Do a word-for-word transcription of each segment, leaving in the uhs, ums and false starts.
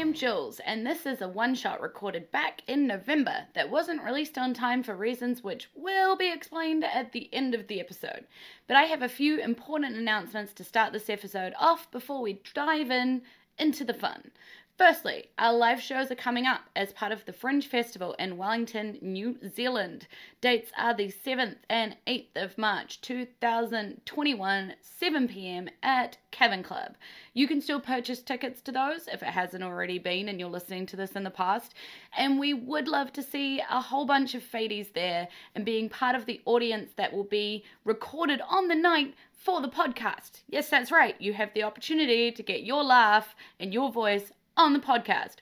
am Jules, and this is a one-shot recorded back in November that wasn't released on time for reasons which will be explained at the end of the episode. But I have a few important announcements to start this episode off before we dive in into the fun. Firstly, our live shows are coming up as part of the Fringe Festival in Wellington, New Zealand. Dates are the seventh and eighth of March two thousand twenty-one, seven p.m. at Cavern Club. You can still purchase tickets to those if it hasn't already been and you're listening to this in the past. And we would love to see a whole bunch of fadies there and being part of the audience that will be recorded on the night for the podcast. Yes, that's right. You have the opportunity to get your laugh and your voice on the podcast.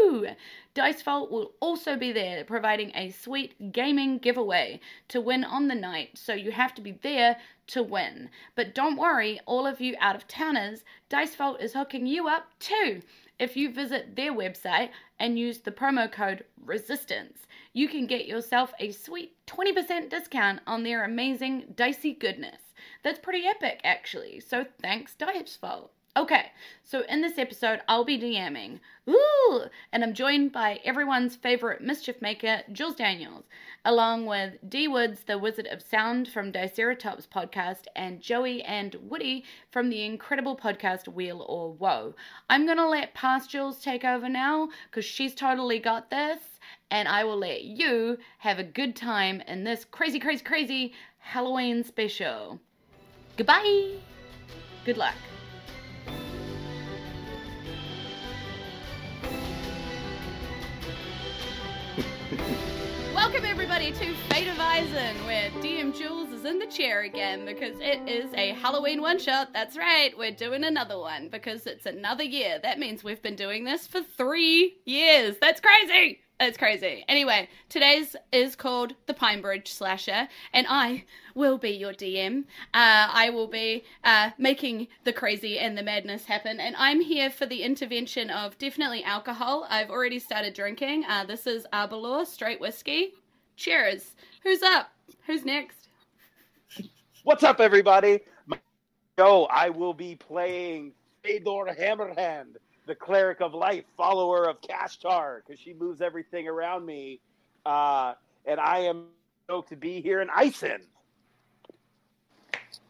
Woo! Dice Vault will also be there providing a sweet gaming giveaway to win on the night, so you have to be there to win. But don't worry, all of you out of towners, Dice Vault is hooking you up too. If you visit their website and use the promo code RESISTANCE, you can get yourself a sweet twenty percent discount on their amazing dicey goodness. That's pretty epic actually, so thanks Dice Vault. Okay, so in this episode, I'll be DMing, ooh, and I'm joined by everyone's favourite mischief maker, Jules Daniels, along with D Woods, the Wizard of Sound from Diceratops podcast, and Joey and Woody from the incredible podcast Wheel or Woe. I'm going to let past Jules take over now, because she's totally got this, and I will let you have a good time in this crazy, crazy, crazy Halloween special. Goodbye! Good luck. Welcome everybody to Fate of Eisen, where D M Jules is in the chair again because it is a Halloween one-shot. That's right, we're doing another one because it's another year. That means we've been doing this for three years. That's crazy! That's crazy. Anyway, today's is called the Pinebridge Slasher, and I will be your D M. Uh, I will be uh, making the crazy and the madness happen, and I'm here for the intervention of definitely alcohol. I've already started drinking. Uh, this is Arbalor, straight whiskey. Cheers. Who's up? Who's next? What's up, everybody? Yo, I will be playing Fedor Hammerhand, the cleric of life, follower of Kashtar, because she moves everything around me. Uh, and I am stoked to be here in Eisen.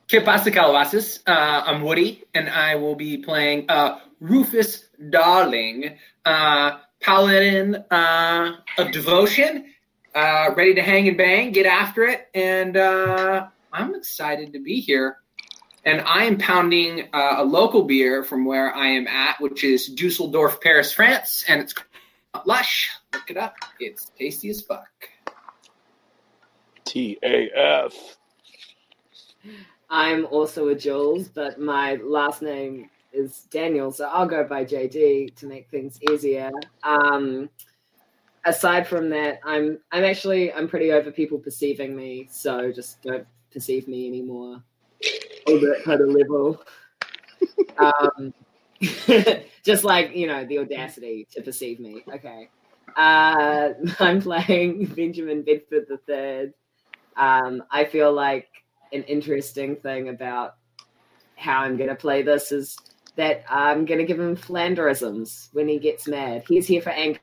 Que pasa, Calabasas? Uh, I'm Woody, and I will be playing uh, Rufus Darling, uh, paladin uh, of devotion, uh, ready to hang and bang, get after it. And uh, I'm excited to be here. And I am pounding uh, a local beer from where I am at, which is Dusseldorf, Paris, France, and it's Lush. Look it up. It's tasty as fuck. T A F. I'm also a Jules, but my last name is Daniel, so I'll go by J D to make things easier. Um, aside from that, I'm I'm actually I'm pretty over people perceiving me, so just don't perceive me anymore. All that kind of level. Um, just like, you know, the audacity to perceive me. Okay. Uh, I'm playing Benjamin Bedford the third. Um, I feel like an interesting thing about how I'm going to play this is that I'm going to give him Flanderisms when he gets mad. He's here for anger.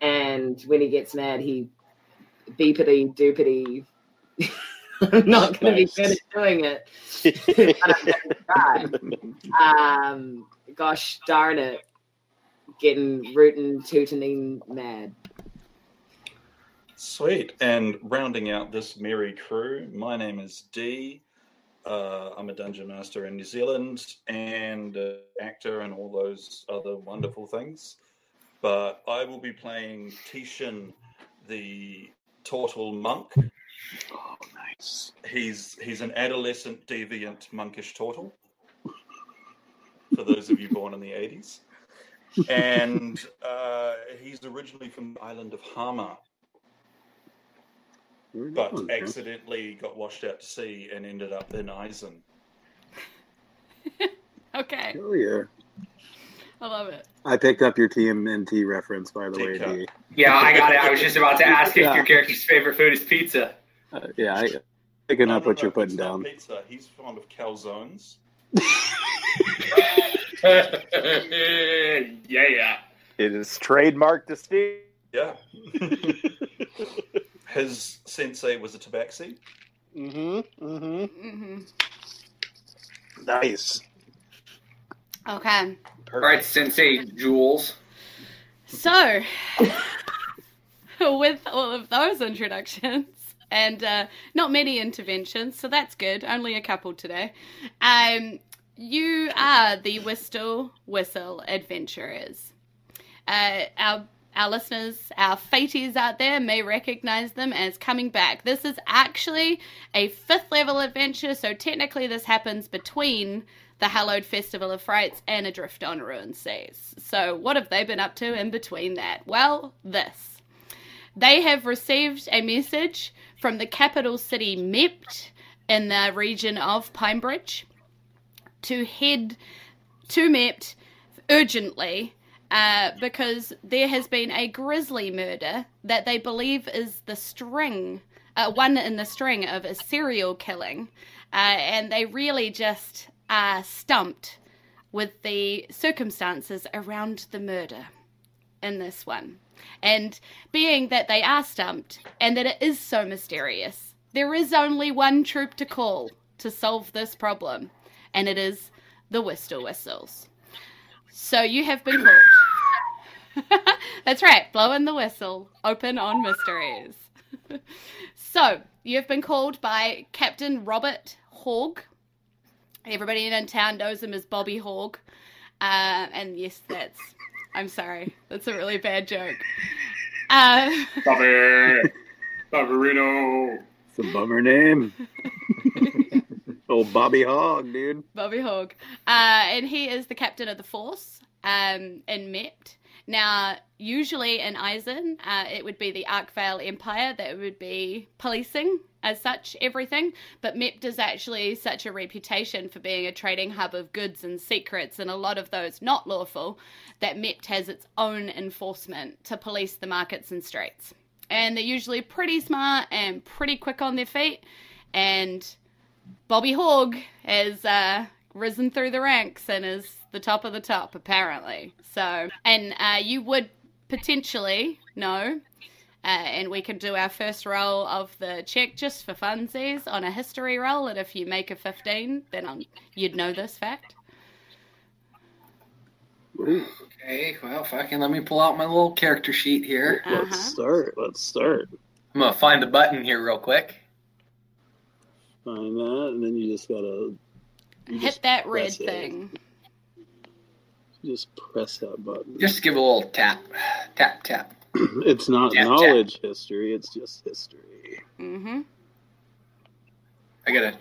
And when he gets mad, he beepity doopity. I'm not going to be good at doing it, but I'm going to try. Um, gosh darn it, getting rootin' tootin' mad. Sweet. And rounding out this merry crew, my name is D. Uh, I'm a dungeon master in New Zealand and uh, actor and all those other wonderful things. But I will be playing Tishin the Tortle Monk. Oh, nice. He's he's an adolescent, deviant, monkish tortle. For those of you born in the eighties. And uh, he's originally from the island of Hama. But on, accidentally got washed out to sea and ended up in Eisen. Okay. Oh, yeah. I love it. I picked up your T M N T reference, by the T-cut. way. D. Yeah, I got it. I was just about to ask yeah. if your character's favorite food is pizza. Uh, yeah, I, picking no, up no, what no, you're putting down. Pizza. He's fond of calzones. Yeah. It is trademarked to Steve. Yeah. His sensei was a tabaxi. Mm-hmm. Mm-hmm. Mm-hmm. Nice. Okay. Perfect. All right, Sensei Jules. So, with all of those introductions and uh, not many interventions, so that's good. Only a couple today. Um, you are the Whistle Whistle Adventurers. Uh, our our listeners, our faties out there may recognize them as coming back. This is actually a fifth level adventure, so technically this happens between the Hallowed Festival of Frights and Adrift on Ruined Seas. So what have they been up to in between that? Well, this. They have received a message from the capital city Mept in the region of Pinebridge to head to Mept urgently uh, because there has been a grisly murder that they believe is the string, uh, one in the string of a serial killing. Uh, and they really just are stumped with the circumstances around the murder in this one. And being that they are stumped and that it is so mysterious, there is only one troop to call to solve this problem, and it is the Whistle Whistles. So you have been called. That's right, blowing the whistle, open on mysteries. So you have been called by Captain Robert Hogg. Everybody in town knows him as Bobby Hogg. Uh, and yes, that's... I'm sorry. That's a really bad joke. Uh, Bobby! Bobberino! It's a bummer name. Old Bobby Hogg, dude. Bobby Hogg. Uh, and he is the captain of the force um, in Mept. Now, usually in Eisen, uh, it would be the Arkvale Empire that would be policing as such everything, but Mept is actually such a reputation for being a trading hub of goods and secrets, and a lot of those not lawful, that Mept has its own enforcement to police the markets and streets. And they're usually pretty smart and pretty quick on their feet, and Bobby Hogg has uh, risen through the ranks and is the top of the top, apparently. So, and uh, you would potentially know... Uh, and we can do our first roll of the check just for funsies on a history roll. And if you make a fifteen, then I'm, you'd know this fact. Okay, well, fucking let me pull out my little character sheet here. Uh-huh. Let's start. Let's start. I'm going to find a button here real quick. Find that, and then you just got to... Hit that red thing. It. Just press that button. Just give a little tap. Tap, tap. It's not tap, knowledge tap. History, it's just history. Mm-hmm. I got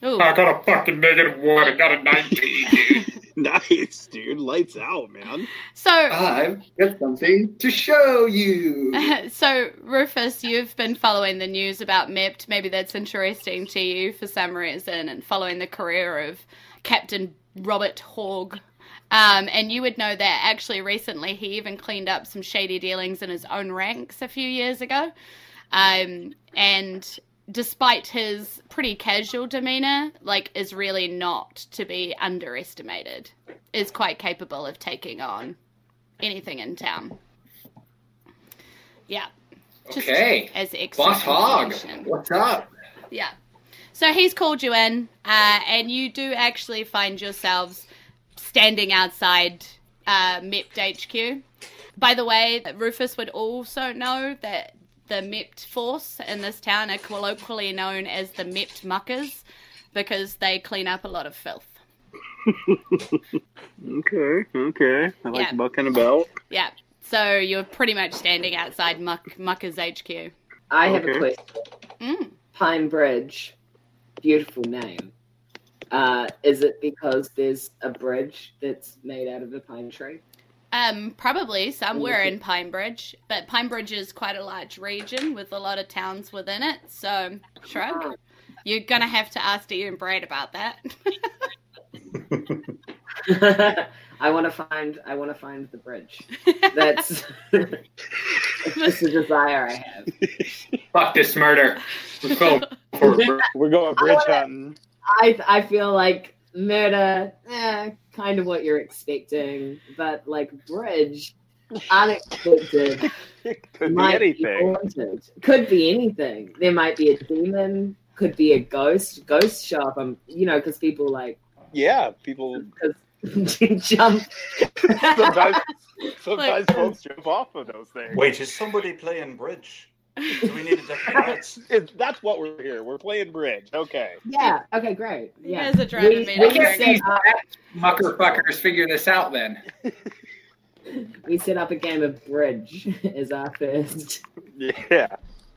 a... Ooh. I got a fucking negative one. I got a nineteen. Nice, dude. Lights out, man. So I've got something to show you. So, Rufus, you've been following the news about Mept. Maybe that's interesting to you for some reason, and following the career of Captain Robert Hogg. Um, and you would know that actually recently he even cleaned up some shady dealings in his own ranks a few years ago. Um, and despite his pretty casual demeanor, like, is really not to be underestimated. Is quite capable of taking on anything in town. Yeah. Just okay. As extra Boss Hogg, what's up? Yeah. So he's called you in, uh, and you do actually find yourselves standing outside uh, Mept H Q. By the way, Rufus would also know that the Mept force in this town are colloquially known as the Mept Muckers because they clean up a lot of filth. okay, okay. I like yeah. mucking about. Yeah, so you're pretty much standing outside Muck Muckers H Q. I have okay. a question. Mm. Pinebridge, beautiful name. Uh, is it because there's a bridge that's made out of a pine tree? Um, probably somewhere in Pinebridge, but Pinebridge is quite a large region with a lot of towns within it. So, shrug, you're gonna have to ask Ian and Brad about that. I want to find. I want to find the bridge. That's just a desire I have. Fuck this murder. We're going, for, we're going bridge wanna, hunting. I I feel like murder, eh, kind of what you're expecting, but like bridge, unexpected. Could be anything. Be could be anything. There might be a demon. Could be a ghost. Ghosts show up, um, you know, because people like. Yeah, people. Jump. sometimes sometimes like, folks jump off of those things. Wait, is somebody playing bridge? Do we need a different bridge? That's what we're here. We're playing bridge. Okay. Yeah. Okay. Great. Yeah. As a we, we can see mucker fuckers figure this out then. We set up a game of bridge as our first. Yeah.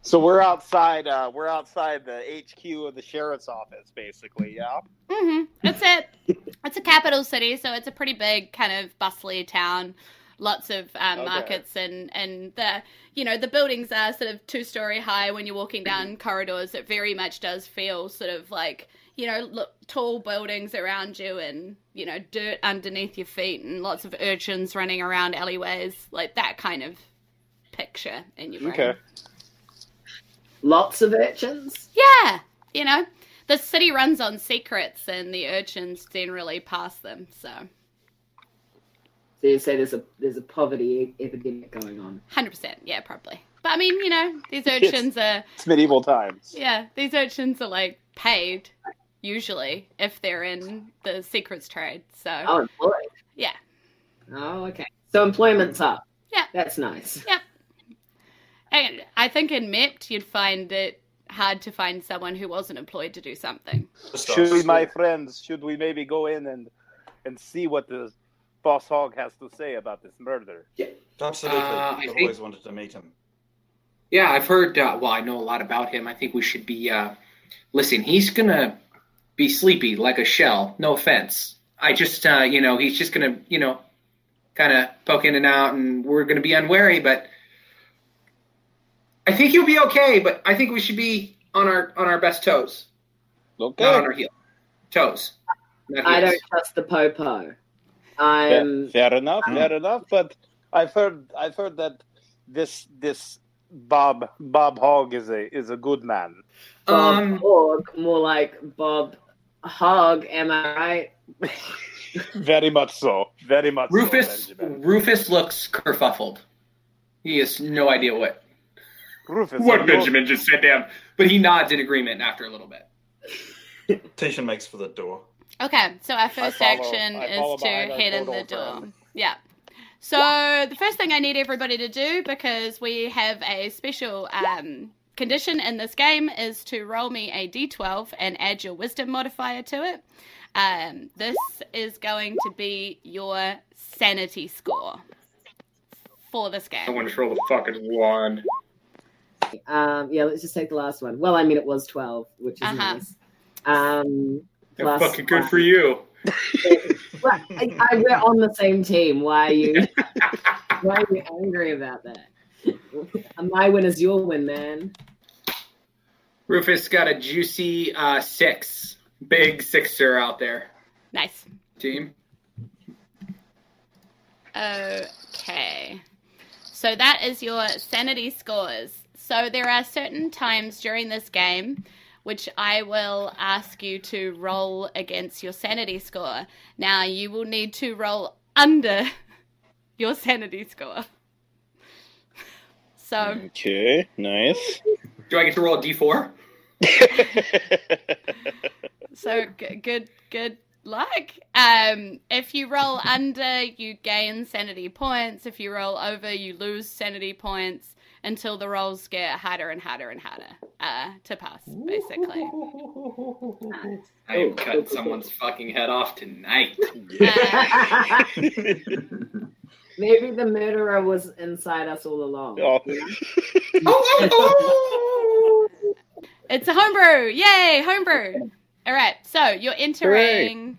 So we're outside. Uh, we're outside the H Q of the sheriff's office, basically. Yeah. Mhm. That's it. It's a capital city, so it's a pretty big kind of bustly town. Lots of um, okay. markets and, and the you know the buildings are sort of two story high. When you're walking down corridors, it very much does feel sort of like you know look, tall buildings around you and you know dirt underneath your feet and lots of urchins running around alleyways, like that kind of picture in your brain. Okay. Lots of urchins? Yeah, you know. The city runs on secrets and the urchins generally pass them, so. So you say there's a there's a poverty epidemic going on? one hundred percent, yeah, probably. But I mean, you know, these urchins it's, are... It's medieval times. Yeah, these urchins are, like, paid, usually, if they're in the secrets trade, so. Oh, employed? Yeah. Oh, okay. So employment's up. Yeah. That's nice. Yep. And I think in Mept you'd find it hard to find someone who wasn't employed to do something. Should we, my friends, should we maybe go in and and see what the boss hog has to say about this murder? Yeah, absolutely. Uh, I've think, always wanted to meet him. Yeah, I've heard, uh, well, I know a lot about him. I think we should be, uh, listen, he's going to be sleepy like a shell. No offense. I just, uh, you know, he's just going to, you know, kind of poke in and out and we're going to be unwary, but... I think you'll be okay, but I think we should be on our on our best toes. Okay. Not on our heel. Toes. Not heels. I don't trust the popo. I'm fair, fair enough, I'm... fair enough. But I've heard I've heard that this this Bob Bob Hogg is a is a good man. Bob um, Hogg, more like Bob Hogg, am I right? Very much so. Very much Rufus, so. Benjamin. Rufus looks kerfuffled. He has no idea what Rufus, what Benjamin just said down, but he nods in agreement after a little bit. Tishin makes for the door. Okay, so our first follow, action is to head in the door. Friend. Yeah. So what? The first thing I need everybody to do, because we have a special um, condition in this game, is to roll me a d twelve and add your wisdom modifier to it. Um, this is going to be your sanity score for this game. I want to roll the fucking one. Um, yeah, let's just take the last one. Well, I mean, it was twelve, which is uh-huh. nice. Um, That's fucking good one. For you. Well, I, I, we're on the same team. Why are you? Why are you angry about that? My win is your win, man. Rufus got a juicy uh, six, big sixer out there. Nice team. Okay, so that is your sanity scores. So there are certain times during this game which I will ask you to roll against your sanity score. Now, you will need to roll under your sanity score. So okay, nice. Do I get to roll a d four? So g- good good luck. Um, if you roll under, you gain sanity points. If you roll over, you lose sanity points. Until the rolls get harder and harder and harder uh, to pass, basically. I am cutting someone's fucking head off tonight. Yeah. Maybe the murderer was inside us all along. Oh. oh, oh, oh. It's a homebrew. Yay, homebrew. All right, so you're entering. Hooray.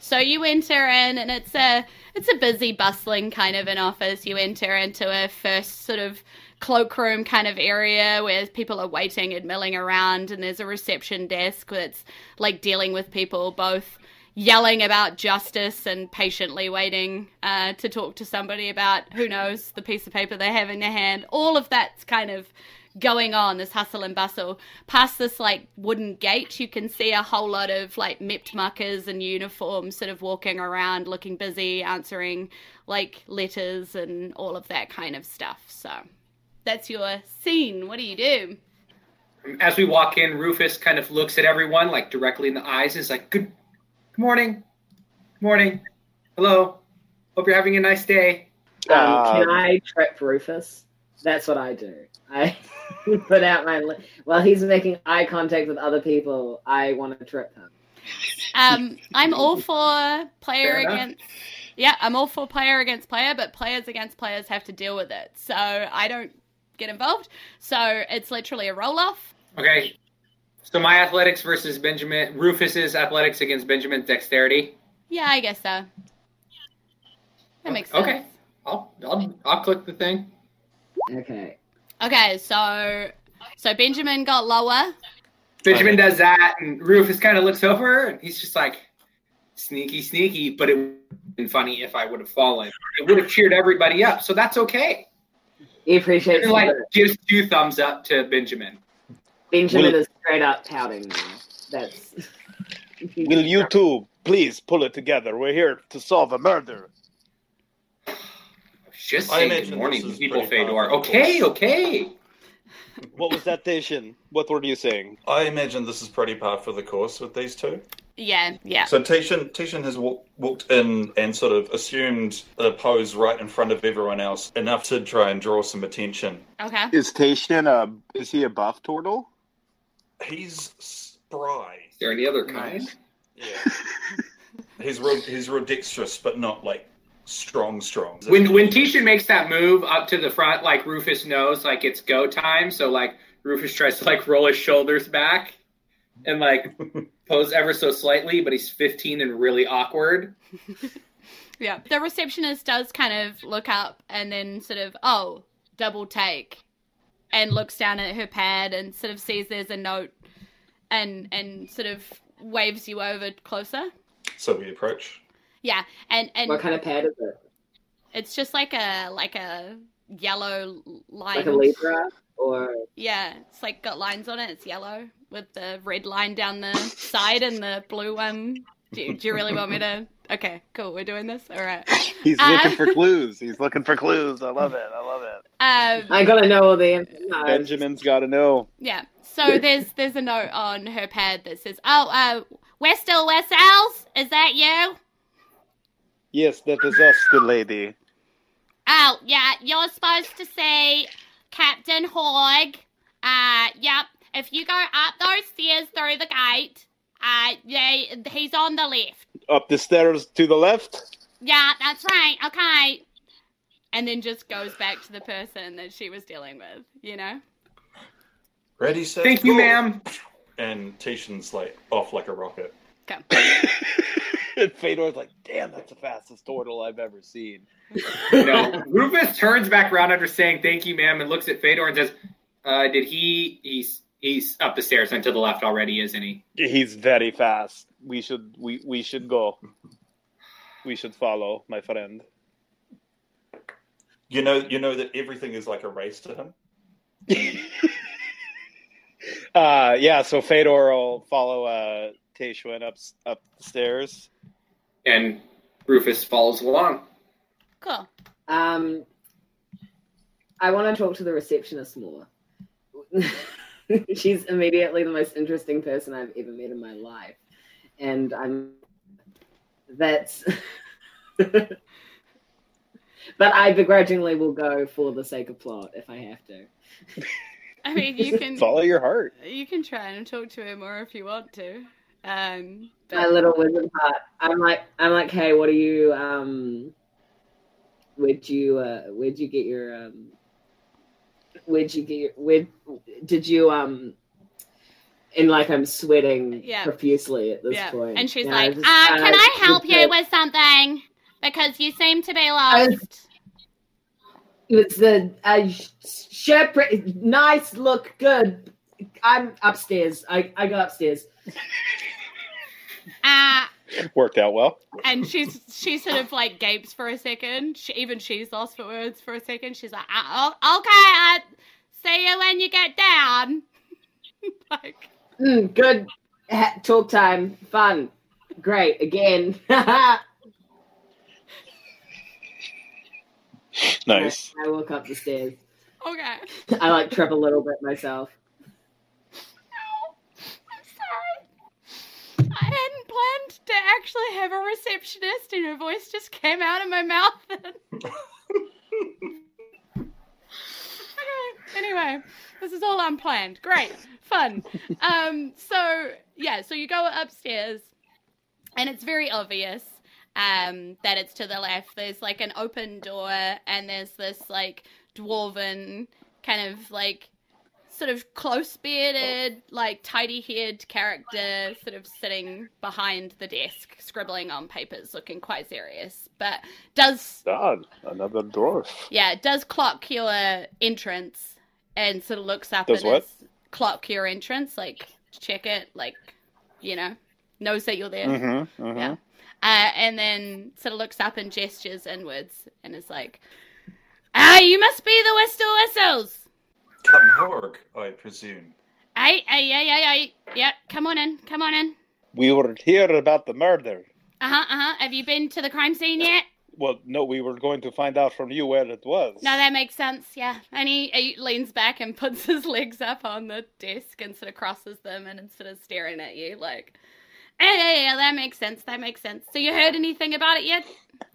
So you enter in, and it's a... It's a busy, bustling kind of an office. You enter into a first sort of cloakroom kind of area where people are waiting and milling around, and there's a reception desk that's like dealing with people both, yelling about justice and patiently waiting uh, to talk to somebody about, who knows, the piece of paper they have in their hand. All of that's kind of going on, this hustle and bustle. Past this, like, wooden gate, you can see a whole lot of, like, Mept Muckers in uniform sort of walking around, looking busy, answering, like, letters and all of that kind of stuff. So that's your scene. What do you do? As we walk in, Rufus kind of looks at everyone, like, directly in the eyes, and is like, good, good morning. Good morning. Hello. Hope you're having a nice day. Um, um, can I trip Rufus? That's what I do. I put out my lip. While he's making eye contact with other people, I want to trip him. Um, I'm all for player against... Yeah, I'm all for player against player, but players against players have to deal with it. So I don't get involved. So it's literally a roll-off. Okay. So my athletics versus Benjamin... Rufus's athletics against Benjamin's dexterity? Yeah, I guess so. That makes sense. Okay. I'll, I'll, I'll click the thing. Okay. Okay, so so Benjamin got lower. Benjamin does that, and Rufus kind of looks over, and he's just like, sneaky, sneaky, but it would have been funny if I would have fallen. It would have cheered everybody up, so that's okay. He appreciates it. Like, gives two thumbs up to Benjamin. Benjamin will, is straight up pouting. That's. Will you two please pull it together? We're here to solve a murder. Just I say good morning to people, Fedor. Okay, okay. What was that, Tishin? What were you saying? I imagine this is pretty par for the course with these two. Yeah, yeah. So Tishin, Tishin has w- walked in and sort of assumed a pose right in front of everyone else, enough to try and draw some attention. Okay. Is Tishin a? Is he a buff Tortle? He's spry. Is there any other kind? Yeah. he's real. He's real dexterous, but not like. Strong, strong. When when Tishin makes that move up to the front, like Rufus knows, like it's go time. So like Rufus tries to like roll his shoulders back and like pose ever so slightly, but he's fifteen and really awkward. Yeah, the receptionist does kind of look up and then sort of oh double take, and looks down at her pad and sort of sees there's a note, and and sort of waves you over closer. So we approach. Yeah, and, and... What kind of pad is it? It's just like a like a yellow line. Like a Libra? Or... Yeah, it's like got lines on it. It's yellow with the red line down the side and the blue one. Do you, do you really want me to... Okay, cool. We're doing this? All right. He's uh, looking for clues. He's looking for clues. I love it. I love it. Um, I got to know all the answers. Benjamin's got to know. Yeah. So there's there's a note on her pad that says, oh, uh, we're still ourselves? Is that you? Yes, that is us, good lady. Oh, yeah, you're supposed to see Captain Hogg. Uh, yep, if you go up those stairs through the gate, uh, yeah, he's on the left. Up the stairs to the left? Yeah, that's right, okay. And then just goes back to the person that she was dealing with, you know? Ready, set, Thank go. you, ma'am. And Tishin's, like, off like a rocket. Okay. And Fedor's like, damn, that's the fastest Tortle I've ever seen. You know, Rufus turns back around after saying thank you, ma'am, and looks at Fedor and says, uh, did he, he's he's up the stairs and to the left already, isn't he? He's very fast. We should we, we should go. We should follow, my friend. You know you know that everything is like a race to him? uh, yeah, so Fedor will follow uh, Tishin up, up the stairs. And Rufus follows along. Cool. Um, I want to talk to the receptionist more. She's immediately the most interesting person I've ever met in my life. And I'm... That's... But I begrudgingly will go for the sake of plot if I have to. I mean, you can... Follow your heart. You can try and talk to her more if you want to. Um, but... My little wizard heart. I'm like, I'm like, hey, what are you? Um, where'd you, uh, where'd you get your, um, where'd you get your, where did you, um, and like I'm sweating yeah. profusely at this yeah. point. And she's now like, just, uh, uh, can I help you with something? Because you seem to be lost. It's the uh, ship. Nice, look good. I'm upstairs. I I go upstairs. Uh, Worked out well. And she's she sort of like gapes for a second. She, even she's lost for words for a second. She's like, oh, okay, I see you when you get down. Like, mm, good ha- talk time, fun, great again. Nice. I, I walk up the stairs. Okay. I like trip a little bit myself. I hadn't planned to actually have a receptionist, and her voice just came out of my mouth. Okay. Anyway, this is all unplanned. Great. Fun. Um, so, yeah, so you go upstairs, and it's very obvious um, that it's to the left. There's, like, an open door, and there's this, like, dwarven kind of, like, sort of close-bearded, like, tidy-haired character sort of sitting behind the desk, scribbling on papers, looking quite serious, but does... God, another dwarf. Yeah, does clock your entrance and sort of looks up does and what? Clock your entrance, like, check it, like, you know, knows that you're there. Mm-hmm, mm-hmm. Yeah. Uh, and then sort of looks up and gestures inwards and is like, ah, you must be the Whistle Whistles! Come Hogg, I presume. Aye, aye, aye, aye, aye. Yeah, come on in, come on in. We were here about the murder. Uh-huh, uh-huh. Have you been to the crime scene yet? Well, no, we were going to find out from you where it was. No, that makes sense, yeah. And he, he leans back and puts his legs up on the desk and sort of crosses them and sort of staring at you like, aye, aye, aye, that makes sense, that makes sense. So you heard anything about it yet?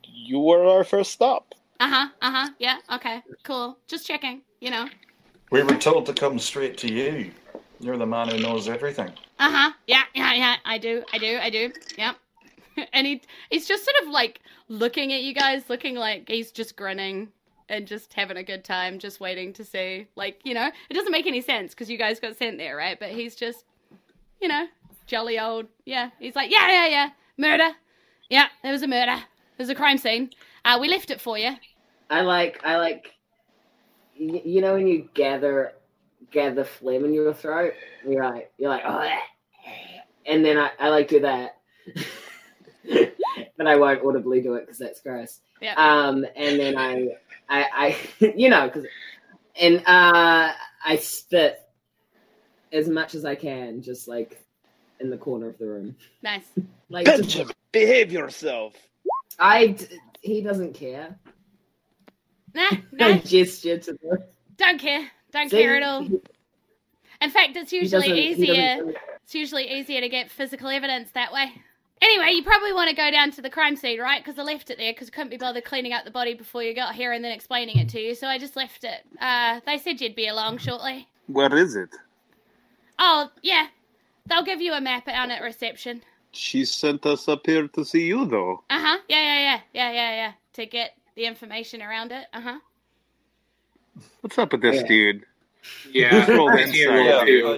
You were our first stop. Uh-huh, uh-huh, yeah, okay, cool. Just checking, you know. We were told to come straight to you. You're the man who knows everything. Uh-huh. Yeah, yeah, yeah. I do, I do, I do. Yep. And he he's just sort of like looking at you guys, looking like he's just grinning and just having a good time, just waiting to see. Like, you know, it doesn't make any sense because you guys got sent there, right? But he's just, you know, jolly old. Yeah. He's like, yeah, yeah, yeah. Murder. Yeah, there was a murder. There was a crime scene. Uh, we left it for you. I like, I like... You know when you gather gather phlegm in your throat? You're like, you're like oh. And then I, I like do that. But I won't audibly do it because that's gross. Yeah. Um, and then I, I, I you know, cause, and uh, I spit as much as I can just like in the corner of the room. Nice. Like, Benjamin, just, behave yourself. I, he doesn't care. Nah, nah. Gesture to the... Don't care. Don't See? care at all. In fact, it's usually easier it's usually easier to get physical evidence that way. Anyway, you probably want to go down to the crime scene, right? Because I left it there because I couldn't be bothered cleaning up the body before you got here and then explaining it to you, so I just left it. Uh, they said you'd be along shortly. Where is it? Oh, yeah. They'll give you a map on at reception. She sent us up here to see you, though. Uh-huh. Yeah, yeah, yeah. Yeah, yeah, yeah. To get... the information around it, uh-huh. What's up with this yeah. dude? Yeah. yeah. yeah.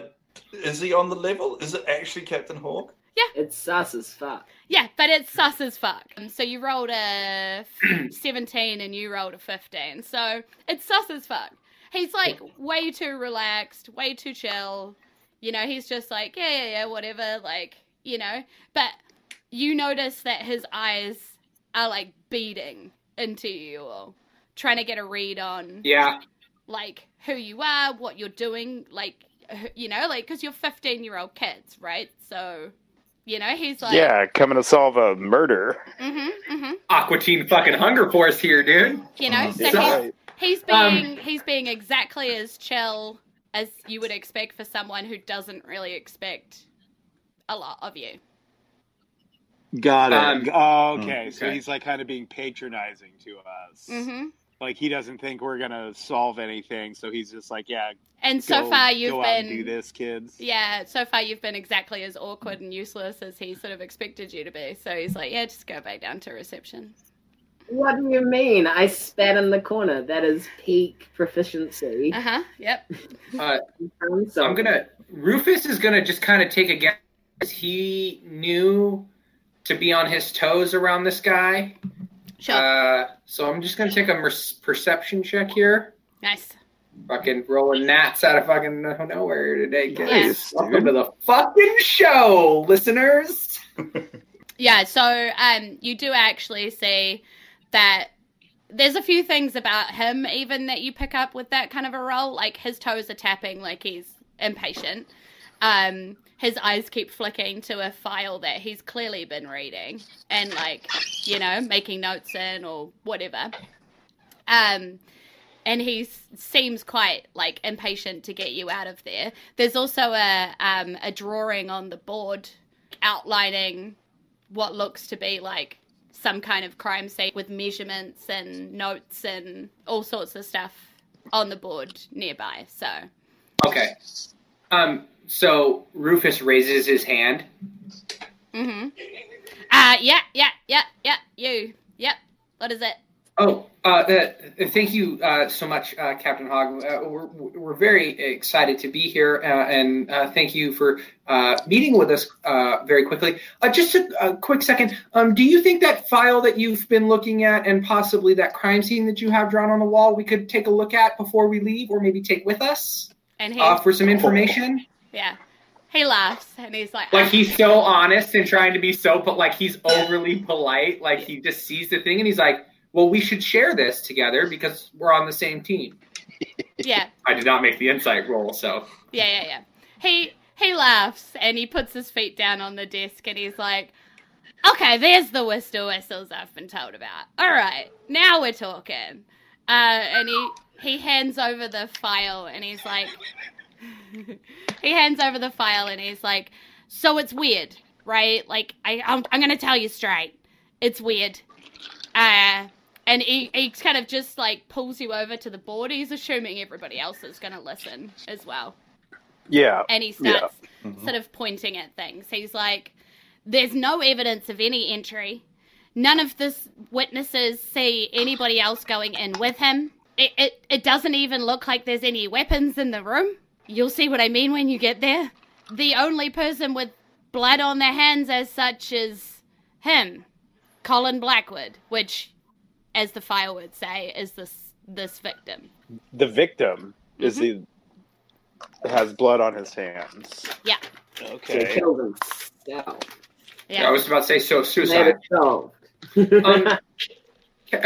Is he on the level? Is it actually Captain Hawk? Yeah. It's sus as fuck. Yeah, but it's sus as fuck. And so you rolled a seventeen and you rolled a fifteen. So it's sus as fuck. He's like way too relaxed, way too chill. You know, he's just like, yeah, yeah, yeah, whatever. Like, you know. But you notice that his eyes are like beating into you all, trying to get a read on yeah like who you are, what you're doing, like, you know, like, because you're fifteen year old kids, right? So, you know, he's like, yeah, coming to solve a murder. Mm-hmm, mm-hmm. Aqua Teen fucking Hunger Force here, dude, you know. So he's, he's being um, he's being exactly as chill as you would expect for someone who doesn't really expect a lot of you. Got it. Um, oh, okay. okay, so he's like kind of being patronizing to us. Mm-hmm. Like he doesn't think we're gonna solve anything, so he's just like, yeah. And so go, far you've go been out and do this, kids. Yeah, so far you've been exactly as awkward and useless as he sort of expected you to be. So he's like, yeah, just go back down to reception. What do you mean? I spat in the corner. That is peak proficiency. Uh huh. Yep. uh, so I'm gonna. Rufus is gonna just kind of take a guess. He knew to be on his toes around this guy. Sure. Uh, so I'm just going to take a mer- perception check here. Nice. Fucking rolling gnats out of fucking nowhere today, guys. Nice, welcome dude. To the fucking show, listeners. Yeah, so um, you do actually see that there's a few things about him even that you pick up with that kind of a role. Like his toes are tapping like he's impatient. Um, his eyes keep flicking to a file that he's clearly been reading and like, you know, making notes in or whatever. Um, and he seems quite like impatient to get you out of there. There's also a um, a drawing on the board outlining what looks to be like some kind of crime scene with measurements and notes and all sorts of stuff on the board nearby. So, okay. Um, so Rufus raises his hand. Mm-hmm. Uh, yeah, yeah, yeah, yeah, you. Yep. What is it? Oh, uh, the, thank you uh, so much, uh, Captain Hogg. Uh, we're, we're very excited to be here, uh, and uh, thank you for uh, meeting with us uh, very quickly. Uh, just a, a quick second. Um, do you think that file that you've been looking at and possibly that crime scene that you have drawn on the wall we could take a look at before we leave or maybe take with us and he, uh, for some information? Yeah. He laughs, and he's like... Like, he's so honest and trying to be so... But, like, he's overly polite. Like, he just sees the thing, and he's like... Well, we should share this together because we're on the same team. Yeah. I did not make the insight roll, so. Yeah, yeah, yeah. He he laughs and he puts his feet down on the desk and he's like, okay, there's the Whistle Whistles I've been told about. All right, now we're talking. Uh, and he, he hands over the file and he's like, he hands over the file and he's like, so it's weird, right? Like, I, I'm, I'm going to tell you straight. It's weird. Uh, And he, he kind of just, like, pulls you over to the board. He's assuming everybody else is going to listen as well. Yeah. And he starts yeah. mm-hmm. sort of pointing at things. He's like, there's no evidence of any entry. None of this witnesses see anybody else going in with him. It, it, it doesn't even look like there's any weapons in the room. You'll see what I mean when you get there. The only person with blood on their hands as such is him, Colin Blackwood, which... as the file would say, is this this victim. The victim mm-hmm. is the has blood on his hands. Yeah. Okay. He killed himself. Yeah. yeah. I was about to say so suicide. um,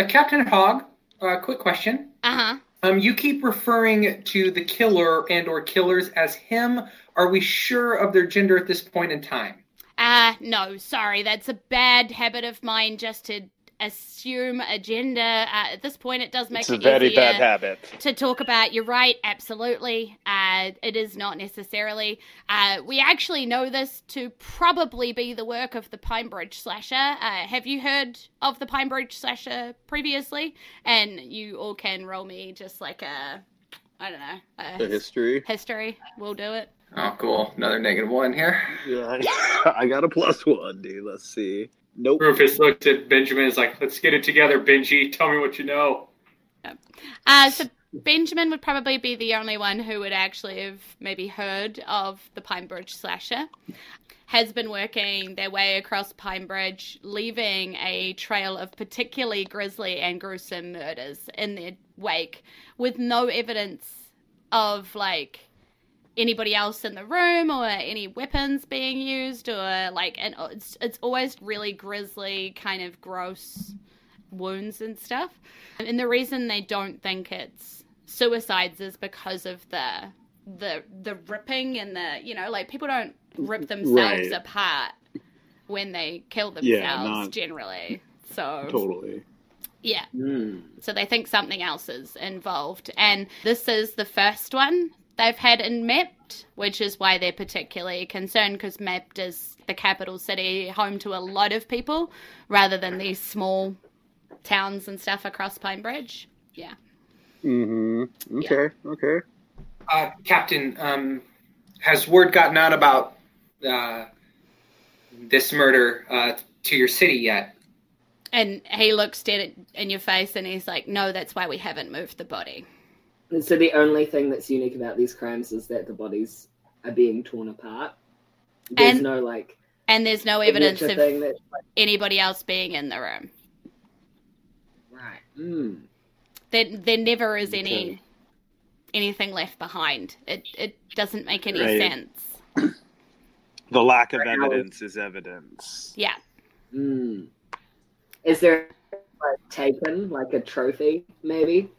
Captain Hogg, uh, quick question. Uh-huh. Um, you keep referring to the killer and or killers as him. Are we sure of their gender at this point in time? Uh, no, sorry. That's a bad habit of mine just to assume agenda uh, at this point. It does make it's it a very easier bad habit to talk about. You're right, absolutely. Uh, it is not necessarily. Uh, we actually know this to probably be the work of the Pinebridge Slasher. Uh, have you heard of the Pinebridge Slasher previously? And you all can roll me just like a, I don't know, a, a history. History, we'll do it. Oh, cool! Another negative one here. Yeah, I got a plus one, dude. Let's see. Nope. Rufus looked at Benjamin. Is like, let's get it together, Benji. Tell me what you know. Yep. Uh, so Benjamin would probably be the only one who would actually have maybe heard of the Pinebridge Slasher. Has been working their way across Pinebridge, leaving a trail of particularly grisly and gruesome murders in their wake, with no evidence of like anybody else in the room or any weapons being used or like, and it's, it's always really grisly kind of gross wounds and stuff. And the reason they don't think it's suicides is because of the, the, the ripping and the, you know, like people don't rip themselves right. apart when they kill themselves yeah, not generally. So totally. Yeah. Mm. So they think something else is involved. And this is the first one they've had in Mept, which is why they're particularly concerned, because Mept is the capital city, home to a lot of people, rather than these small towns and stuff across Pinebridge. Yeah. Mm-hmm. Okay, yeah. okay. Uh, Captain, um, has word gotten out about uh, this murder uh, to your city yet? And he looks dead in your face and he's like, no, that's why we haven't moved the body. And so the only thing that's unique about these crimes is that the bodies are being torn apart. There's and, no, like... And there's no evidence of that, like, anybody else being in the room. Right. Mm. There, there never is okay. any anything left behind. It it doesn't make any right. sense. The lack of right. evidence is evidence. Yeah. Mm. Is there like taken like a trophy maybe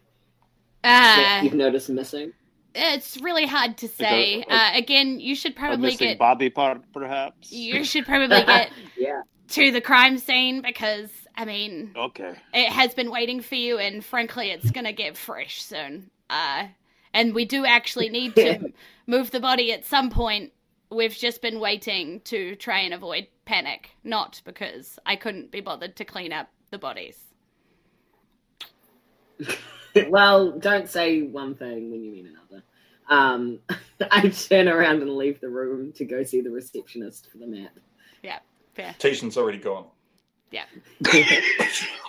uh, that you've noticed missing? It's really hard to say. Like a, like, uh, again, you should probably get Bobby part, perhaps. You should probably get yeah. to the crime scene because I mean, okay, it has been waiting for you, and frankly, it's gonna get fresh soon. Uh, and we do actually need to move the body at some point. We've just been waiting to try and avoid panic, not because I couldn't be bothered to clean up the bodies. Well, don't say one thing when you mean another. Um, I turn around and leave the room to go see the receptionist for the map. Yeah, fair. Tishin's already gone. Yeah.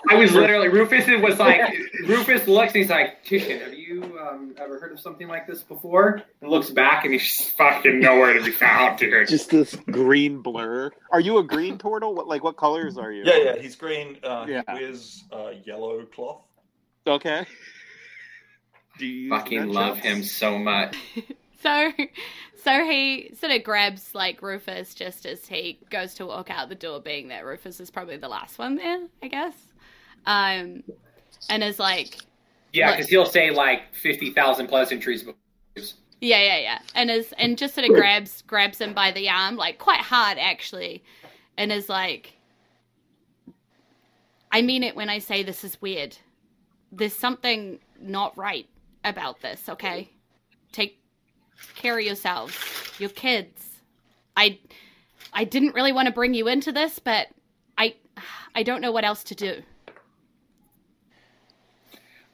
I was literally, Rufus was like, Rufus looks and he's like, Tishin, have you um, ever heard of something like this before? And looks back and he's fucking nowhere to be found, dude. Just this green blur. Are you a green turtle? What, like, what colors are you? Yeah, yeah, he's green. Uh, yeah. He wears uh, yellow cloth. Okay. Fucking love him so much. so so he sort of grabs like Rufus just as he goes to walk out the door, being that Rufus is probably the last one there, I guess. Um, and is like, yeah, because he'll say like fifty thousand pleasantries. Yeah, yeah, yeah. And is and just sort of grabs grabs him by the arm, like quite hard actually, and is like, I mean it when I say this is weird. There's something not right about this, okay? Take care of yourselves, your kids. I I didn't really want to bring you into this, but I I don't know what else to do.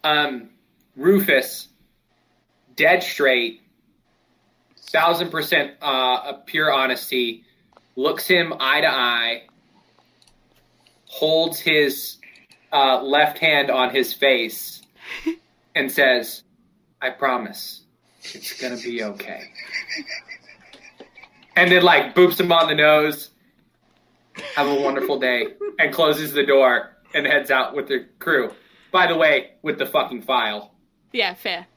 Um, Rufus, dead straight, thousand percent uh, pure honesty, looks him eye to eye, holds his Uh, left hand on his face and says, I promise it's gonna be okay. And then like boops him on the nose, have a wonderful day, and closes the door and heads out with the crew. By the way, with the fucking file. Yeah, fair.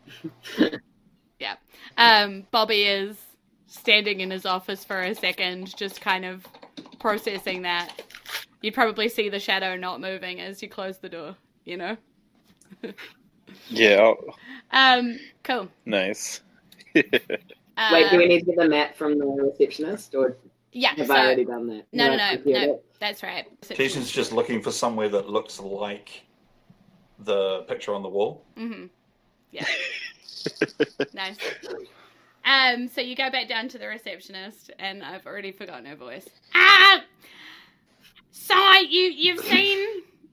Yeah. Um, Bobby is standing in his office for a second, just kind of processing that. You'd probably see the shadow not moving as you close the door, you know? Yeah. Um. Cool. Nice. uh, Wait, do we need to get the map from the receptionist? Or yeah, have so, I already done that? No, no, no. no, no that's right. Tishin's just looking for somewhere that looks like the picture on the wall. Mm-hmm. Yeah. Nice. Um. So you go back down to the receptionist, and I've already forgotten her voice. Ah! So you you've seen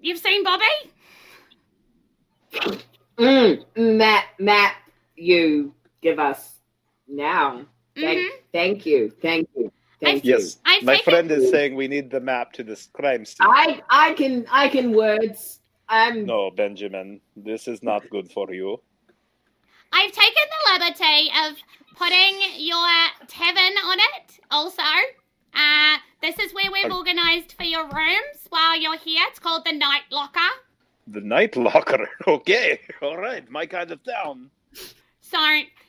you've seen Bobby? Mm, map map you give us now. Thank, mm-hmm. thank you, thank you, thank I've, you. Yes, I've my friend it. is saying we need the map to this crime scene. I I can I can words. Um. No, Benjamin, this is not good for you. I've taken the liberty of putting your tavern on it. Also, uh. This is where we've organized for your rooms while you're here. It's called the Night Locker. The Night Locker? Okay. All right. My kind of town. So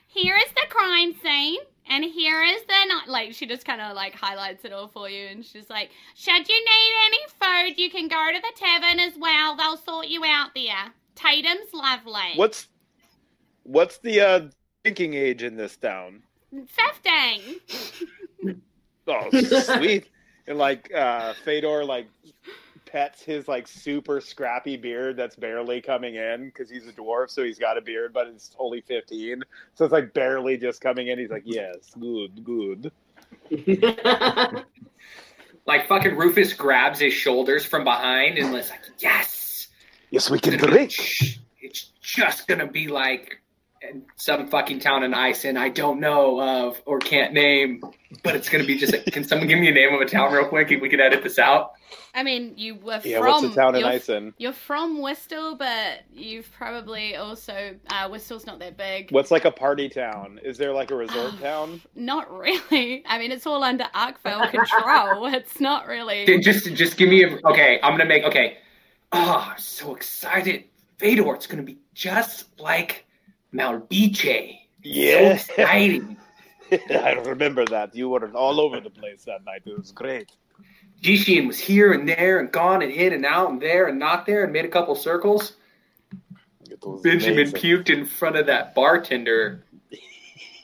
here is the crime scene and here is the night. Like, she just kind of like highlights it all for you. And she's like, should you need any food, you can go to the tavern as well. They'll sort you out there. Tatum's lovely. What's, what's the uh, drinking age in this town? fifteen. Oh, sweet. And, like, uh, Fedor, like, pets his, like, super scrappy beard that's barely coming in because he's a dwarf, so he's got a beard, but it's only fifteen. So it's, like, barely just coming in. He's like, yes, good, good. Like, fucking Rufus grabs his shoulders from behind and is like, yes! Yes, we can drink! It's just gonna be, like, some fucking town in Iceland I don't know of or can't name, but it's going to be just like, can someone give me a name of a town real quick and we can edit this out? I mean, you were yeah, from... Yeah, what's a town in Iceland? You're from Whistle, but you've probably also... Uh, Whistle's not that big. What's like a party town? Is there like a resort uh, town? Not really. I mean, it's all under Arkville control. It's not really... Dude, just, just give me a... Okay, I'm going to make... Okay. Oh, I'm so excited. Fedor, it's going to be just like... Malbiche. Yeah. So exciting. I remember that. You were all over the place that night. It was great. Jishin was here and there and gone and in and out and there and not there and made a couple circles. Benjamin puked in front of that bartender.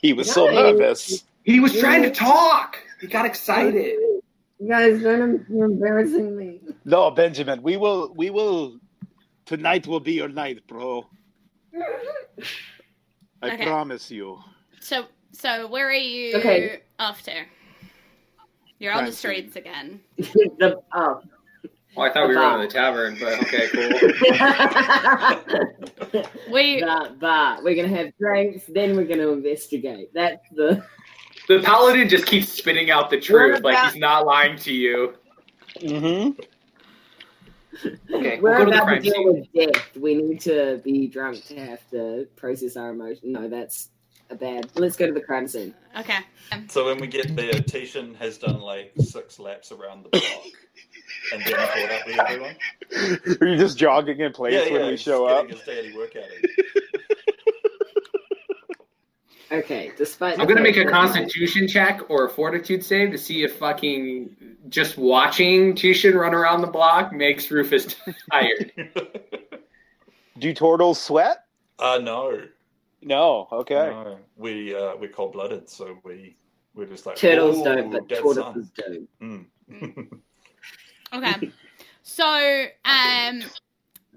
He was yeah, so nervous. He was trying to talk. He got excited. You guys, you're embarrassing me. No, Benjamin, we will, we will, tonight will be your night, bro. I okay. promise you. So, so where are you okay. off to? You're on the streets again. the, oh. oh, I thought the we bar. were in the tavern, but okay, cool. we the bar. We're gonna have drinks, then we're gonna investigate. That's the. The paladin just keeps spitting out the truth, about... like he's not lying to you. Mm-hmm. Okay, we're we'll about to, to deal scene. with death. We need to be drunk to have to process our emotions. No, that's a bad. Let's go to the crime scene. Okay. So when we get there, Tishin has done like six laps around the block, and then caught up with everyone. Are you just jogging in place yeah, yeah, when we show up? His daily workout. Okay, despite... I'm going to make a constitution check or a fortitude save to see if fucking just watching Tishin run around the block makes Rufus tired. Do turtles sweat? Uh, no. No, okay. No. We, uh, we're cold-blooded, so we, we're just like... Turtles don't, but tortoises do. Mm. Mm. Okay. So, um,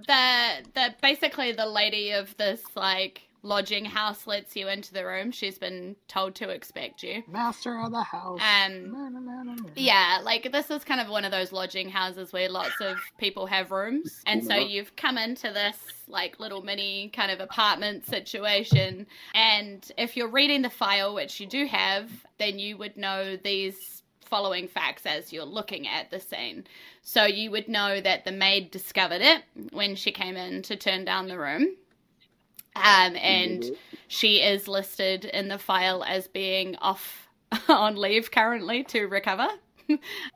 the the basically the lady of this, like... lodging house lets you into the room. She's been told to expect you. Master of the house. Um, na, na, na, na, na. Yeah, like this is kind of one of those lodging houses where lots of people have rooms. And so you've come into this like little mini kind of apartment situation. And if you're reading the file, which you do have, then you would know these following facts as you're looking at the scene. So you would know that the maid discovered it when she came in to turn down the room. Um, and mm-hmm. she is listed in the file as being off on leave currently to recover.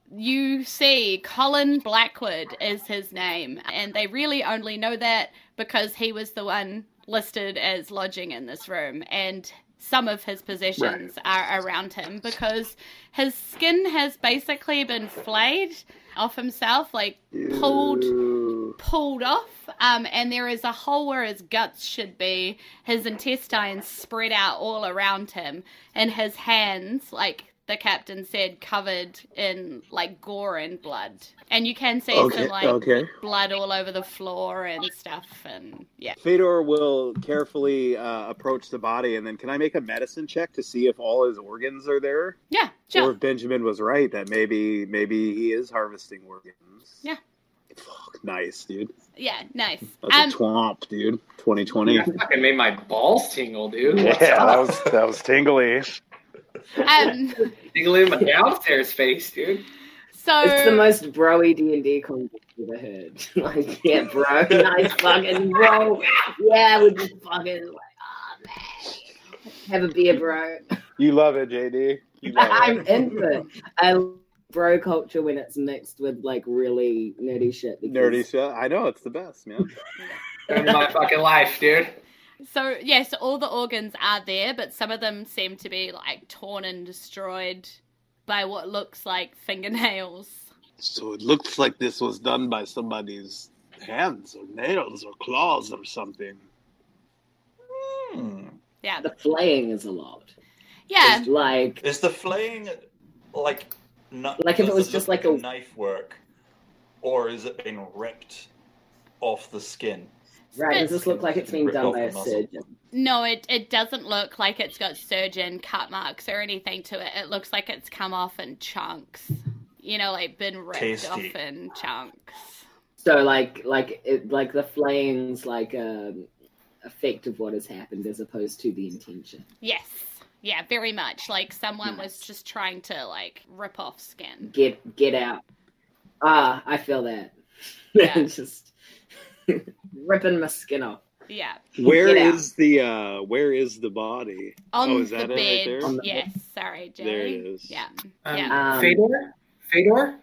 You see Colin Blackwood is his name, and they really only know that because he was the one listed as lodging in this room, and some of his possessions right. are around him because his skin has basically been flayed off himself, like pulled... Ew. pulled off, um, and there is a hole where his guts should be, his intestines spread out all around him, and his hands, like the captain said, covered in, like, gore and blood. And you can see okay, some, like, okay. blood all over the floor and stuff, and, yeah. Fedor will carefully uh, approach the body, and then can I make a medicine check to see if all his organs are there? Yeah, sure. Or if Benjamin was right, that maybe, maybe he is harvesting organs. Yeah. Fuck, nice, dude. Yeah, nice. That's um, a twomp, dude. twenty twenty. Yeah, I fucking made my balls tingle, dude. What's yeah, up? that was that was tingly. Um, tingly in my downstairs face, dude. So it's the most bro-y D and D convo I've ever heard. Like, yeah, bro, nice fucking bro. Yeah, we just fucking like, oh man, have a beer, bro. You love it, J D. You love I'm it. into it. I. Bro culture when it's mixed with like really nerdy shit. Because... Nerdy shit. I know it's the best, man. My fucking life, dude. So yes, yeah, so all the organs are there, but some of them seem to be like torn and destroyed by what looks like fingernails. So it looks like this was done by somebody's hands or nails or claws or something. Mm. Yeah. The flaying is allowed. Yeah. It's like is the flaying like. No, like if it was it just like a knife work, or is it being ripped off the skin? Right, does this look like it's being done by a surgeon? No, it, it doesn't look like it's got surgeon cut marks or anything to it. It looks like it's come off in chunks. You know, like been ripped Tasty. off in chunks. So like like it, like the flaying's like um, effect of what has happened as opposed to the intention. Yes. Yeah, very much. Like, someone nice. was just trying to, like, rip off skin. Get get out. Ah, I feel that. Yeah. Just ripping my skin off. Yeah. Where get is out. the, uh, where is the body? On oh, is that the it bed. Right there? On the yes, bed. sorry, Jerry. There it is. Yeah. Um, yeah. Um, Fedor? Fedor?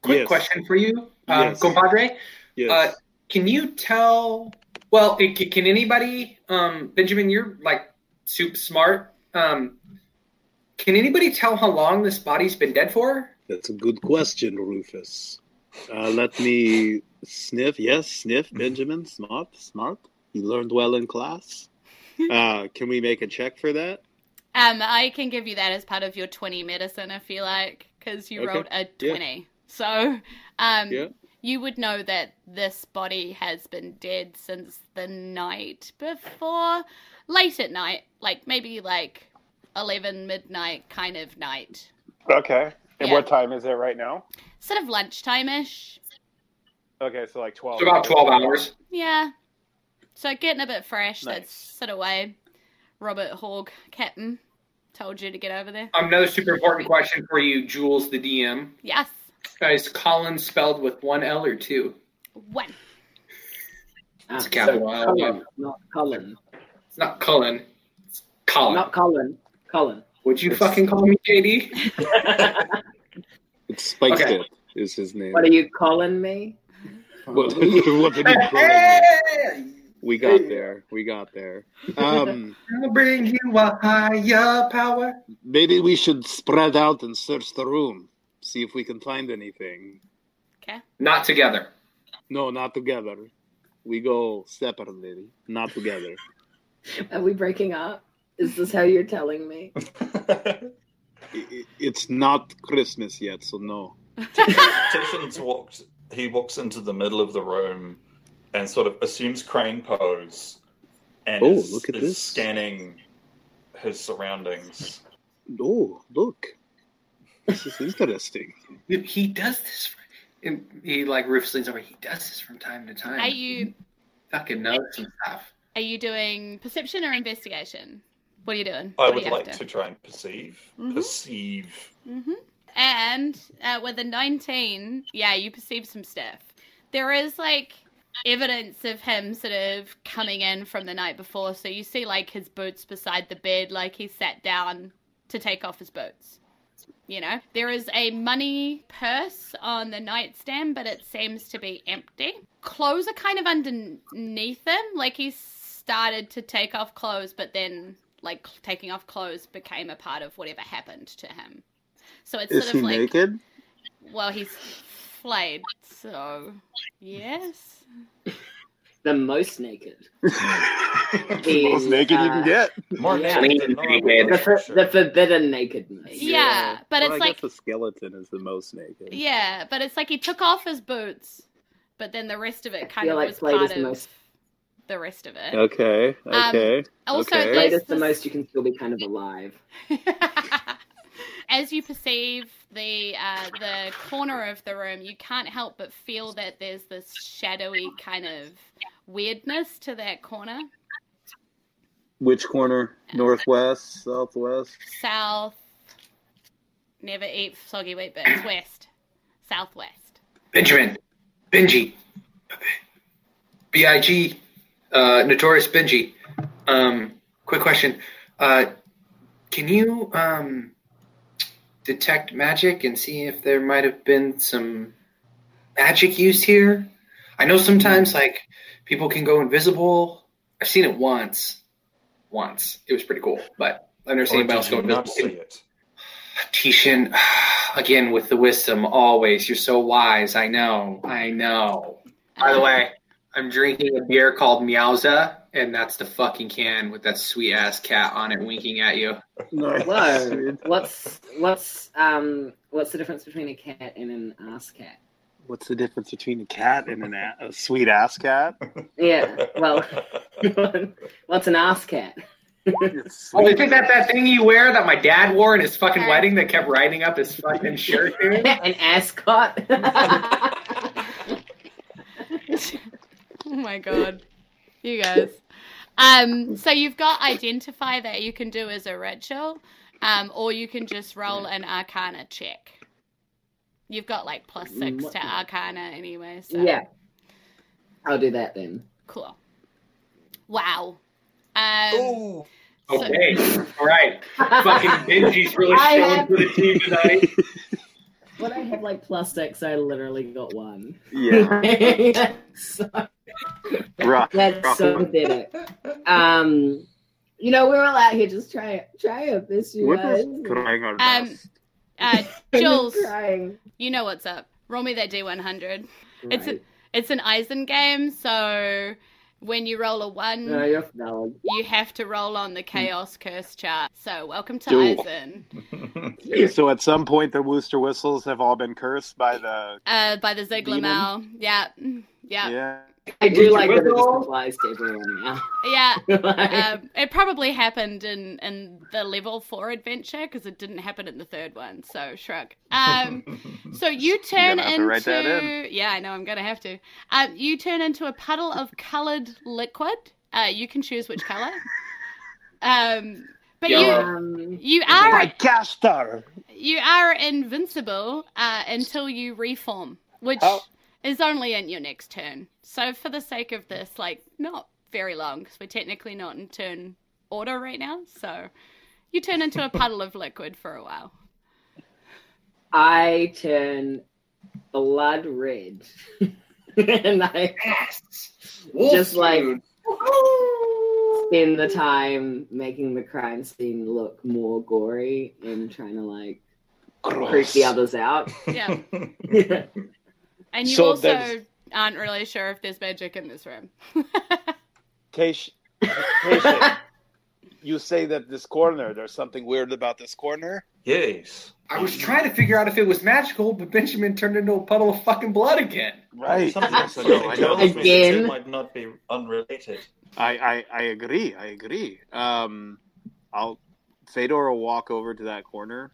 Quick yes. question for you. Um, yes. Compadre? Yes. Uh, can you tell, well, it, can anybody, um, Benjamin, you're, like, super smart. Um, can anybody tell how long this body's been dead for? That's a good question, Rufus. Uh, let me sniff. Yes, sniff, Benjamin. Smart, smart. You learned well in class. Uh, can we make a check for that? Um, I can give you that as part of your twenty medicine, if you like, because you okay. rolled a twenty. Yeah. So um, yeah. you would know that this body has been dead since the night before. Late at night, like maybe like eleven, midnight kind of night. Okay. And yeah. what time is it right now? Sort of lunchtime-ish. Okay, so like twelve. It's about twelve hours. Yeah. So getting a bit fresh. Nice. That's sort of way. Robert Hogg, captain, told you to get over there. Um, another super important question for you, Jules, the D M. Yes. Is Colin spelled with one L or two? One. That's ah, capital L. Colin, not Colin. It's not Colin. It's Colin. Not Colin. Colin. Would you it's... fucking call me J D? It's Spiked okay. It is his name. What are you calling me? What, what are you calling me? We got there. We got there. Um, I'll bring you a higher power. Maybe we should spread out and search the room. See if we can find anything. Okay. Not together. No, not together. We go separately. Not together. Are we breaking up? Is this how you're telling me? It's not Christmas yet, so no. Tishin's walked. He walks into the middle of the room and sort of assumes crane pose and oh, is, look at is this. Scanning his surroundings. Oh, look. This is interesting. He does this. For, he, like, Rufus leans over. He does this from time to time. Are you... He fucking knows some stuff. Are you doing perception or investigation? What are you doing? I what would like after? to try and perceive. Mm-hmm. Perceive. Mm-hmm. And uh, with a nineteen, yeah, you perceive some stuff. There is, like, evidence of him sort of coming in from the night before. So you see, like, his boots beside the bed, like he sat down to take off his boots. You know, there is a money purse on the nightstand, but it seems to be empty. Clothes are kind of underneath him. Like, he started to take off clothes, but then, like, taking off clothes became a part of whatever happened to him. So it's is sort of like... Is he naked? Well, he's flayed, so... Yes. The most naked. The most naked uh, you can get. More yeah. naked. The, for, the forbidden nakedness. Yeah, yeah. but well, it's I like... I guess the skeleton is the most naked. Yeah, but it's like he took off his boots, but then the rest of it kind of like was part of... Most... the rest of it. Okay, okay. Um, also, okay. Flayed is the most you can still be kind of alive. As you perceive the uh, the corner of the room, you can't help but feel that there's this shadowy kind of weirdness to that corner. Which corner? Northwest? Southwest? South. Never eat soggy wheat bits. West. Southwest. Benjamin. Benji. B I G. Uh, Notorious Benji. Um, quick question. Uh, can you... Um, detect magic and see if there might have been some magic used here. I know sometimes like people can go invisible. I've seen it once. Once. It was pretty cool, but I've never seen anybody else go invisible. See it. Tishin, again with the wisdom always. You're so wise. I know. I know. By the way, I'm drinking a beer called Meowza, and that's the fucking can with that sweet ass cat on it winking at you. Nice. Whoa. What's what's um what's the difference between a cat and an ass cat? What's the difference between a cat and an a, a sweet ass cat? Yeah. Well, what's an ass cat? Oh, you think that that thing you wear that my dad wore in his fucking wedding that kept riding up his fucking shirt, dude? An ascot. Oh my god. You guys. Um, so you've got Identify that you can do as a ritual, um, or you can just roll an Arcana check. You've got like plus six to Arcana anyway. So. Yeah. I'll do that then. Cool. Wow. Um, Ooh. So- okay. All right. Fucking Benji's really showing have- for the team tonight. When I had like plus six, I literally got one. Yeah. So- Rough, That's rough. So pathetic. Um, you know, we're all out here just trying, trying this, you we're guys. Just trying our best. Um, Uh, Jules, you know what's up. Roll me that D one hundred. Right. It's a, it's an Eisen game, so when you roll a one, no, yes, no. you have to roll on the Chaos Curse chart. So welcome to Duel. Eisen. Yeah, so at some point, the Wooster Whistles have all been cursed by the... Uh, by the Ziglamel. Yeah. yeah, yeah. I do Wooster like Whistle. That it just applies to everyone now. Yeah. like... um, it probably happened in, in the level four adventure, because it didn't happen in the third one, so shrug. Um, so you turn into... Write that in. Yeah, I know, I'm going to have to. Um, you turn into a puddle of coloured liquid. Uh, you can choose which colour. Um... But you, um, you are like Kashtar. You are invincible uh, until you reform, which oh. is only in your next turn. So for the sake of this, like, not very long, because we're technically not in turn order right now. So you turn into a puddle of liquid for a while. I turn blood red, and I yes. just like. Spend the time making the crime scene look more gory and trying to like Gross. Creep the others out. Yeah. yeah. And you so also there's... aren't really sure if there's magic in this room. Keish, Keish, you say that this corner, there's something weird about this corner? Yes. I was trying to figure out if it was magical, but Benjamin turned into a puddle of fucking blood again. Right. Something else I know. I know again. It might not be unrelated. I, I, I agree. I agree. Um, I'll Fedor will walk over to that corner.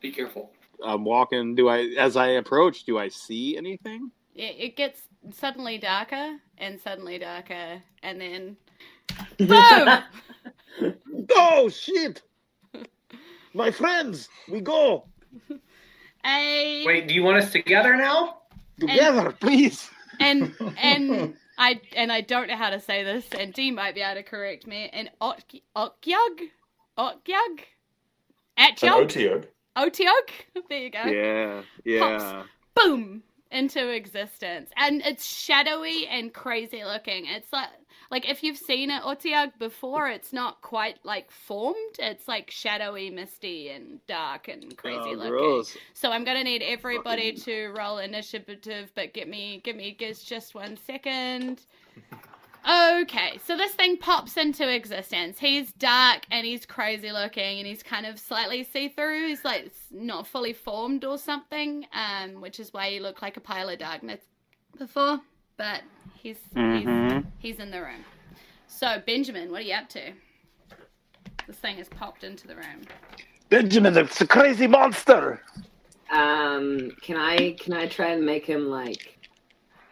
Be careful. I'm walking. Do I as I approach? Do I see anything? It, it gets suddenly darker and suddenly darker, and then boom! Oh shit! My friends, we go. I... Wait, do you want us together now? Together, and, please. And and. I and I don't know how to say this, and Dee might be able to correct me. And Otyugh, Otyugh, Otyugh, Otyugh. There you go. Yeah, yeah. Pops, boom, into existence, and it's shadowy and crazy looking. It's like like if you've seen an Otyugh before, it's not quite like formed. It's like shadowy, misty, and dark and crazy oh, looking. Gross. So I'm gonna need everybody to roll initiative, but get me, give me, give just one second. Okay, so this thing pops into existence. He's dark and he's crazy looking and he's kind of slightly see-through. He's like not fully formed or something, um, which is why he looked like a pile of darkness before. But he's, mm-hmm. he's he's in the room. So, Benjamin, what are you up to? This thing has popped into the room. Benjamin, it's a crazy monster! Um, can I can I try and make him, like,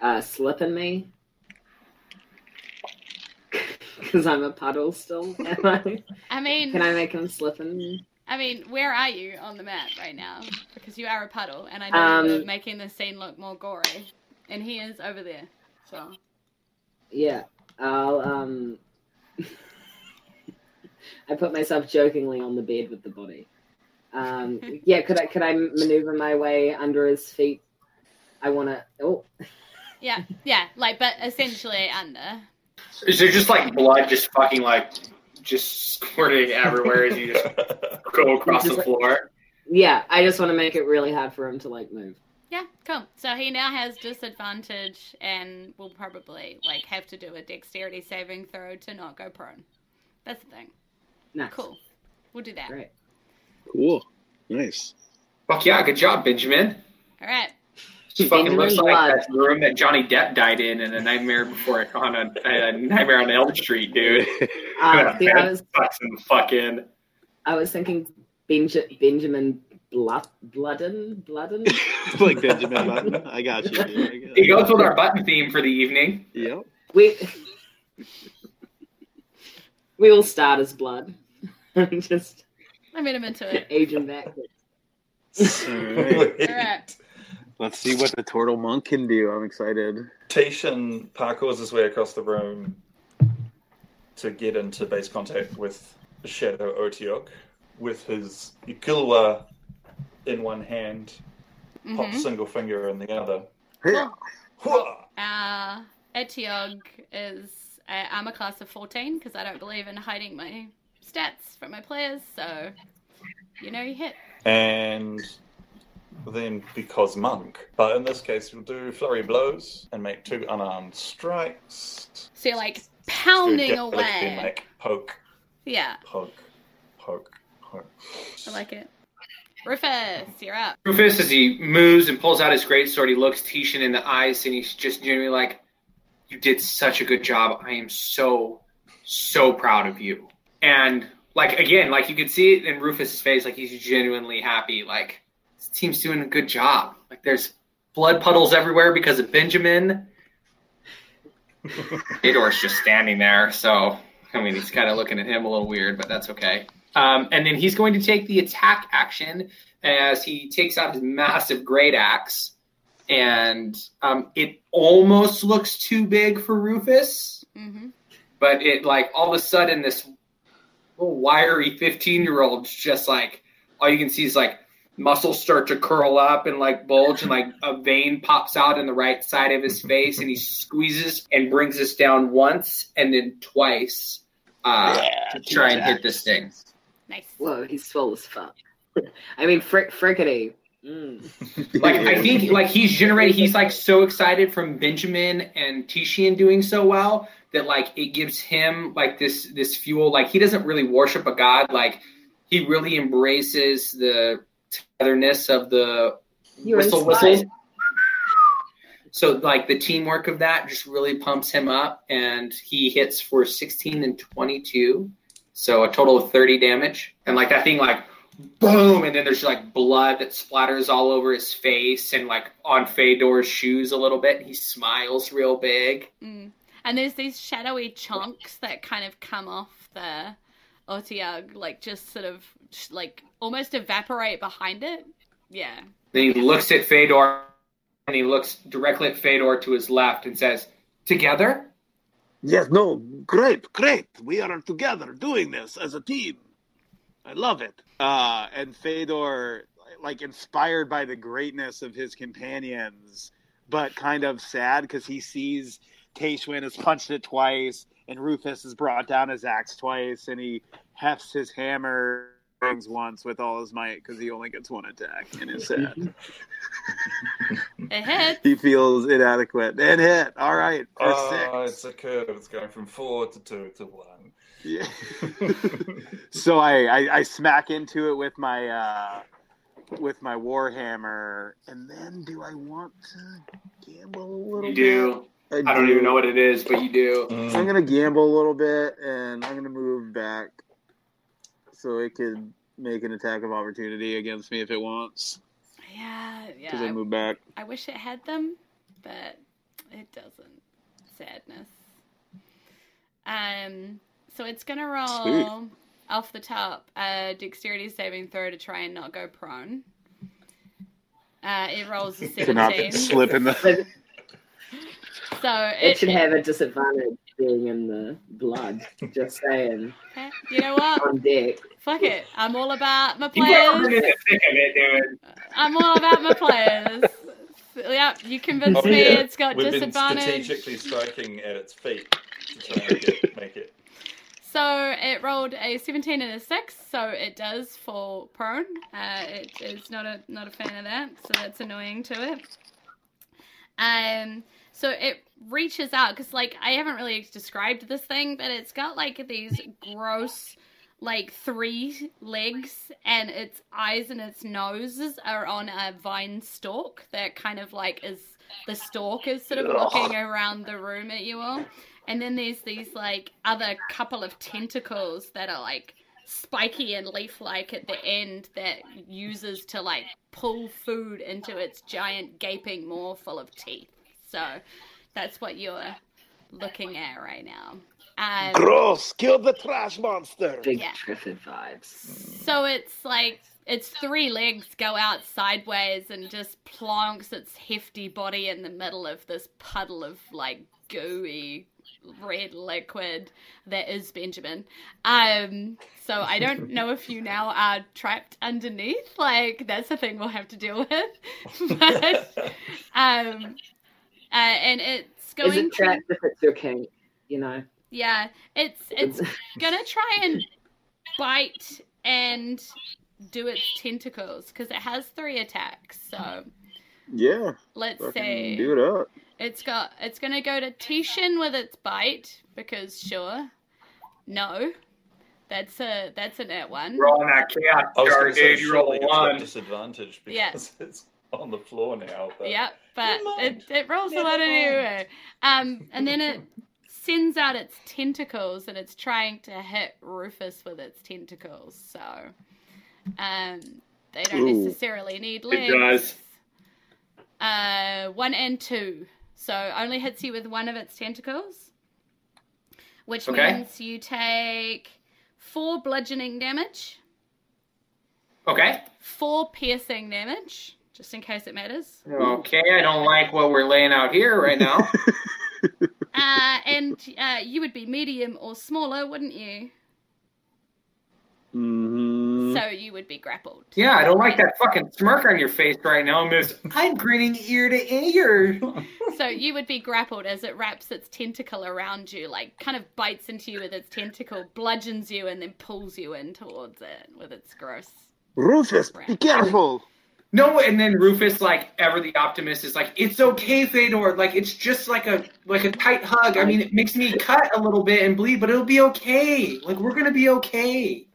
uh, slip in me? Because I'm a puddle still, am I? I mean... Can I make him slip in me? I mean, where are you on the map right now? Because you are a puddle, and I know um, you're making the scene look more gory. And he is over there, so... Yeah, I'll, um... I put myself jokingly on the bed with the body. Um, yeah, could I could I maneuver my way under his feet? I want to... Oh. Yeah, yeah, like, but essentially under. Is there just, like, blood just fucking, like, just squirting everywhere as you just go across just the floor? Like, yeah, I just want to make it really hard for him to, like, move. Yeah, cool. So he now has disadvantage and will probably like have to do a dexterity saving throw to not go prone. That's the thing. Nice. Cool. We'll do that. Great. Cool. Nice. Fuck yeah, good job, Benjamin. All right. It fucking looks like that's the room that Johnny Depp died in in A Nightmare Before on a, a Nightmare on Elm Street, dude. Uh, see, I was fucking. I was thinking Benja- Benjamin. Blood, Blooden, Blooden. Like Benjamin Button. I got you. Dude. I got it goes with our button theme for the evening. Yep. We we will start as blood. Just. I made him into it. Age him back. All right. All right. Let's see what the Tortle Monk can do. I'm excited. Tishin parkours his way across the room to get into base contact with Shadow Otyugh with his Ikilwa in one hand, mm-hmm. pop single finger in the other. Uh, Otyugh is, uh, I'm a class of fourteen, because I don't believe in hiding my stats from my players, so you know you hit. And then because monk. But in this case, you'll do flurry blows and make two unarmed strikes. So you're like pounding so you're away. Like poke. Yeah. Poke, poke, poke. I like it. Rufus, you're up. Rufus, as he moves and pulls out his greatsword, he looks Tishin in the eyes, and he's just genuinely like, you did such a good job. I am so, so proud of you. And, like, again, like, you could see it in Rufus's face. Like, he's genuinely happy. Like, this team's doing a good job. Like, there's blood puddles everywhere because of Benjamin. Fedor's just standing there, so, I mean, he's kind of looking at him a little weird, but that's okay. Um, and then he's going to take the attack action as he takes out his massive great axe. And um, it almost looks too big for Rufus. Mm-hmm. But it, like, all of a sudden, this little wiry fifteen-year-old's just, like, all you can see is, like, muscles start to curl up and, like, bulge. And, like, a vein pops out in the right side of his face. And he squeezes and brings us down once and then twice uh, yeah, to try and hit this thing. Nice. Whoa, he's swole as fuck. I mean, fr- frickety. Mm. Like, I think, like, he's generated, he's, like, so excited from Benjamin and Tishin doing so well that, like, it gives him, like, this this fuel. Like, he doesn't really worship a god. Like, he really embraces the togetherness of the You're whistle whistles. So, like, the teamwork of that just really pumps him up, and he hits for sixteen and twenty-two. So a total of thirty damage. And, like, that thing, like, boom! And then there's, like, blood that splatters all over his face and, like, on Fedor's shoes a little bit. And he smiles real big. Mm. And there's these shadowy chunks that kind of come off the Otyugh, like, just sort of, like, almost evaporate behind it. Yeah. Then he looks at Fedor, and he looks directly at Fedor to his left and says, "Together?" Yes, no, great, great. We are together doing this as a team. I love it. Uh, and Fedor, like, inspired by the greatness of his companions, but kind of sad because he sees Taishwin has punched it twice, and Rufus has brought down his axe twice, and he hefts his hammer once with all his might because he only gets one attack, and is sad. It hit. He feels inadequate. It hit. All right. For oh, six. It's a curve. It's going from four to two to one. Yeah. So I, I, I smack into it with my uh, with my warhammer, and then do I want to gamble a little? You do. Bit? I, I don't do. even know what it is, but you do. Mm. I'm gonna gamble a little bit, and I'm gonna move back so it could make an attack of opportunity against me if it wants. Yeah, yeah. Because I moved back. I wish it had them, but it doesn't. Sadness. Um. So it's going to roll Sweet. off the top a dexterity saving throw to try and not go prone. Uh, it rolls a seventeen. To not slip in the... So it, it should have a disadvantage being in the blood. Just saying. Okay. You know what? On deck. Fuck it. I'm all about my players. I'm all about my players. Yep, you convinced oh, me yeah. It's got We've disadvantage. We've been strategically striking at its feet to try and make it. Make it. So it rolled a seventeen and a six, so it does fall prone. Uh, it, it's not a not a fan of that, so that's annoying to it. Um, so it reaches out because, like, I haven't really described this thing, but it's got, like, these gross, like, three legs, and its eyes and its noses are on a vine stalk that kind of, like, is the stalk is sort of looking around the room at you all. And then there's these, like, other couple of tentacles that are, like, spiky and leaf-like at the end that uses to, like, pull food into its giant gaping maw full of teeth. So that's what you're looking at right now. Um, Gross! Kill the trash monster! Big yeah. Triffid vibes. So it's, like, its three legs go out sideways and just plonks its hefty body in the middle of this puddle of, like, gooey red liquid that is Benjamin. Um, so I don't know if you now are trapped underneath. Like, that's the thing we'll have to deal with. But, um, uh, and it's going is it trapped to... if it's your king, you know? Yeah, it's it's gonna try and bite and do its tentacles, because it has three attacks. So yeah, let's see. Do it up. It's got. It's gonna go to Tishin with its bite because sure. No, that's a that's an it one. Wrong account. I was going to say surely it's got disadvantage because yeah. it's on the floor now. But yeah, but it, it rolls Never a lot mind. Anyway. Um, and then it sends out its tentacles and it's trying to hit Rufus with its tentacles. So, um, they don't Ooh. necessarily need legs. It does. Uh, one and two. So only hits you with one of its tentacles. Which okay. means you take four bludgeoning damage. Okay. Four piercing damage, just in case it matters. Okay, I don't like what we're laying out here right now. uh, and uh, you would be medium or smaller, wouldn't you? Mm-hmm. So you would be grappled. Yeah, I don't like that fucking smirk on your face right now, Miss. I'm grinning ear to ear. So you would be grappled as it wraps its tentacle around you, like kind of bites into you with its tentacle, bludgeons you, and then pulls you in towards it with its gross. Rufus, wrap. Be careful. No, and then Rufus, like ever the optimist, is like, "It's okay, Fedor. Like it's just like a like a tight hug. I mean, it makes me cut a little bit and bleed, but it'll be okay. Like we're gonna be okay."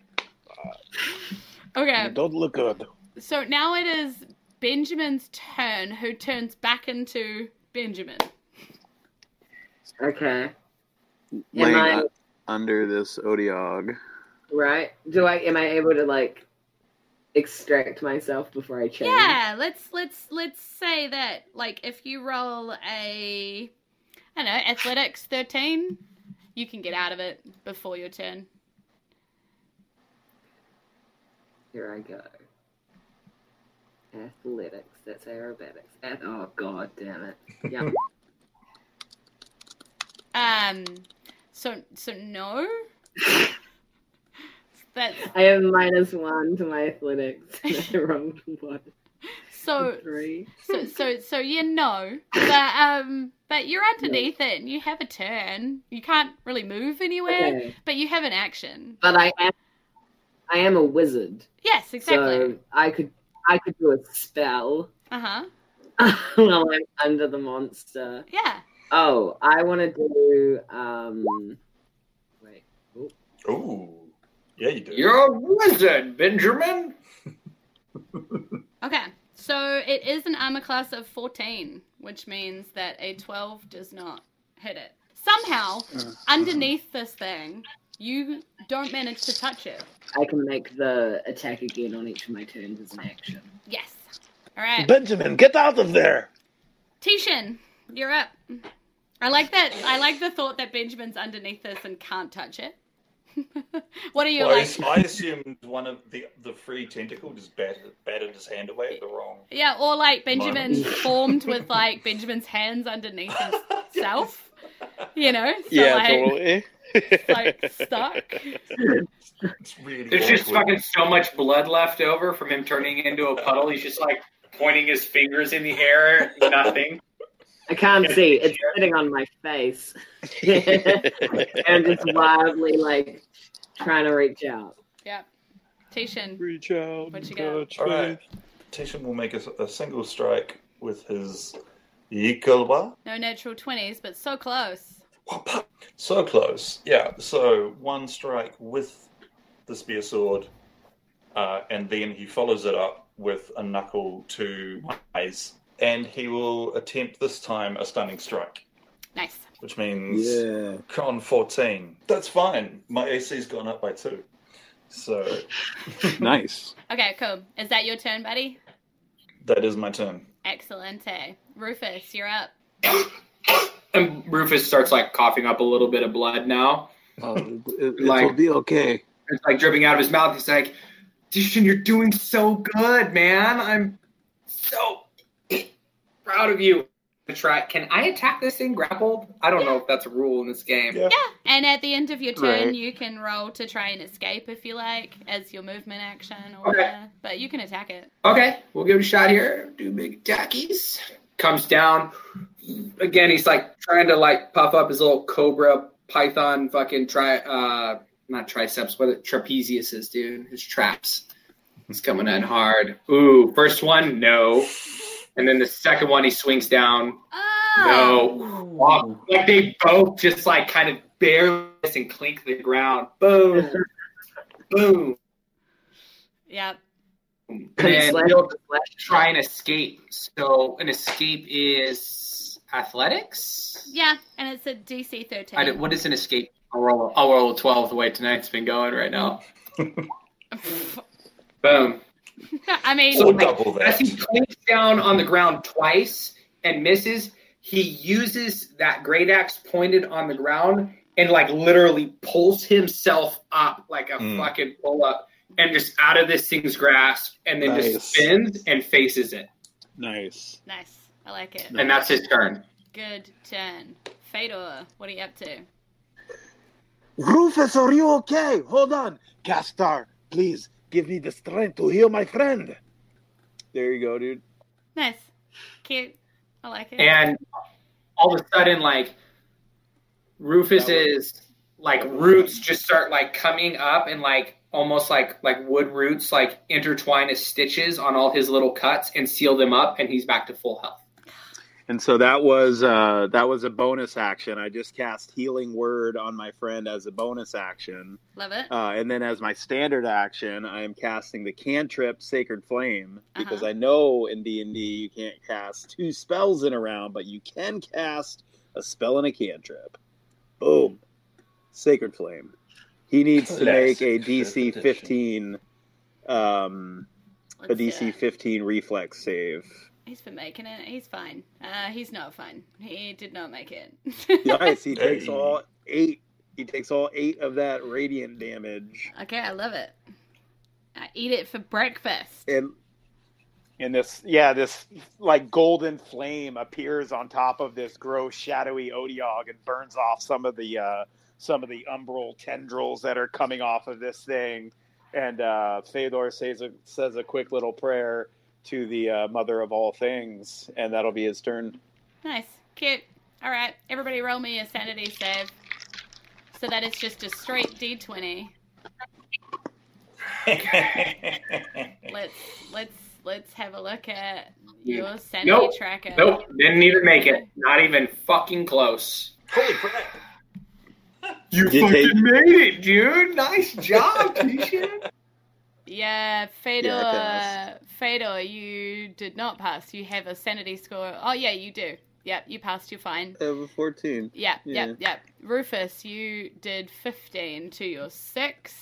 Okay. You don't look good. So now it is Benjamin's turn, who turns back into Benjamin. Okay. Laying I, under this Otyugh. Right. Do I am I able to like extract myself before I change? Yeah, let's let's let's say that like if you roll a I don't know, athletics thirteen, you can get out of it before your turn. Here I go. Athletics. That's aerobatics. Ath- oh, god damn it. Yeah. um, so, so no? That's... I have minus one to my athletics. I rolled one. So, three. so, so, so, yeah, no. But, um, but you're underneath yeah. it and you have a turn. You can't really move anywhere, okay. but you have an action. But I am. I am a wizard. Yes, exactly. So I could I could do a spell. Uh huh. While I'm under the monster. Yeah. Oh, I want to do. Um, wait. Oh. Yeah, you do. You're a wizard, Benjamin. Okay, so it is an armor class of fourteen, which means that a twelve does not hit it. Somehow, uh-huh. underneath this thing. You don't manage to touch it. I can make the attack again on each of my turns as an action. Yes. All right. Benjamin, get out of there. Tishin, you're up. I like that. I like the thought that Benjamin's underneath this and can't touch it. What are you well, like? I assumed one of the the free tentacle just batted, batted his hand away at the wrong. Yeah, or like Benjamin's formed with like Benjamin's hands underneath himself. You know. So yeah, like, totally. It's like stuck. It's really There's awkward. Just fucking so much blood left over from him turning into a puddle. He's just like pointing his fingers in the air, nothing. I can't see. It's sitting on my face. I'm just wildly like trying to reach out. Yeah. Tishin. Reach out. What you got? All right. Tishin will make a, a single strike with his Yikulba. No natural twenties, but so close. So close, yeah. So one strike with the spear sword, uh, and then he follows it up with a knuckle to eyes, and he will attempt this time a stunning strike. Nice. Which means yeah. con fourteen. That's fine. My A C's gone up by two. So nice. Okay, cool. Is that your turn, buddy? That is my turn. Excellent. Rufus, you're up. And Rufus starts, like, coughing up a little bit of blood now. Oh, it, like, it'll be okay. It's, like, dripping out of his mouth. He's like, Tishin, you're doing so good, man. I'm so proud of you. Try. Can I attack this thing grappled? I don't yeah. know if that's a rule in this game. Yeah. yeah. And at the end of your turn, right. you can roll to try and escape, if you like, as your movement action. Or okay. uh, but you can attack it. Okay. We'll give it a shot here. Do big attackies. Comes down. Again, he's like trying to like puff up his little cobra python fucking tri uh not triceps, what it trapezius is, dude. His traps. He's coming in hard. Ooh, first one, no. And then the second one, he swings down. Oh. No. Oh, like they both just like kind of barely and clink to the ground. Boom. Boom. Yep. And then he'll try and escape. So an escape is athletics? Yeah, and it's a D C thirteen. I what is an escape? I'll roll, I'll roll a twelve the way tonight's been going right now. Boom. I mean, so double that. As he clinks down on the ground twice and misses, he uses that great axe pointed on the ground and, like, literally pulls himself up like a mm. fucking pull-up and just out of this thing's grasp and then nice. Just spins and faces it. Nice. Nice. I like it. And that's his turn. Good turn. Fedor, what are you up to? Rufus, are you okay? Hold on. Kashtar, please. Give me the strength to heal my friend. There you go, dude. Nice. Cute. I like it. And all of a sudden, like, Rufus's, like, roots just start, like, coming up and, like, almost like, like wood roots, like, intertwine as stitches on all his little cuts and seal them up, and he's back to full health. And so that was uh, that was a bonus action. I just cast Healing Word on my friend as a bonus action. Love it. Uh, and then as my standard action, I am casting the cantrip Sacred Flame because uh-huh. I know in D and D you can't cast two spells in a round, but you can cast a spell and a cantrip. Boom. Sacred Flame. He needs to make a D C fifteen, um, a D C fifteen reflex save. He's been making it. He's fine. Uh, he's not fine. He did not make it. Nice. He takes all eight. He takes all eight of that radiant damage. Okay, I love it. I eat it for breakfast. And and this, yeah, this like golden flame appears on top of this gross, shadowy Otyugh and burns off some of the uh, some of the umbral tendrils that are coming off of this thing. And uh, Fedor says a, says a quick little prayer to the uh, mother of all things, and that'll be his turn. Nice. Cute. All right. Everybody roll me a sanity save. So that is just a straight D twenty. let's let's let's have a look at your sanity nope. tracker. Nope. Didn't even make it. Not even fucking close. Holy crap. You Did fucking they... made it, dude. Nice job, Tisha. Yeah, Fedor, yeah, Fedor, you did not pass. You have a sanity score. Oh, yeah, you do. Yep, you passed. You're fine. I have a fourteen. Yep, yeah. yep, yep. Rufus, you did fifteen to your six.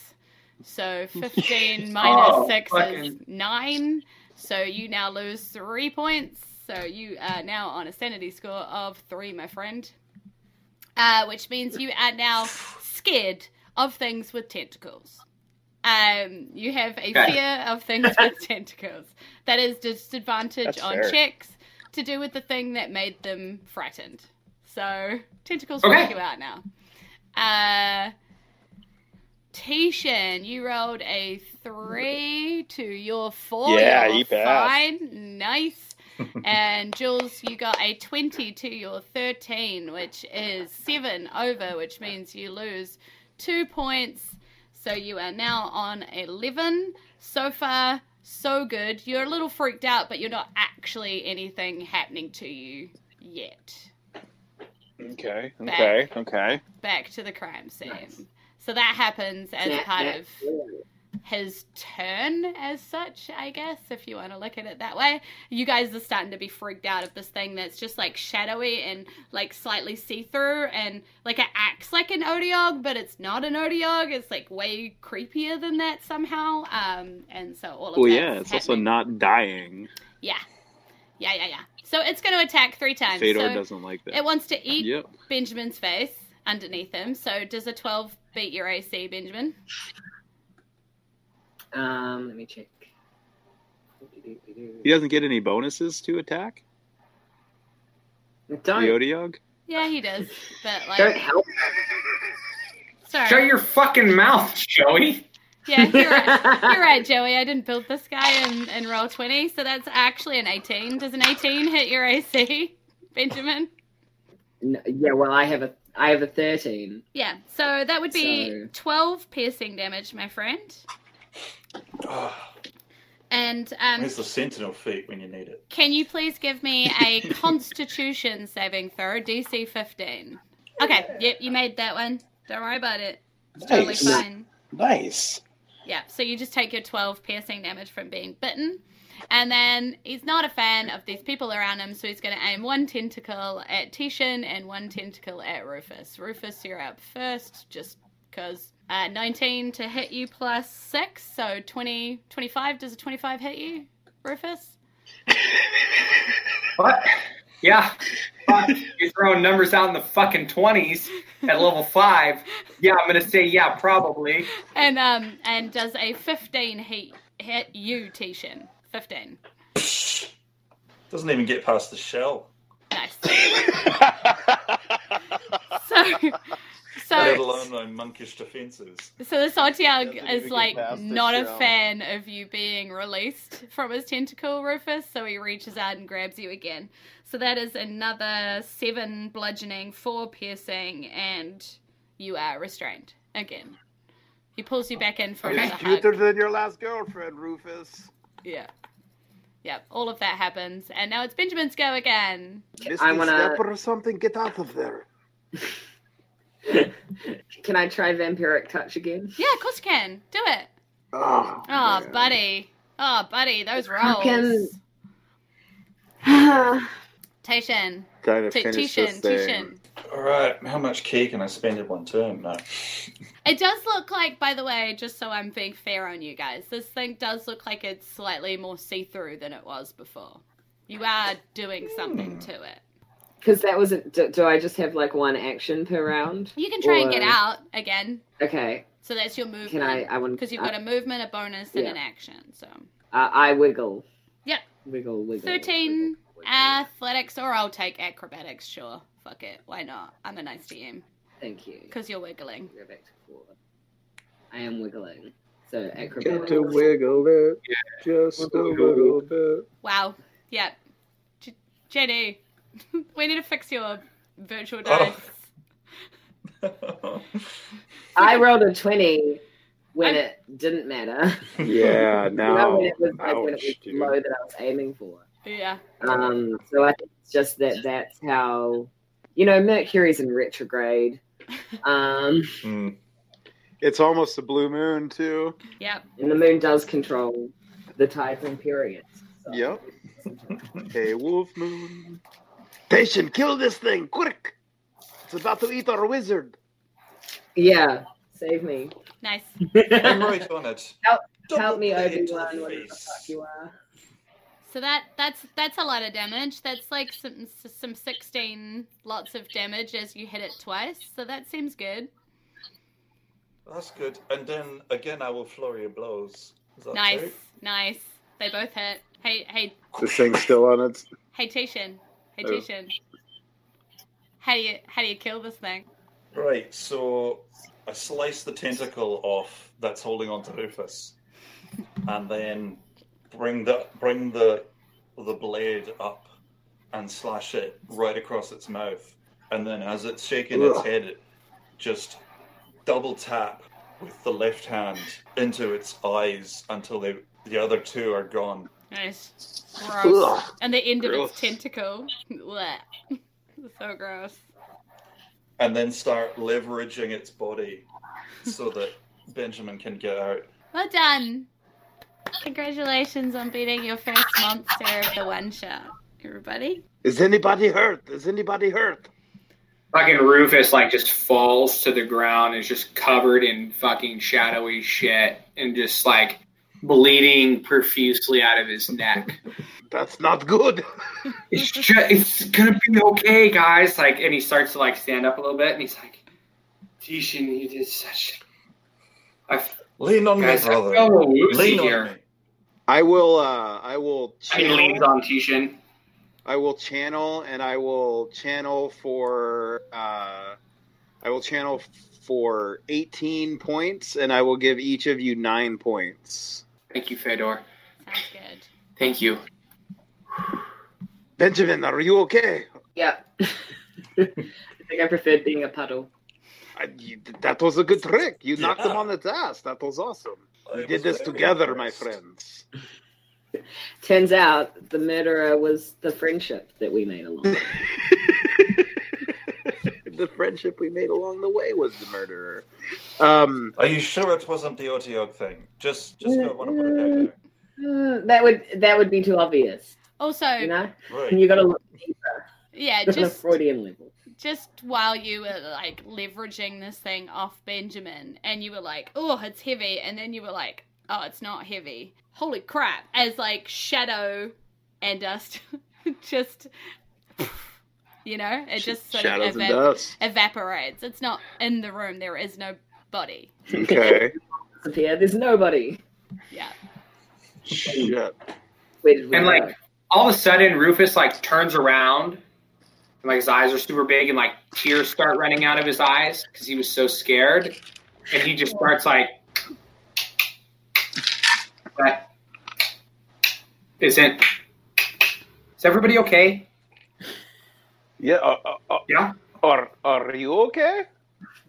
So fifteen minus oh, six fucking... is nine. So you now lose three points. So you are now on a sanity score of three, my friend. Uh, which means you are now scared of things with tentacles. Um, you have a okay. fear of things with tentacles. That is disadvantage That's on fair. Checks to do with the thing that made them frightened. So tentacles okay. freak you out now. Uh, Tishin, you rolled a three to your four. Yeah, you passed. Fine, nice. And Jules, you got a twenty to your thirteen, which is seven over, which means you lose two points. So you are now on eleven. So far, so good. You're a little freaked out, but you're not actually anything happening to you yet. Okay, okay, back, okay. Back to the crime scene. Nice. So that happens as yeah, part yeah. of his turn as such, I guess, if you want to look at it that way. You guys are starting to be freaked out of this thing that's just like shadowy and like slightly see-through and like it acts like an Otyugh, but it's not an Otyugh. It's like way creepier than that somehow. Um, and so all of oh, that's yeah, it's happening. Also not dying. Yeah. Yeah, yeah, yeah. So it's going to attack three times. Fedor so doesn't like that. It wants to eat yep. Benjamin's face underneath him. So does a twelve beat your A C, Benjamin? Um, let me check. He doesn't get any bonuses to attack? Don't. The Otyugh? Yeah, he does. But like... Don't help. Sorry. Shut your fucking mouth, Joey. Yeah, you're right. You're right, Joey. I didn't build this guy in, in roll twenty, so that's actually an eighteen. Does an eighteen hit your A C, Benjamin? No, yeah, well, I have a I have a thirteen. Yeah, so that would be so... twelve piercing damage, my friend. And um, where's the sentinel feat when you need it? Can you please give me a Constitution saving throw, D C fifteen? Okay, yeah. Yep, you made that one. Don't worry about it. It's nice. Totally fine. Nice. Yeah, so you just take your twelve piercing damage from being bitten. And then he's not a fan of these people around him, so he's going to aim one tentacle at Tishin and one tentacle at Rufus. Rufus, you're up first, just because uh, nineteen to hit you plus six, so twenty, twenty-five. Does a twenty-five hit you, Rufus? What? Yeah. You're throwing numbers out in the fucking twenties at level five. Yeah, I'm going to say yeah, probably. And um, and does a fifteen hit, hit you, Tishin? fifteen. Doesn't even get past the shell. Nice. so, so, let alone my monkish defences. So this Otyugh is like not a fan of you being released from his tentacle, Rufus, so he reaches out and grabs you again. So that is another seven bludgeoning, four piercing, and you are restrained again. He pulls you back in for another hug. You're cuter than your last girlfriend, Rufus. Yeah. Yeah, all of that happens. And now it's Benjamin's go again. I want to... Step or something, get out of there. Can I try Vampiric Touch again? Yeah, of course you can. Do it. Oh, oh buddy. Oh, buddy, those rolls. Fucking... Tishin. Kind of T- finish Tishin, this thing. Tishin. All right, how much key can I spend in one turn? No. It does look like, by the way, just so I'm being fair on you guys, this thing does look like it's slightly more see-through than it was before. You are doing something mm. to it. Because that wasn't... Do, do I just have, like, one action per round? You can try or... and get out again. Okay. So that's your movement. Can I... I want Because you've got I, a movement, a bonus, yeah. and an action, so... Uh, I wiggle. Yep. Wiggle, wiggle. thirteen... Wiggle. Athletics, or I'll take acrobatics, sure. Fuck it. Why not? I'm a nice D M. Thank you. Because you're wiggling. Go back to four. I am wiggling. So acrobatics. Get to wiggle it. Just a little bit. Wow. Yep. J- Jenny, we need to fix your virtual dice. Oh. I rolled a twenty when I'm... it didn't matter. Yeah, no. When it was, like, when it was low that I was aiming for. Yeah. Um, so I think it's just that that's how, you know, Mercury's in retrograde. Um, mm. It's almost the blue moon, too. Yep. And the moon does control the tides and periods. So. Yep. Hey, wolf moon. Patient, kill this thing, quick. It's about to eat our wizard. Yeah, save me. Nice. I'm right on it. Help, help me, Obi-Wan, whatever the fuck you are. So that that's that's a lot of damage. That's like some some sixteen lots of damage as you hit it twice. So that seems good. That's good. And then again, I will flurry of blows. Is that nice, two? Nice. They both hit. Hey, hey. This thing's still on it. Hey, Tishin. Hey, oh. Tishin. How do you how do you kill this thing? Right. So I slice the tentacle off that's holding onto Rufus, and then. Bring the bring the the blade up and slash it right across its mouth, and then as it's shaking its head, it just double tap with the left hand into its eyes until they, the other two are gone. Nice, gross, ugh. And the end gross. Of its tentacle. So gross. And then start leveraging its body so that Benjamin can get out. Well done. Congratulations on beating your first monster of the one shot, everybody. Is anybody hurt? Is anybody hurt? Fucking Rufus, like, just falls to the ground and is just covered in fucking shadowy shit and just, like, bleeding profusely out of his neck. That's not good. It's just, it's gonna be okay, guys. Like, and he starts to, like, stand up a little bit and he's like, Tishin, you did such... I've... Lean on guys, me, brother. Lean on me. I will. Uh, I will. Channel, I lean on Tishin. I will channel, and I will channel for. Uh, I will channel for eighteen points, and I will give each of you nine points. Thank you, Fedor. Sounds good. Thank you, Benjamin. Are you okay? Yeah. I think I preferred being a puddle. I, you, that was a good trick. You knocked yeah. him on the ass. That was awesome. I we did this together, impressed. My friends. Turns out the murderer was the friendship that we made along the way. The friendship we made along the way was the murderer. Um, Are you sure it wasn't the Otyugh thing? Just just don't want to put it out there. Uh, that would that would be too obvious. Also, you know, right. You got to look deeper. Yeah, just on a Freudian level. Just while you were like leveraging this thing off Benjamin, and you were like, "Oh, it's heavy," and then you were like, "Oh, it's not heavy." Holy crap! As like Shadow and Dust, just you know, it just sort Shadows of evap- evaporates. It's not in the room. There is no body. Okay. There's nobody. Yeah. Shit. Where did we and go? Like all of a sudden, Rufus like turns around. And, like, his eyes are super big, and, like, tears start running out of his eyes because he was so scared. And he just starts, like, that isn't... Is everybody okay? Yeah. Uh, uh, yeah? Are, are you okay?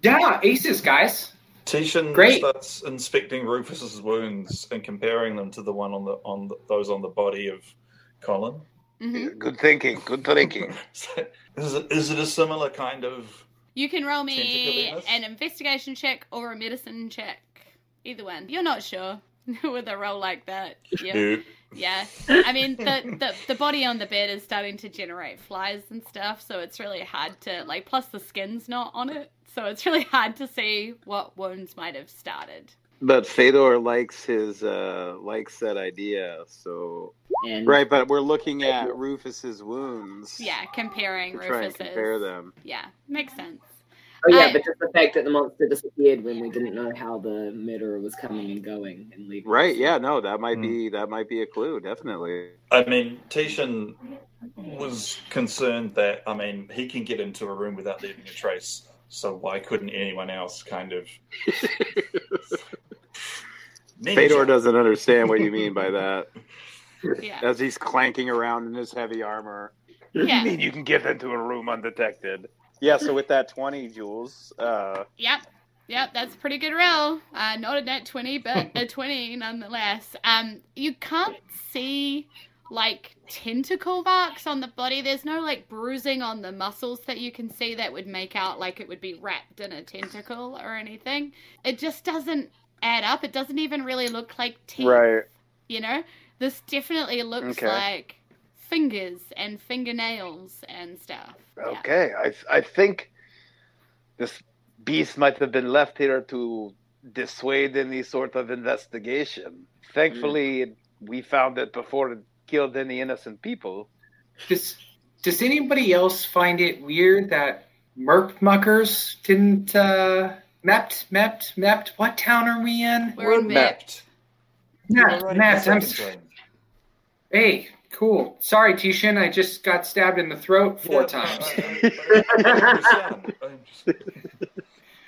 Yeah, aces, guys. Tishin Great. starts inspecting Rufus's wounds and comparing them to the one on the on the, those on the body of Colin. Mm-hmm. Good thinking, good thinking. So, is, it, is it a similar kind of... You can roll me an investigation check or a medicine check. Either one. You're not sure with a roll like that. Yeah. Nope. Yeah. I mean, the, the, the body on the bed is starting to generate flies and stuff, so it's really hard to... like. Plus the skin's not on it, so it's really hard to see what wounds might have started. But Fedor likes his uh, likes that idea, so... And right, but we're looking at Rufus's wounds. Yeah, comparing Rufus's. Try and compare them. Yeah, makes sense. Oh yeah, uh, but just the fact that the monster disappeared when we didn't know how the murderer was coming and going and leaving. Right. Yeah. No, that might mm. be that might be a clue. Definitely. I mean, Tishin was concerned that I mean he can get into a room without leaving a trace, so why couldn't anyone else? Kind of. Fedor doesn't understand what you mean by that. Yeah. As he's clanking around in his heavy armor. Yeah. You mean you can get into a room undetected? Yeah, so with that twenty, Jules. Uh... Yep, yep, that's a pretty good roll. Uh, not a net twenty, but a twenty nonetheless. Um, you can't see, like, tentacle marks on the body. There's no, like, bruising on the muscles that you can see that would make out like it would be wrapped in a tentacle or anything. It just doesn't add up. It doesn't even really look like teeth. Right. You know? This definitely looks okay. Like fingers and fingernails and stuff. Okay, yeah. I I think this beast might have been left here to dissuade any sort of investigation. Thankfully, mm. we found it before it killed any innocent people. Does, does anybody else find it weird that Mept Muckers didn't... Uh, Mept, Mept, Mept, what town are we in? We're, We're in Mept. Mept, Mept, I'm sorry. Hey, cool. Sorry, Tishin, I just got stabbed in the throat four yeah, times. I, I, I, I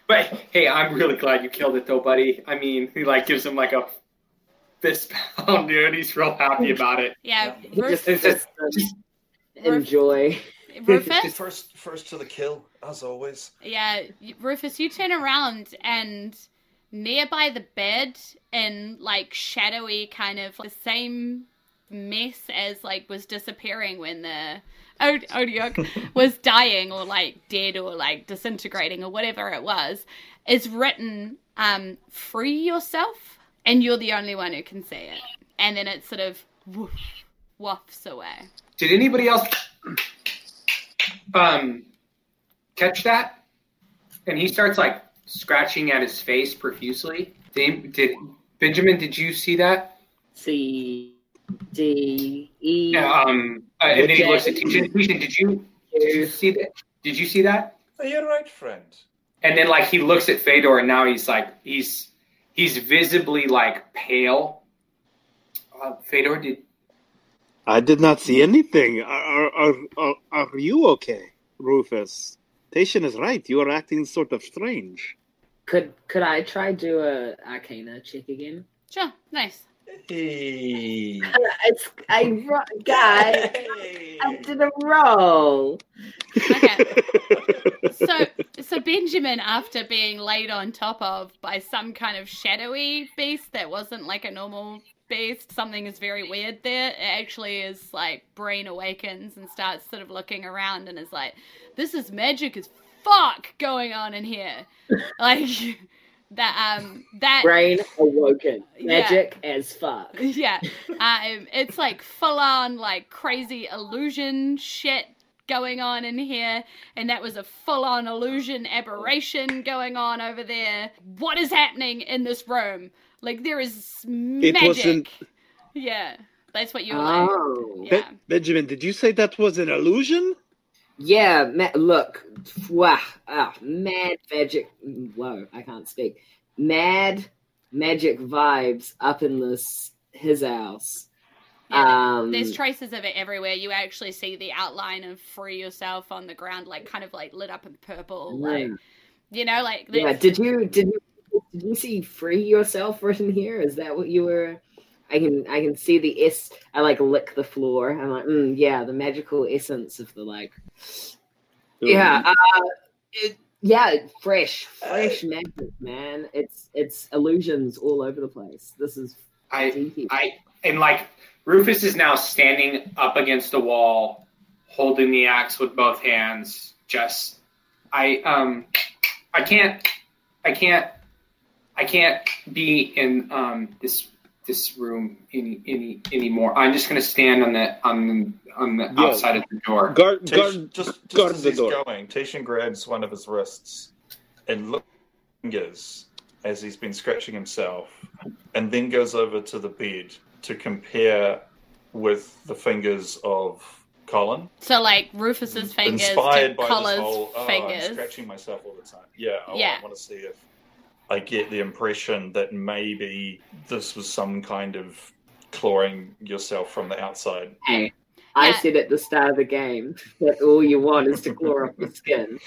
but hey, I'm really glad you killed it, though, buddy. I mean, he like gives him like a fist pound, dude. He's real happy about it. Yeah, yeah. Rufus, just, just, just enjoy. Rufus, first, first to the kill, as always. Yeah, Rufus, you turn around and. Nearby the bed in like shadowy kind of like, the same mess as like was disappearing when the Od- Otyugh was dying or like dead or like disintegrating or whatever it was is written um free yourself and you're the only one who can see it, and then it sort of woof, wafts away. Did anybody else um catch that? And he starts like scratching at his face profusely. Did, did Benjamin? Did you see that? C D E. Yeah, um, uh, and then he looks at Tishin. Tishin, did you did you see that? Did you see that? Oh, you're right, friend. And then, like, he looks at Fedor, and now he's like, he's he's visibly like pale. Uh, Fedor, did I did not see anything. Are are are, are you okay, Rufus? Tishin is right. You are acting sort of strange. Could could I try do a Arcana check again? Sure, nice. Hey. It's a ro- guy. Hey. I did a roll. Okay. so, so Benjamin, after being laid on top of by some kind of shadowy beast that wasn't like a normal beast, something is very weird there. It actually is like brain awakens and starts sort of looking around and is like, "This is magic as fuck going on in here." Like. That um that brain awoken magic yeah. as fuck yeah um it's like full on like crazy illusion shit going on in here, and that was a full on illusion aberration going on over there. What is happening in this room? Like there is magic. It wasn't... Yeah, that's what you were oh. like. Yeah. Be- Benjamin, did you say that was an illusion? Yeah, ma- look, wow, oh, mad magic, whoa, I can't speak. Mad magic vibes up in this, his house. Yeah, um, there's traces of it everywhere. You actually see the outline of Free Yourself on the ground, like kind of like lit up in purple, like, yeah. you know, like. This. Yeah, did you, did you, did you see Free Yourself written here? Is that what you were? I can I can see the S. I like lick the floor. I'm like, mm, yeah, the magical essence of the like, yeah, uh, it, yeah, fresh, fresh magic, man. It's it's illusions all over the place. This is I deep. I and like Rufus is now standing up against the wall, holding the axe with both hands. Just I um I can't I can't I can't be in um this. This room any any anymore. I'm just gonna stand on the on the, on the yeah. outside of the door. Guard, Tish, guard just, just guard as the he's door. Going, Tishin grabs one of his wrists and looks as he's been scratching himself, and then goes over to the bed to compare with the fingers of Colin. So like Rufus's fingers, inspired to by Colin's this whole, oh, fingers. I'm scratching myself all the time. Yeah, I yeah. want, want to see if. I get the impression that maybe this was some kind of clawing yourself from the outside. Hey, I yeah. said at the start of the game that all you want is to claw off the skin.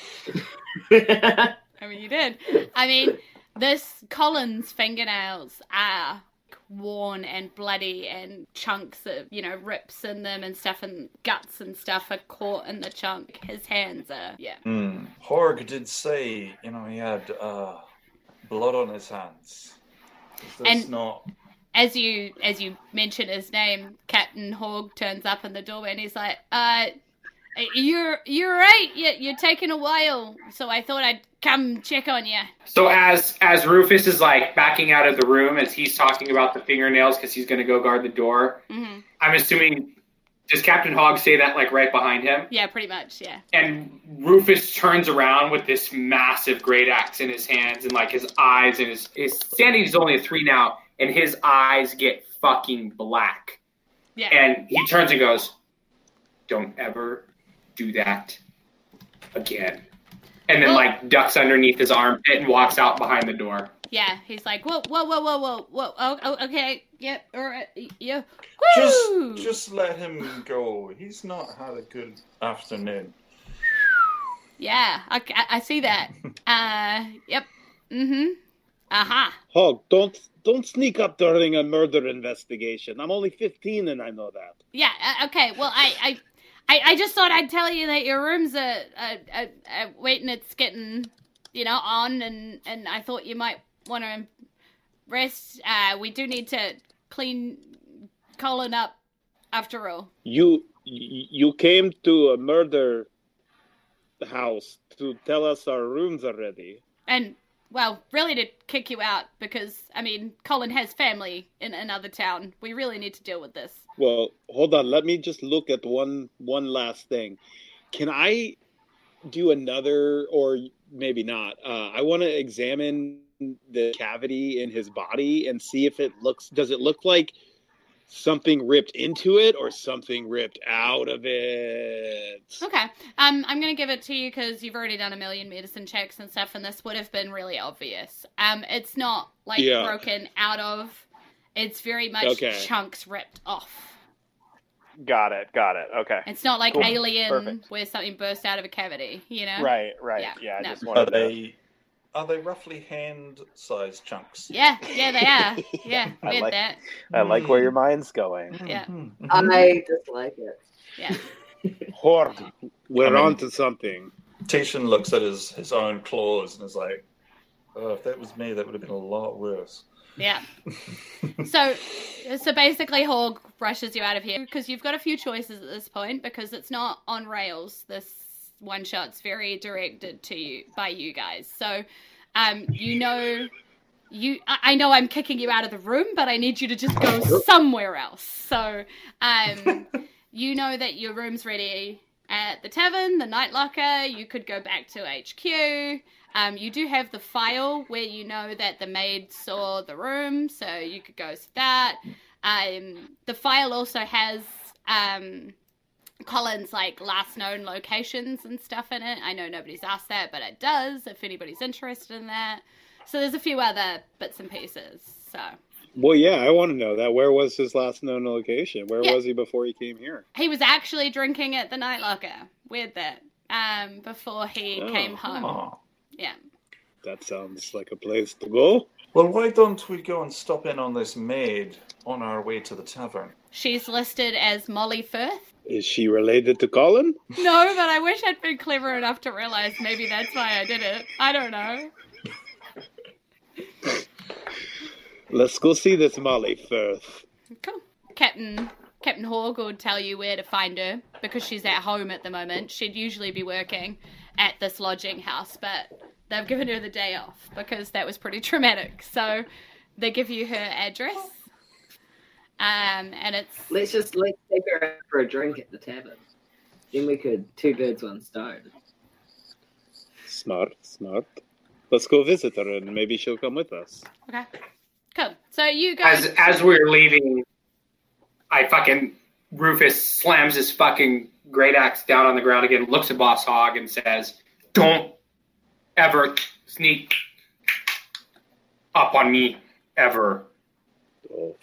I mean, you did. I mean, this Colin's fingernails are worn and bloody, and chunks of, you know, rips in them and stuff, and guts and stuff are caught in the chunk. His hands are, yeah. Mm. Horg did say, you know, he had... Uh, blood on his hands. And not... as you as you mention his name, Captain Hogg turns up in the doorway and he's like, uh, you're, you're right, you're, you're taking a while, so I thought I'd come check on you. So as, as Rufus is like backing out of the room as he's talking about the fingernails because he's going to go guard the door, mm-hmm. I'm assuming, does Captain Hogg say that like right behind him? Yeah, pretty much, yeah. And Rufus turns around with this massive great axe in his hands, and like his eyes and his, his sanity is only a three now, and his eyes get fucking black. Yeah. And he yeah. turns and goes, "Don't ever do that again." And then well, like ducks underneath his armpit and walks out behind the door. Yeah, he's like, whoa, whoa, whoa, whoa, whoa, whoa, oh, oh okay, yep, yeah, all right, yeah, woo! Just, just let him go. He's not had a good afternoon. Yeah, I, I see that. uh, yep, mm-hmm, aha. Uh-huh. Hogg, don't, don't sneak up during a murder investigation. I'm only fifteen and I know that. Yeah, uh, okay, well, I... I... I, I just thought I'd tell you that your room's a, a, a, a waiting, it's getting, you know, on, and, and I thought you might want to rest. Uh, we do need to clean Colin up after all. You you came to a murder house to tell us our rooms are ready. And, well, really to kick you out because, I mean, Colin has family in another town. We really need to deal with this. Well, hold on. Let me just look at one one last thing. Can I do another, or maybe not? Uh, I want to examine the cavity in his body and see if it looks, does it look like something ripped into it or something ripped out of it? Okay. Um, I'm going to give it to you because you've already done a million medicine checks and stuff, and this would have been really obvious. Um, it's not, like, yeah. broken out of. It's very much okay. chunks ripped off. Got it, got it, okay. It's not like cool. Alien Perfect. Where something burst out of a cavity, you know? Right, right, yeah, yeah no. I just wanted to... Are they, Are they roughly hand-sized chunks? Yeah, yeah, they are. Yeah, I read like, that. I like where your mind's going. Yeah, I dislike it. Yeah. Horde, we're I mean, on to something. Tishin looks at his, his own claws and is like, oh, if that was me, that would have been a lot worse. Yeah. so so basically Hogg rushes you out of here because you've got a few choices at this point because it's not on rails. This one shot's very directed to you by you guys. So um you know you I, I know I'm kicking you out of the room, but I need you to just go somewhere else. So um you know that your room's ready at the tavern, the Night Locker. You could go back to H Q. Um, you do have the file where you know that the maid saw the room, so you could go to that. Um, the file also has um, Colin's like last known locations and stuff in it. I know nobody's asked that, but it does if anybody's interested in that. So there's a few other bits and pieces. So. Well, yeah, I want to know that. Where was his last known location? Where yeah. was he before he came here? He was actually drinking at the Night Locker. Weird that. Um, before he oh, came home. Oh. Yeah. That sounds like a place to go. Well, why don't we go and stop in on this maid on our way to the tavern? She's listed as Molly Firth. Is she related to Colin? No, but I wish I'd been clever enough to realize maybe that's why I did it. I don't know. Let's go see this Molly Firth. Cool. Captain Captain Hogg would tell you where to find her because she's at home at the moment. She'd usually be working at this lodging house, but they've given her the day off because that was pretty traumatic. So they give you her address, um, and it's let's just let's take her out for a drink at the tavern. Then we could two birds one stone. Smart, smart. Let's go visit her, and maybe she'll come with us. Okay, cool. So you guys, as as we're leaving, I fucking Rufus slams his fucking great axe down on the ground again, looks at Boss Hogg and says, don't ever sneak up on me ever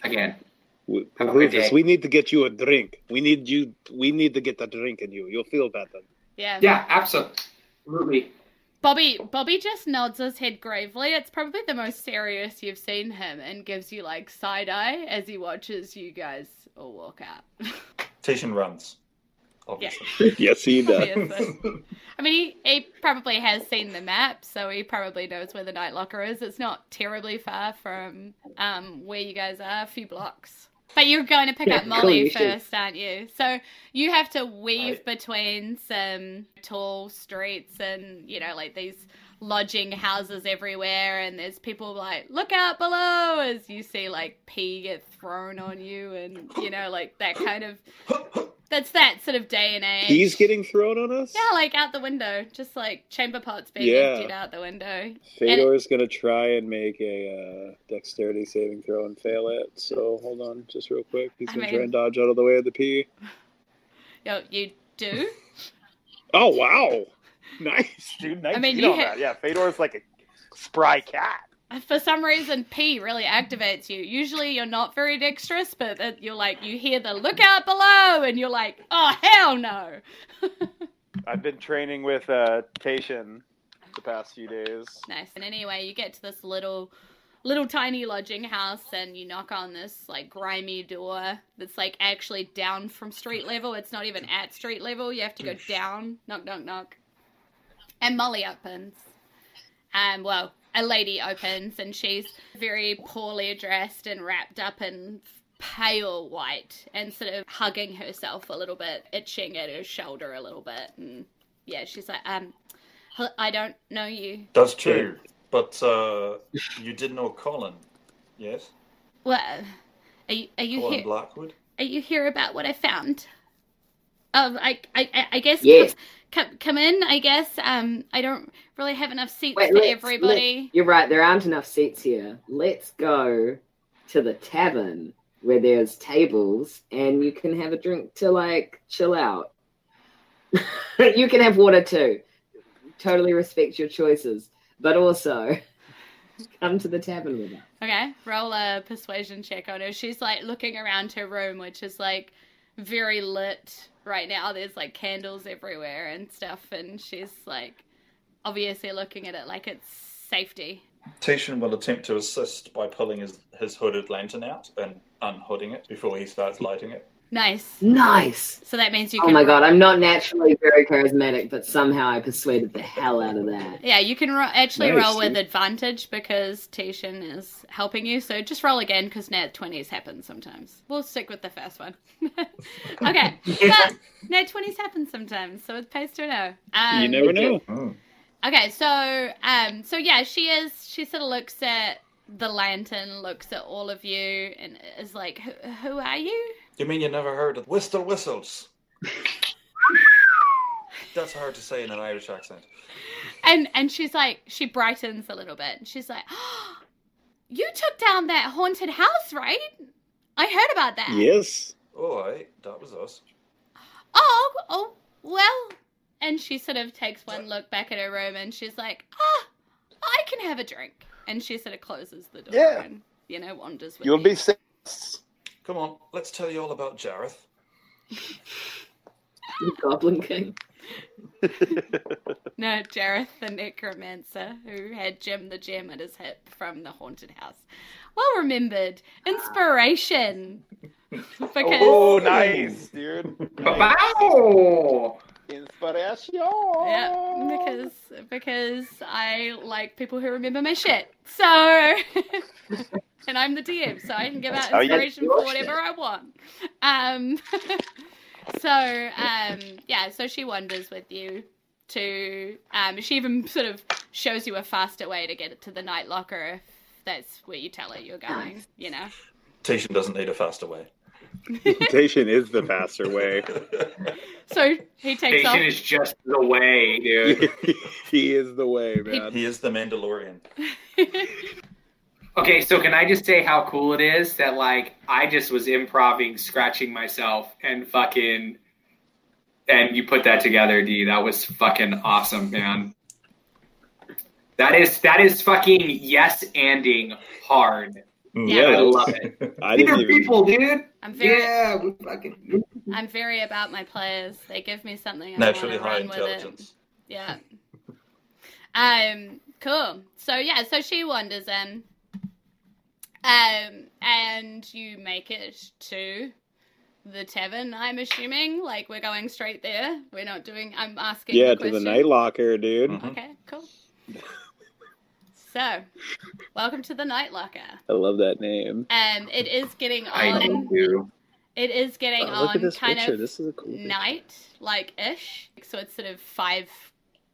again. We, Rufus, we need to get you a drink. We need you. We need to get a drink in you. You'll feel better. Yeah. Yeah, absolutely. Bobby, Bobby just nods his head gravely. It's probably the most serious you've seen him and gives you like side eye as he watches you guys all walk out. Tishin runs. Obviously. Yeah. Yes, he does. Obviously. I mean, he, he probably has seen the map, so he probably knows where the Night Locker is. It's not terribly far from um, where you guys are, a few blocks. But you're going to pick yeah, up Molly cool, first, should. aren't you? So you have to weave right. between some tall streets and, you know, like these lodging houses everywhere, and there's people like, look out below, as you see, like, pee get thrown on you and, you know, like that kind of... That's that sort of day and age. He's getting thrown on us? Yeah, like out the window. Just like chamber pots being yeah. emptied out the window. Fedor's it... going to try and make a uh, dexterity saving throw and fail it. So hold on just real quick. He's going to mean... try and dodge out of the way of the pee. Yo, you do? Oh, wow. Nice, dude. Nice. I mean, you know ha- that. Yeah, Fedor's like a spry cat. For some reason, P really activates you. Usually you're not very dexterous, but you're like, you hear the look out below, and you're like, oh, hell no. I've been training with uh, Tashin the past few days. Nice. And anyway, you get to this little, little tiny lodging house, and you knock on this, like, grimy door that's, like, actually down from street level. It's not even at street level. You have to go down, knock, knock, knock. And Molly opens. And, well... a lady opens, and she's very poorly dressed and wrapped up in pale white and sort of hugging herself a little bit, itching at her shoulder a little bit. And yeah, she's like, um, I don't know you. That's true, but uh, you did know Colin, yes? Well, are you, are you Colin here? Colin Blackwood? Are you here about what I found? Um, I, I, I guess... Yes. Come, come in, I guess. Um, I don't really have enough seats Wait, for everybody. Let, you're right, there aren't enough seats here. Let's go to the tavern where there's tables and you can have a drink to, like, chill out. You can have water too. Totally respect your choices. But also, come to the tavern with us. Okay, roll a persuasion check on her. She's, like, looking around her room, which is, like, very lit right now. There's like candles everywhere and stuff, and she's like obviously looking at it like it's safety. Tishin will attempt to assist by pulling his, his hooded lantern out and unhooding it before he starts lighting it. Nice. Nice. So that means you can... Oh my god, I'm not naturally very charismatic, but somehow I persuaded the hell out of that. Yeah, you can ro- actually nice. roll with advantage because Tishin is helping you. So just roll again because nat twenties happen sometimes. We'll stick with the first one. Okay. But nat twenties happen sometimes, so it pays to know. Um, you never know. Oh. Okay, so um, so yeah, she is. She sort of looks at the lantern, looks at all of you, and is like, "Who, who are you?" You mean you never heard of Whistle Whistles? That's hard to say in an Irish accent. And and she's like, she brightens a little bit. She's like, "Oh, you took down that haunted house, right? I heard about that." Yes. Oh, I, that was us. Oh, oh, well. And she sort of takes one look back at her room and she's like, ah, I can have a drink. And she sort of closes the door yeah. and, you know, wanders with You'll me. Be safe. Come on, let's tell you all about Jareth. The Goblin King. No, Jareth the Necromancer, who had Jim the Gem at his hip from the haunted house. Well remembered. Inspiration. Because... Oh, nice, dude. Nice. Wow. Inspiration. Yeah, because because I like people who remember my shit. So, and I'm the D M, so I can give out inspiration for whatever I want. Um, so um, yeah, so she wanders with you to. Um, she even sort of shows you a faster way to get to the Night Locker. If that's where you tell her you're going. You know, Tishin doesn't need a faster way. Tishin is the faster way. So he takes Tishin off. Tishin is just the way, dude. He is the way, man. He is the Mandalorian. Okay, so can I just say how cool it is that, like, I just was improvising, scratching myself, and fucking, and you put that together, D. That was fucking awesome, man. That is that is fucking yes-anding hard. Yeah, yeah, I love it. I These are even... people, dude. I'm very, yeah, we fucking. I'm very about my players. They give me something. I naturally high intelligence. With it. Yeah. Um. Cool. So yeah. So she wanders in. Um. And you make it to the tavern. I'm assuming, like, we're going straight there. We're not doing. I'm asking. Yeah, the to question. The Night Locker, dude. Mm-hmm. Okay. Cool. So, welcome to the Night Locker. I love that name. Um, it is getting on. I do. It is getting oh, look on at this kind picture. Of this is a cool night, like ish. So it's sort of five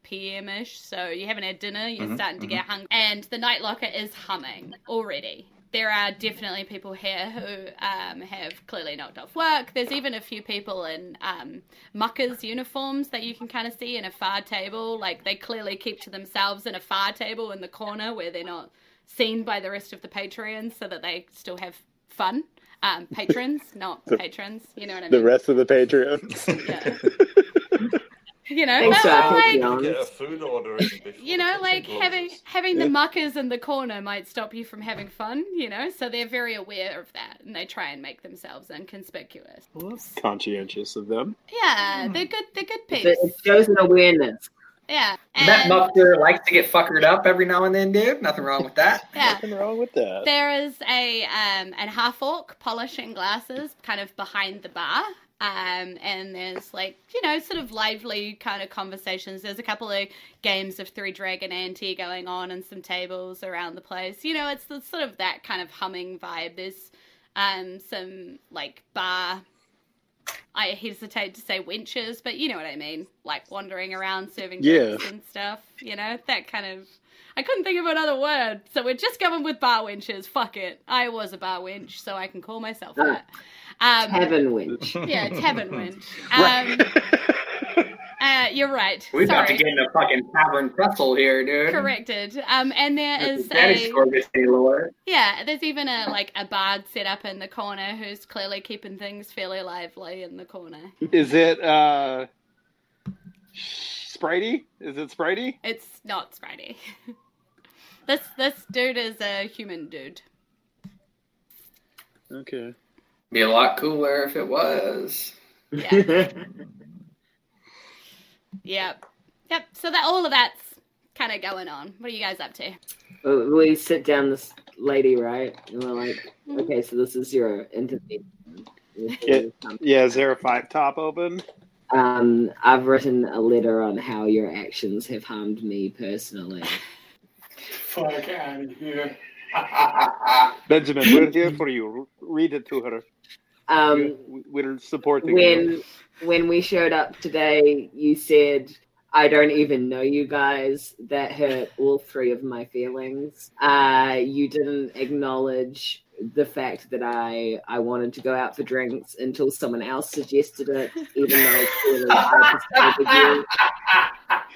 p.m. ish. So you haven't had dinner. You're mm-hmm, starting to mm-hmm. get hungry, and the Night Locker is humming already. There are definitely people here who um, have clearly knocked off work. There's even a few people in um, muckers uniforms that you can kind of see in a far table. Like, they clearly keep to themselves in a far table in the corner where they're not seen by the rest of the Patreons so that they still have fun. Um, patrons, not the, patrons. You know what I mean? The rest of the Patreons. Yeah. You know, exactly. Like, get a food order you know, like having having the muckers in the corner might stop you from having fun, you know, so they're very aware of that and they try and make themselves inconspicuous. Well, that's conscientious of them. Yeah, they're good they're good people. It shows an awareness. Yeah. And that mucker likes to get fuckered up every now and then, dude. Nothing wrong with that. Yeah. Nothing wrong with that. There is a um an half orc polishing glasses kind of behind the bar. Um, and there's, like, you know, sort of lively kind of conversations. There's a couple of games of Three Dragon Ante going on and some tables around the place. You know, it's the, sort of that kind of humming vibe. There's um, some, like, bar, I hesitate to say wenches, but you know what I mean. Like, wandering around serving drinks yeah. and stuff, you know, that kind of... I couldn't think of another word, so we're just going with bar wenches. Fuck it. I was a bar wench, so I can call myself that. Um, tavern wench. Yeah, tavern wench. Um, uh, you're right. We've got to get in a fucking tavern pretzel here, dude. Corrected. Um, and there That's is a... Gorgeous, yeah, there's even a like a bard set up in the corner who's clearly keeping things fairly lively in the corner. Is it... Uh... Spritey? Is it Spritey? It's not Spritey. This this dude is a human dude. Okay. Be a lot cooler if it was. Yeah. Yep. Yep. So that all of that's kind of going on? What are you guys up to? We sit down this lady, right? And we're like, okay, so this is your entity. Yeah, yeah, is there a five top open? Um, I've written a letter on how your actions have harmed me personally. Fuck out of here. Benjamin, we're here for you. Read it to her. Um, we're, we're supporting when, you. When we showed up today, you said, I don't even know you guys. That hurt all three of my feelings. Uh, you didn't acknowledge the fact that I, I wanted to go out for drinks until someone else suggested it, even though clearly I decided with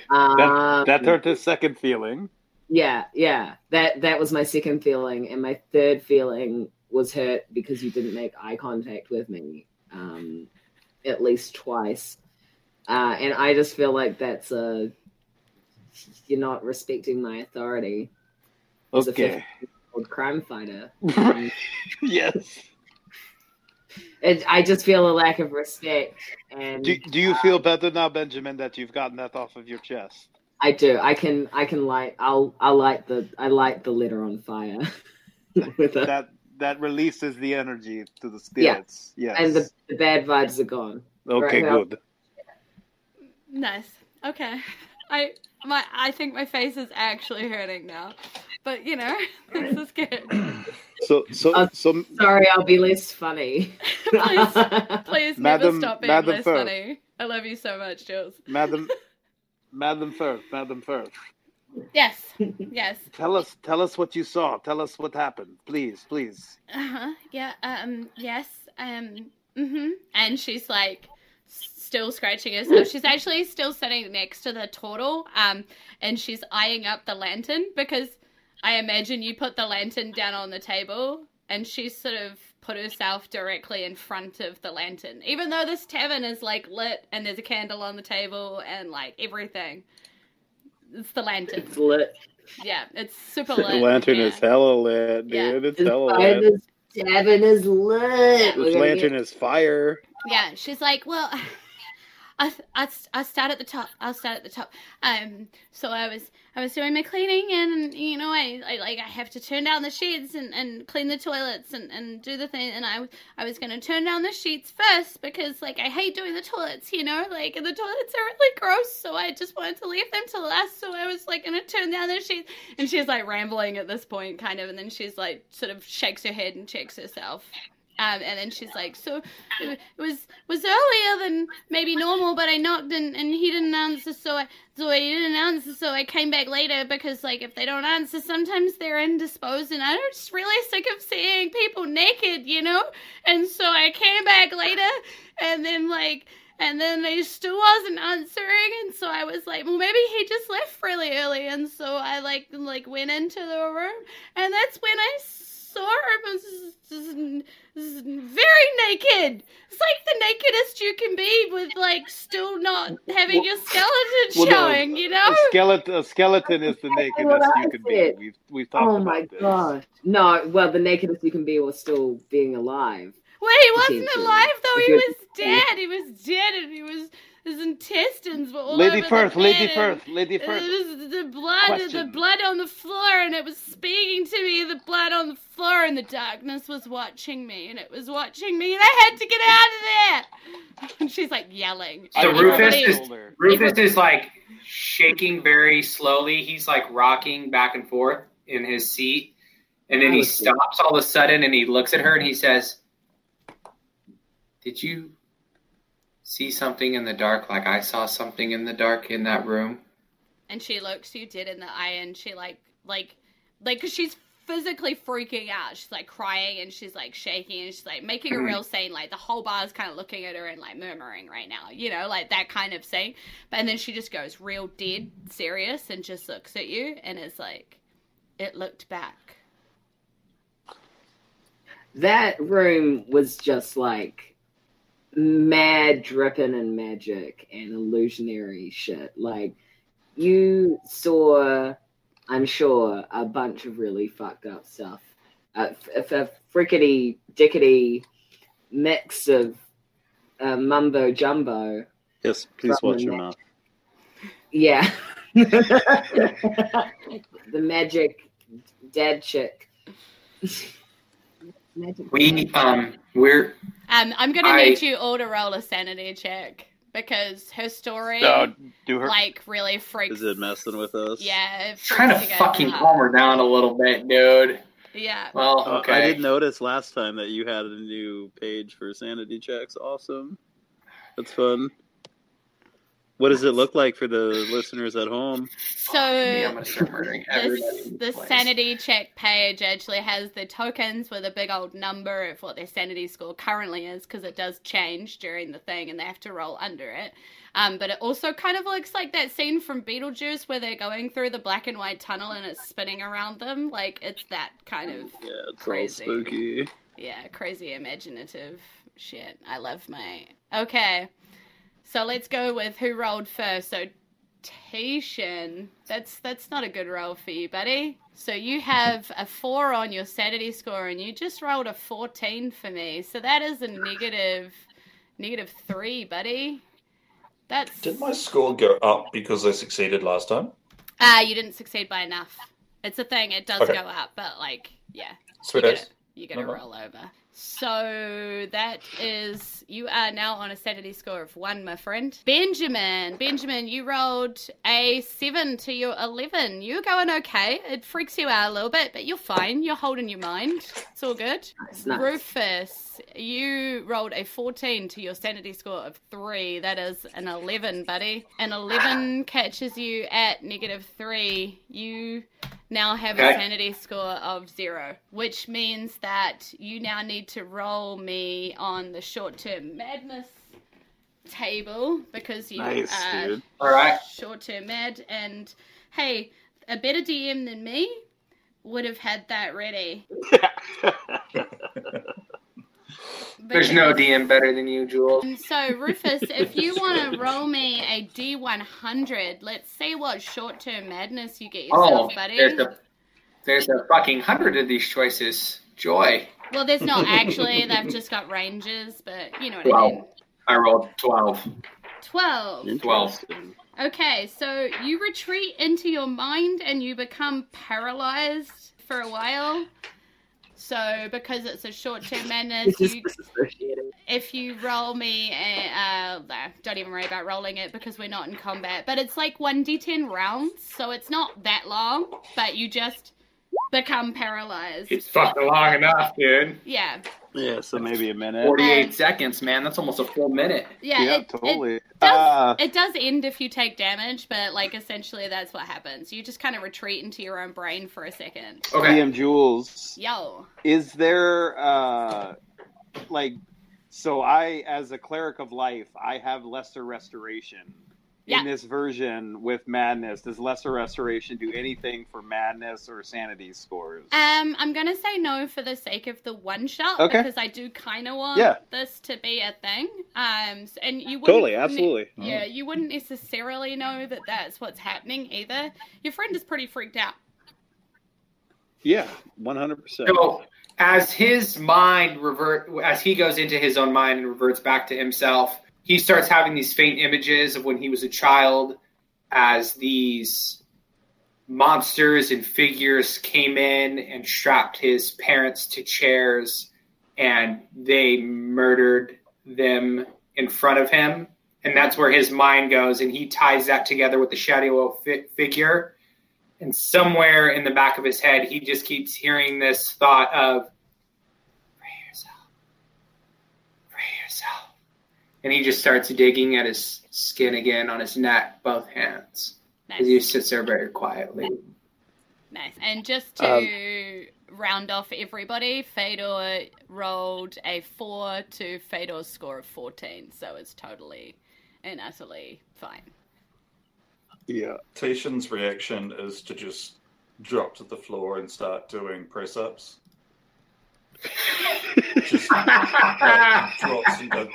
you. Um, that, that hurt his second feeling. Yeah, yeah. That that was my second feeling. And my third feeling was hurt because you didn't make eye contact with me um, at least twice. Uh, and I just feel like that's a, you're not respecting my authority. As okay. A crime fighter. Um, yes. It, I just feel a lack of respect. And do, do you uh, feel better now, Benjamin, that you've gotten that off of your chest? I do. I can. I can light. I'll. I light the. I light the litter on fire. With a, that that releases the energy to the spirits. Yeah. Yes. And the, the bad vibes are gone. Okay. Right, good. Nice. Okay. I my I think my face is actually hurting now. But you know, this is good. So, so, oh, so sorry, I'll be less funny. please, please Madam, never stop being Madam less Firth. Funny. I love you so much, Jules. Madam, Madam Firth, Madam Firth. Yes, yes. Tell us, tell us what you saw. Tell us what happened, please, please. Uh huh. Yeah. Um. Yes. Um. Mhm. And she's like. Still scratching herself. She's actually still sitting next to the Tortle, um, and she's eyeing up the lantern because I imagine you put the lantern down on the table, and she's sort of put herself directly in front of the lantern. Even though this tavern is like lit and there's a candle on the table and like everything, it's the lantern. It's lit. Yeah, it's super lit. The lantern yeah. is hella lit, dude. Yeah. It's hella lit. This tavern is lit. This lantern get... is fire. Yeah, she's like, well. I I I start at the top. I'll start at the top. Um. So I was I was doing my cleaning, and you know, I, I like I have to turn down the sheets and, and clean the toilets and, and do the thing. And I I was gonna turn down the sheets first because like I hate doing the toilets, you know, like and the toilets are really gross. So I just wanted to leave them to last. So I was like gonna turn down the sheets. And she's like rambling at this point, kind of, and then she's like sort of shakes her head and checks herself. Um, and then she's like, so it was was earlier than maybe normal, but I knocked and, and he didn't answer, so I so I didn't answer, so I came back later because, like, if they don't answer, sometimes they're indisposed, and I'm just really sick of seeing people naked, you know? And so I came back later, and then, like, and then they still wasn't answering, and so I was like, well, maybe he just left really early, and so I, like, like went into the room, and that's when I saw him very naked. It's like the nakedest you can be with, like, still not having well, your skeleton well, showing, no, you know? A skeleton, a skeleton is the nakedest you can be. We've, we've talked oh about this. Oh, my gosh. No, well, the nakedest you can be was still being alive. Well, he wasn't alive, though. He was dead. He was dead, and he was... His intestines were all Lady over Firth, the bed. Lady Firth, Lady Firth, Lady Firth. The blood, Question. the blood on the floor, and it was speaking to me. The blood on the floor, and the darkness was watching me, and it was watching me, and I had to get out of there. And she's like yelling. So Rufus is, Rufus is like shaking very slowly. He's like rocking back and forth in his seat, and then he stops all of a sudden, and he looks at her, and he says, "Did you?" See something in the dark, like I saw something in the dark in that room. And she looks you dead in the eye, and she like, like, like, cause she's physically freaking out. She's like crying, and she's like shaking, and she's like making a real scene. Like the whole bar's kind of looking at her and like murmuring right now, you know, like that kind of scene. But and then she just goes real dead serious and just looks at you, and it's like, it looked back. That room was just like. Mad dripping and magic and illusionary shit. Like, you saw, I'm sure, a bunch of really fucked up stuff. A, a, a frickety dickety mix of uh, mumbo jumbo. Yes, please watch your mouth. Yeah. The magic dad chick. Magic we um we're um I'm gonna I, need you all to roll a sanity check because her story oh, do her, like really freaks. Is it messing with us? Yeah, it's trying to fucking calm her down a little bit, dude. Yeah. Well, okay. Uh, I did notice last time that you had a new page for sanity checks. Awesome. That's fun. What does it look like for the listeners at home? So yeah, this, the sanity check page actually has the tokens with a big old number of what their sanity score currently is, because it does change during the thing and they have to roll under it. Um, but it also kind of looks like that scene from Beetlejuice where they're going through the black and white tunnel and it's spinning around them. Like, it's that kind of yeah, it's crazy. All spooky. Yeah, crazy imaginative shit. I love my... Okay. So let's go with who rolled first. So, Tishin, that's that's not a good roll for you, buddy. So you have a four on your sanity score, and you just rolled a fourteen for me. So that is a negative, negative three, buddy. That's. Did my score go up because I succeeded last time? Ah, uh, you didn't succeed by enough. It's a thing. It does okay. go up, but like, yeah, Sweet you gotta, you gotta no roll over. So that is, you are now on a sanity score of one, my friend. Benjamin, Benjamin, you rolled a seven to your eleven. You're going okay. It freaks you out a little bit, but you're fine. You're holding your mind. It's all good. Nice, nice. Rufus, you rolled a fourteen to your sanity score of three. That is an eleven, buddy. An eleven catches you at negative three. You... now have okay. a sanity score of zero, which means that you now need to roll me on the short-term madness table because you nice, are dude. All right. short-term mad. And, hey, a better D M than me would have had that ready. Because... There's no D M better than you, Jules. So, Rufus, if you want to roll me a D one hundred, let's see what short-term madness you get yourself, oh, buddy. There's a, there's a fucking hundred of these choices. Joy. Well, there's not actually. They've just got ranges, but you know what twelve. I mean. I rolled twelve. twelve. twelve. Okay, so you retreat into your mind and you become paralyzed for a while. So, because it's a short-term madness, you, if you roll me, uh, uh, don't even worry about rolling it because we're not in combat. But it's like one d ten rounds, so it's not that long, but you just become paralyzed. It's fucking long enough, dude. Yeah. Yeah, so maybe a minute. forty-eight um, seconds, man. That's almost a full minute. Yeah, yeah it, totally. It does, uh, it does end if you take damage, but, like, essentially that's what happens. You just kind of retreat into your own brain for a second. Okay. D M Jules. Yo. Is there, uh, like, so I, as a cleric of life, I have lesser restoration. Yeah. In this version with madness, does lesser restoration do anything for madness or sanity scores? Um, I'm going to say no for the sake of the one shot, okay. because I do kind of want yeah. this to be a thing. Um, and you wouldn't totally, absolutely. Ne- yeah, you wouldn't necessarily know that that's what's happening either. Your friend is pretty freaked out. Yeah, one hundred percent. So, as his mind revert, as he goes into his own mind and reverts back to himself. He starts having these faint images of when he was a child as these monsters and figures came in and strapped his parents to chairs and they murdered them in front of him. And that's where his mind goes. And he ties that together with the shadow fi- figure. And somewhere in the back of his head, he just keeps hearing this thought of, free yourself, free yourself. And he just starts digging at his skin again on his neck, both hands. Nice. He sits there very quietly. Nice. And just to um, round off everybody, Fedor rolled a four to Fedor's score of fourteen, so it's totally and utterly fine. Yeah. Tishin's reaction is to just drop to the floor and start doing press-ups. Just like, drops and goes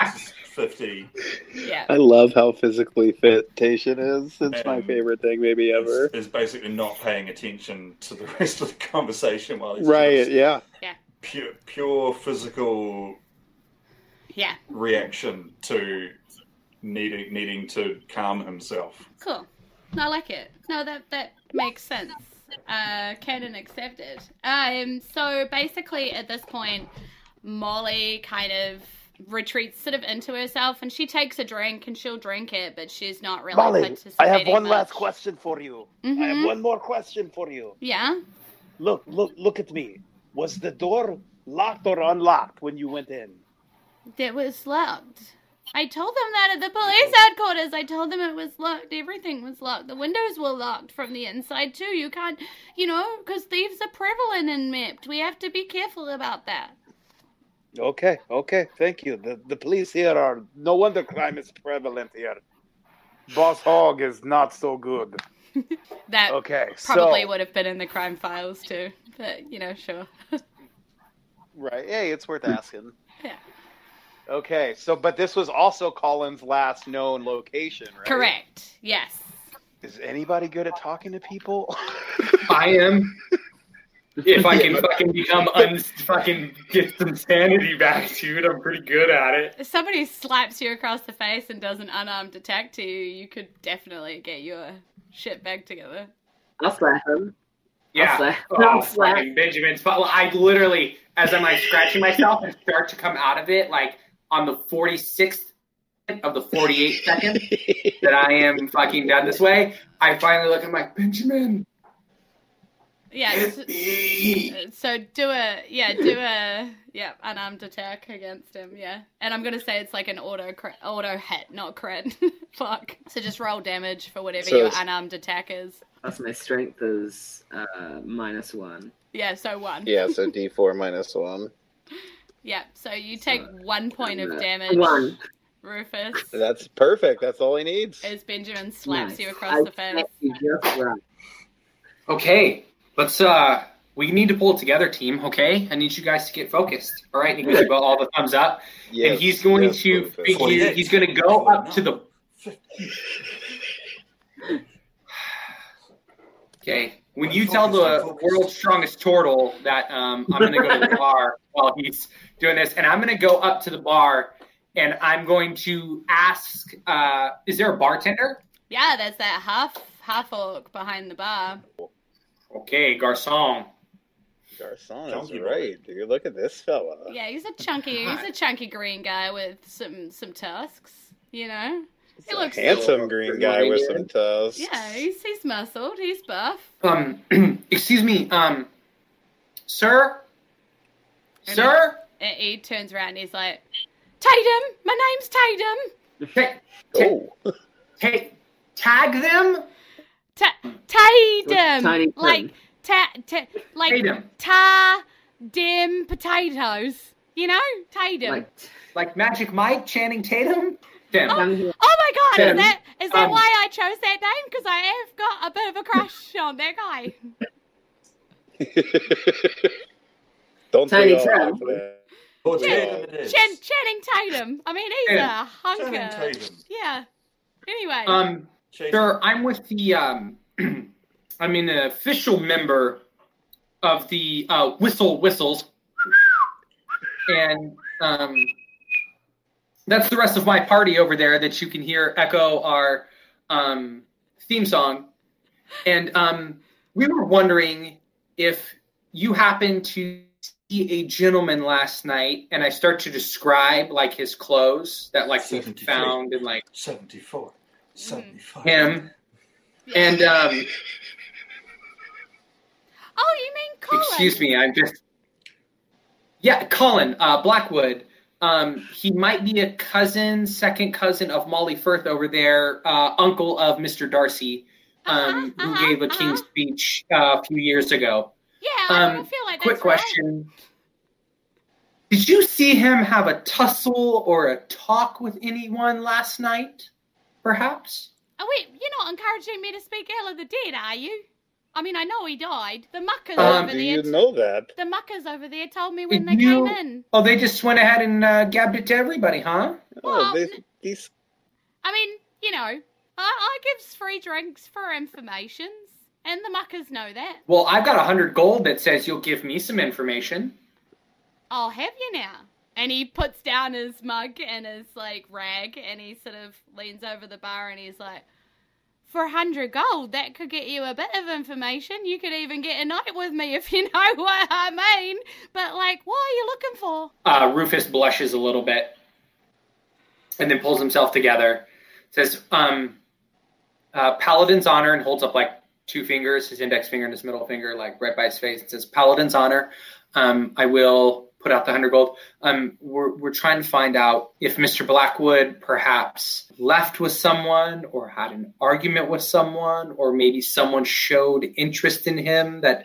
fifty. Yeah. I love how physically fit Tation is. It's and my favorite thing maybe ever. Is basically not paying attention to the rest of the conversation while he's right. Just yeah. Yeah. Pure, pure physical. Yeah. Reaction to needing needing to calm himself. Cool. I like it. No, that that makes sense. Uh, canon accepted. Um, so basically at this point, Molly kind of retreats sort of into herself, and she takes a drink, and she'll drink it, but she's not really Molly, participating I have one much. last question for you. Mm-hmm. I have one more question for you. Yeah? Look, look, look at me. Was the door locked or unlocked when you went in? It was locked. I told them that at the police headquarters. I told them it was locked. Everything was locked. The windows were locked from the inside, too. You can't, you know, because thieves are prevalent in Mept. We have to be careful about that. Okay, okay. Thank you. The the police here are... No wonder crime is prevalent here. Boss Hogg is not so good. that okay, probably so... would have been in the crime files, too. But, you know, sure. Right. Hey, it's worth asking. Yeah. Okay, so, but this was also Colin's last known location, right? Correct, yes. Is anybody good at talking to people? I am. If I can fucking become un- fucking get some sanity back, dude, I'm pretty good at it. If somebody slaps you across the face and does an unarmed attack to you, you could definitely get your shit back together. I'll slap him. Yeah. Slap. Oh, slap. Benjamin's, but I literally, as I'm like scratching myself and start to come out of it, like, on the forty-sixth of the forty-eighth second that I am fucking done this way, I finally look and I'm like, Benjamin. Yeah. So, so do a, yeah, do a, yeah, unarmed attack against him, yeah. And I'm going to say it's like an auto crit, auto hit, not crit. Fuck. So just roll damage for whatever so your unarmed attack is. Plus my strength is uh, minus one. Yeah, so one. Yeah, so D four minus one. Yeah, so you take so, one point of damage, one. Rufus. That's perfect. That's all he needs. As Benjamin slaps nice. you across I the face. Just right. Okay, let's, uh, we need to pull it together, team, okay? I need you guys to get focused. All right, you guys got all the thumbs up. Yes, and he's going yes, to figure, he's going to go up to the... Okay. When you tell the world's strongest turtle that um, I'm going to go to the bar while he's doing this, and I'm going to go up to the bar, and I'm going to ask, uh, is there a bartender? Yeah, there's that half half orc behind the bar. Okay, garçon. Garçon, that's right, dude. Look at this fella. Yeah, he's a chunky, he's a chunky green guy with some, some tusks, you know? He a looks handsome cool. green guy with some tusks. Yeah, he's he's muscled, he's buff. Um, excuse me, um, sir, and sir. He, he turns around and he's like, Tatum, my name's Tatum. Ta- ta- oh, ta- tag them. Ta- Tatum, like ta, ta- like Tatum. ta dim potatoes. You know, Tatum. Like, like Magic Mike chanting Tatum. Oh, oh my god, Tim. is that is that um, why I chose that name? Because I have got a bit of a crush on that guy. Don't say that. Channing Tatum. I mean, he's yeah. a hunker. Yeah. Anyway. Um, sir, I'm with the, um, I'm an official member of the uh, Whistle Whistles. And, um... that's the rest of my party over there that you can hear echo our um, theme song. And um, we were wondering if you happened to see a gentleman last night, and I start to describe, like, his clothes that, like, we found in, like... seventy-four. seventy-five. Him. Yeah. And, um... oh, you mean Colin? Excuse me, I'm just... Yeah, Colin, uh, Blackwood... Um, he might be a cousin, second cousin of Molly Firth over there, uh, uncle of Mister Darcy, um, uh-huh, uh-huh, who gave a uh-huh. King's speech uh, a few years ago. Yeah, um, I don't feel like quick that's question. Right. Did you see him have a tussle or a talk with anyone last night, perhaps? Oh, wait, you're not encouraging me to speak ill of the dead, are you? I mean, I know he died. The muckers um, over there. Do you know that? The muckers over there told me when Did they you, came in. Oh, they just went ahead and uh, gabbed it to everybody, huh? Well, oh, they, these. I mean, you know, I, I give free drinks for information, and the muckers know that. Well, I've got a hundred gold that says you'll give me some information. I'll have you now. And he puts down his mug and his like rag, and he sort of leans over the bar, and he's like, for a hundred gold, that could get you a bit of information. You could even get a night with me, if you know what I mean. But, like, what are you looking for? Uh, Rufus blushes a little bit and then pulls himself together. Says, um, uh, Paladin's Honor, and holds up, like, two fingers, his index finger and his middle finger, like, right by his face. It says, Paladin's Honor, um, I will put out the a hundred gold. Um, we're, we're trying to find out if Mister Blackwood perhaps left with someone or had an argument with someone, or maybe someone showed interest in him that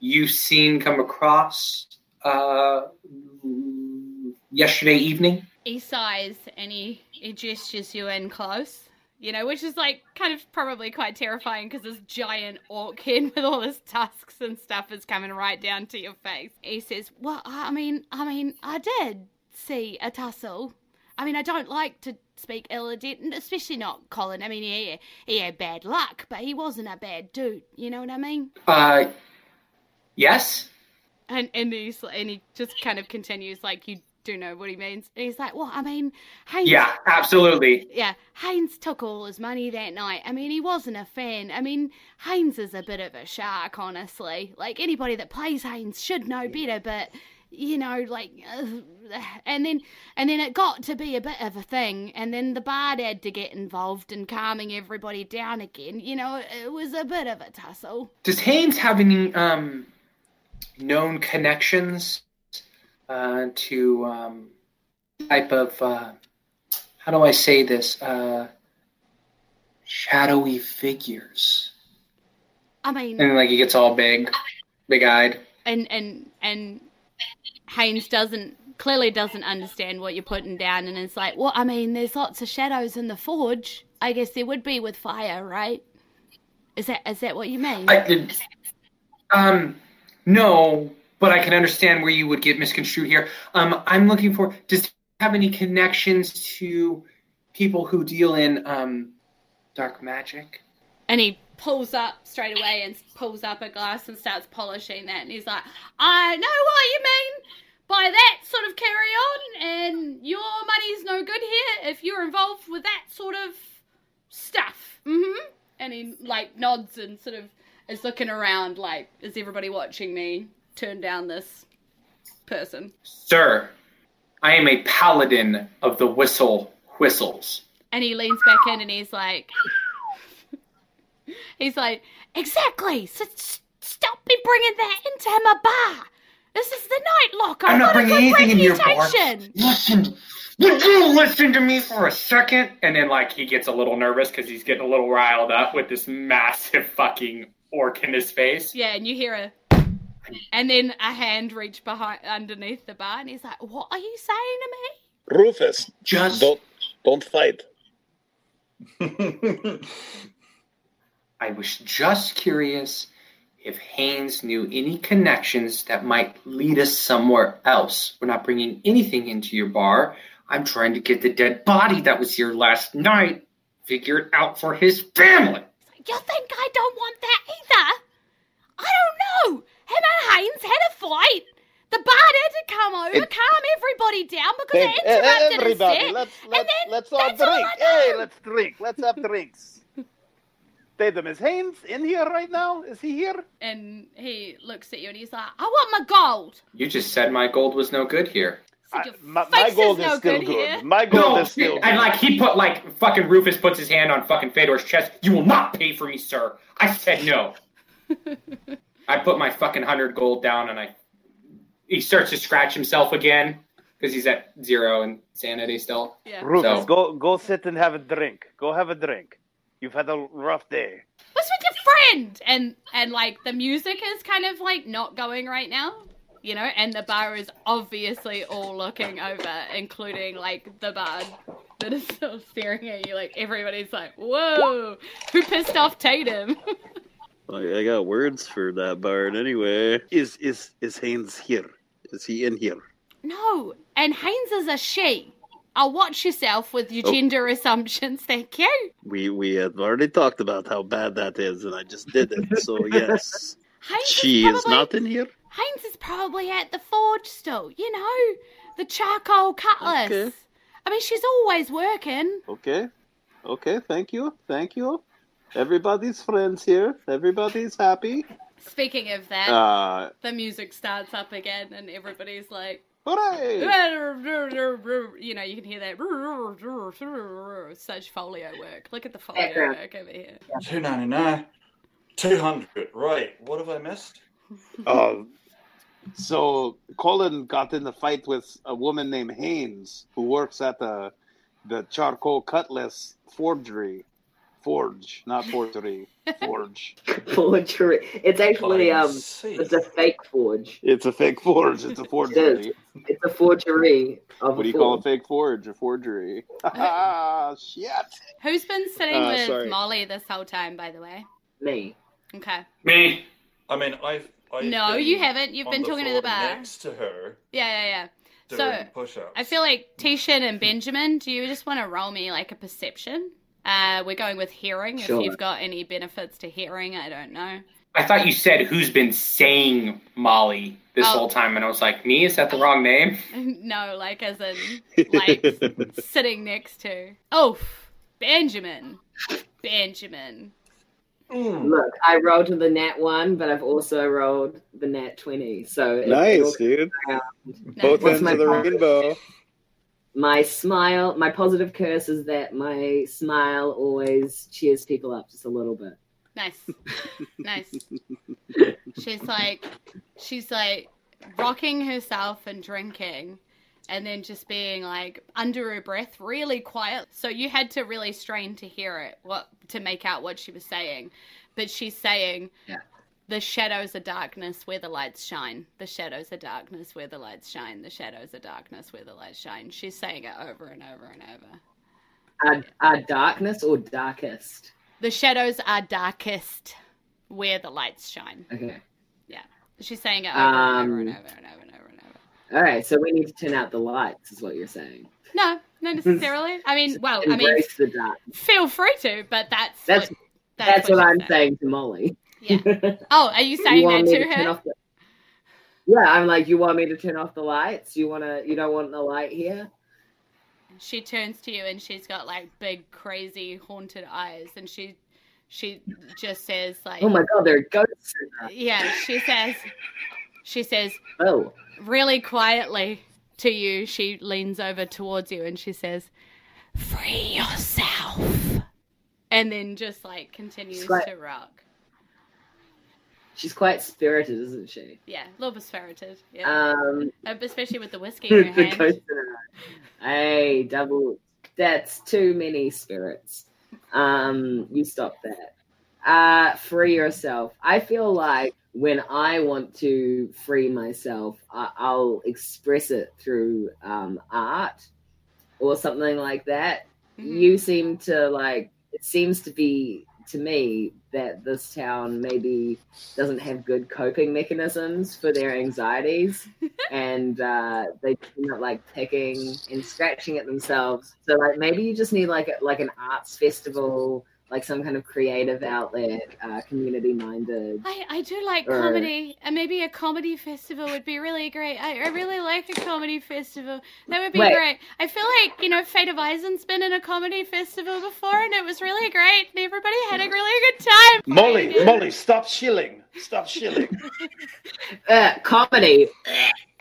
you've seen come across uh, yesterday evening. He sighs and he, he gestures you in close. You know, which is, like, kind of probably quite terrifying because this giant orc head with all his tusks and stuff is coming right down to your face. He says, well, I mean, I mean, I did see a tussle. I mean, I don't like to speak ill of it, especially not Colin. I mean, he, he had bad luck, but he wasn't a bad dude. You know what I mean? Uh, yes. And, and, he's, and he just kind of continues, like, you do know what he means. And he's like, well, I mean, Haynes... Yeah, absolutely. Yeah, Haynes took all his money that night. I mean, he wasn't a fan. I mean, Haynes is a bit of a shark, honestly. Like, anybody that plays Haynes should know better, but, you know, like... Uh, and then and then it got to be a bit of a thing, and then the bard had to get involved in calming everybody down again. You know, it was a bit of a tussle. Does Haynes have any um, known connections... Uh, to um, type of, uh, how do I say this, uh, shadowy figures? I mean... And, like, he gets all big, big-eyed. And, and, and Haynes doesn't, clearly doesn't understand what you're putting down, and it's like, well, I mean, there's lots of shadows in the forge. I guess there would be with fire, right? Is that is that what you mean? I did, um, no... But I can understand where you would get misconstrued here. Um, I'm looking for, does he have any connections to people who deal in um, dark magic? And he pulls up straight away and pulls up a glass and starts polishing that. And he's like, I know what you mean by that sort of carry on. And your money's no good here if you're involved with that sort of stuff. Mm-hmm. And he, like, nods and sort of is looking around like, is everybody watching me? Turn down this person. Sir, I am a paladin of the Whistle Whistles. And he leans back in and he's like, he's like, exactly. So st- stop me bringing that into my bar. This is the Night Locker. I'm not bringing anything in your bar. Listen, would you listen to me for a second? And then, like, he gets a little nervous because he's getting a little riled up with this massive fucking orc in his face. Yeah, and you hear a. And then a hand reached behind, underneath the bar, and he's like, what are you saying to me? Rufus, just don't, don't fight. I was just curious if Haynes knew any connections that might lead us somewhere else. We're not bringing anything into your bar. I'm trying to get the dead body that was here last night figured out for his family. You think I don't want that either? I don't know. Him and Haynes had a fight. The bard had to come over, it, calm everybody down because it interrupted everybody. His set. Let's, let's, and then, let's all drink. All hey, let's drink. Let's have drinks. Tatum, is Haynes in here right now? Is he here? And he looks at you and he's like, I want my gold. You just said my gold was no good here. I, my, my gold is, no is still good. good. My gold no, is still good. And, like, he put, like, fucking Rufus puts his hand on fucking Fedor's chest. You will not pay for me, sir. I said no. I put my fucking hundred gold down, and I he starts to scratch himself again because he's at zero in sanity still. Yeah. Rufus, so. go go sit and have a drink. Go have a drink. You've had a rough day. What's with your friend? And and like the music is kind of like not going right now, you know. And the bar is obviously all looking over, including like the bard that is still staring at you. Like everybody's like, "Whoa, who pissed off Tatum?" I got words for that bard anyway. Is is is Haynes here? Is he in here? No, and Haynes is a she. I'll watch yourself with your oh. gender assumptions, thank you. We we have already talked about how bad that is, and I just did it, so yes. Haynes she is, probably, is not in here? Haynes is probably at the forge still, you know, the charcoal cutlass. Okay. I mean, she's always working. Okay, okay, thank you, thank you. Everybody's friends here. Everybody's happy. Speaking of that, uh, the music starts up again and everybody's like, hooray! You know, you can hear that. Such folio work. Look at the folio work over here. two ninety-nine two hundred Right. What have I missed? Oh. So Colin got in a fight with a woman named Haynes who works at the the Charcoal Cutlass forgery. Forge, not forgery. Forge. Forgery. It's actually um it's a fake forge. It's a fake forge. It's a forgery. It it's a forgery. Of what do you forge. Call a fake forge? A forgery. Ah, shit. Who's been sitting uh, with sorry. Molly this whole time, by the way? Me. Okay. Me. I mean, I've I've no, you haven't. You've been talking to the bar. Next to her. Yeah, yeah, yeah. So push-ups. I feel like Tishin and Benjamin, do you just want to roll me like a perception? Uh, we're going with hearing. Sure. If you've got any benefits to hearing, I don't know. I thought you said who's been saying Molly this oh. whole time, and I was like, me? Is that the wrong name? No, like as in, like, sitting next to. Oh, Benjamin. Benjamin. Mm. Look, I rolled the nat one, but I've also rolled the nat twenty. So nice, dude. Around. Both ends of the rainbow. My smile, my positive curse is that my smile always cheers people up just a little bit. Nice. Nice. She's like, she's like rocking herself and drinking and then just being like under her breath, really quiet. So you had to really strain to hear it, what to make out what she was saying. But she's saying, yeah. The shadows are darkness where the lights shine. The shadows are darkness where the lights shine. The shadows are darkness where the lights shine. She's saying it over and over and over. Are, are darkness or darkest? The shadows are darkest where the lights shine. Okay. Yeah. She's saying it over, um, and over and over and over and over and over. All right. So we need to turn out the lights is what you're saying. No, not necessarily. I mean, well, I mean, the dark. Feel free to, but that's that's what, that's that's what, what I'm saying. saying to Molly. Yeah. Oh, are you saying you that to, to her? The... Yeah, I'm like, you want me to turn off the lights? You wanna? You don't want the light here? She turns to you and she's got like big, crazy, haunted eyes, and she, she just says like, "Oh my god, there are ghosts in there." Yeah, she says, she says, "Oh," really quietly to you. She leans over towards you and she says, "Free yourself," and then just like continues like... to rock. She's quite spirited, isn't she? Yeah, a little bit spirited. Yeah, um, especially with the whiskey in her hand. Ghost in her eye. Hey, double. That's too many spirits. Um, you stop that. Uh, free yourself. I feel like when I want to free myself, I- I'll express it through um, art or something like that. Mm-hmm. You seem to like. It seems to be. To me, that this town maybe doesn't have good coping mechanisms for their anxieties, and uh, they end up like picking and scratching at themselves. So, like, maybe you just need like a, like an arts festival, like some kind of creative outlet, uh, community-minded. I, I do like or... comedy, and maybe a comedy festival would be really great. I, I really like a comedy festival. That would be Wait. great. I feel like, you know, Fate of Eisen's been in a comedy festival before, and it was really great, and everybody had a really good time. Molly, Molly, stop shilling. Stop shilling. uh, comedy.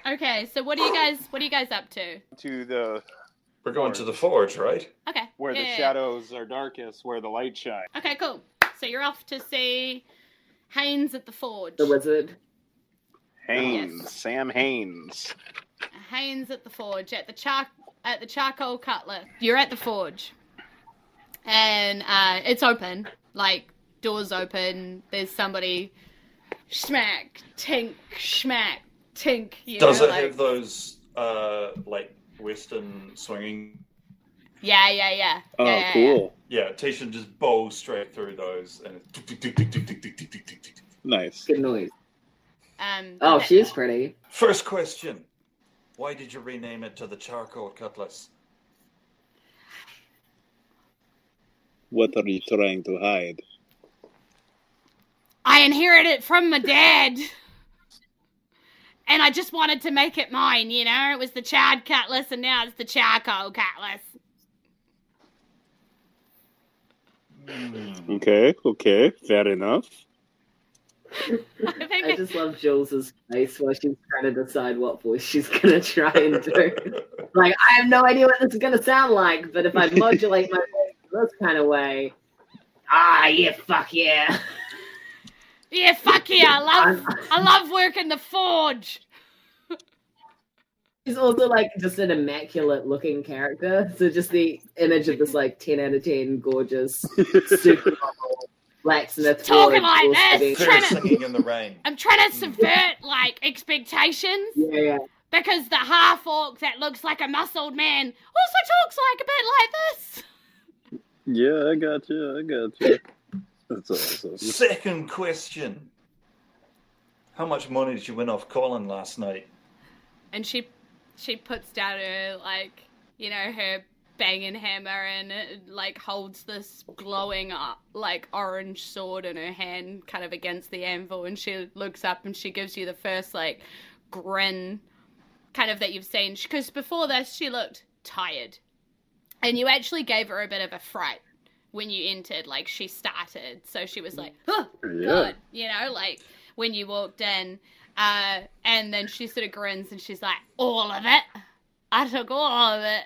Okay, so what are you guys, what are you guys up to? To the... We're going to the forge, right? Okay. Where yeah, the yeah, shadows yeah. are darkest, where the light shines. Okay, cool. So you're off to see Haynes at the forge. The wizard. Haynes. Yes. Sam Haynes. Haynes at the forge, at the char- at the charcoal cutlet. You're at the forge. And uh, it's open. Like, doors open. There's somebody. Schmack, tink, schmack, tink. You Does know, it like... have those, uh, like, Western swinging. Yeah, yeah, yeah. Oh, yeah, cool. Yeah, Tishin just bowls straight through those, and it's nice. Good noise. Um. Oh, she is pretty. First question: why did you rename it to the Charcoal Cutlass? What are you trying to hide? I inherited it from my dad. And I just wanted to make it mine, you know? It was the charred cutlass, and now it's the charcoal cutlass. Mm. Okay, okay, fair enough. I just love Jules's face while she's trying to decide what voice she's going to try and do. Like, I have no idea what this is going to sound like, but if I modulate my voice in this kind of way, ah, yeah, fuck yeah. Yeah, fuck yeah, I love, I love working the forge. She's also, like, just an immaculate-looking character, so just the image of this, like, ten out of ten, gorgeous, super normal blacksmith. Talking like this, trying to, in the rain. I'm trying to subvert, like, expectations. Yeah, yeah. Because the half-orc that looks like a muscled man also talks, like, a bit like this. Yeah, I got you, I got you. That's awesome. Second question. How much money did you win off Colin last night? And she... She puts down her, like, you know, her banging hammer and, like, holds this glowing, uh, like, orange sword in her hand kind of against the anvil, and she looks up and she gives you the first, like, grin kind of that you've seen. Because before this, she looked tired. And you actually gave her a bit of a fright when you entered. Like, she started. So she was like, oh, yeah. God, you know, like, when you walked in. Uh, and then she sort of grins and she's like, all of it. I took all of it.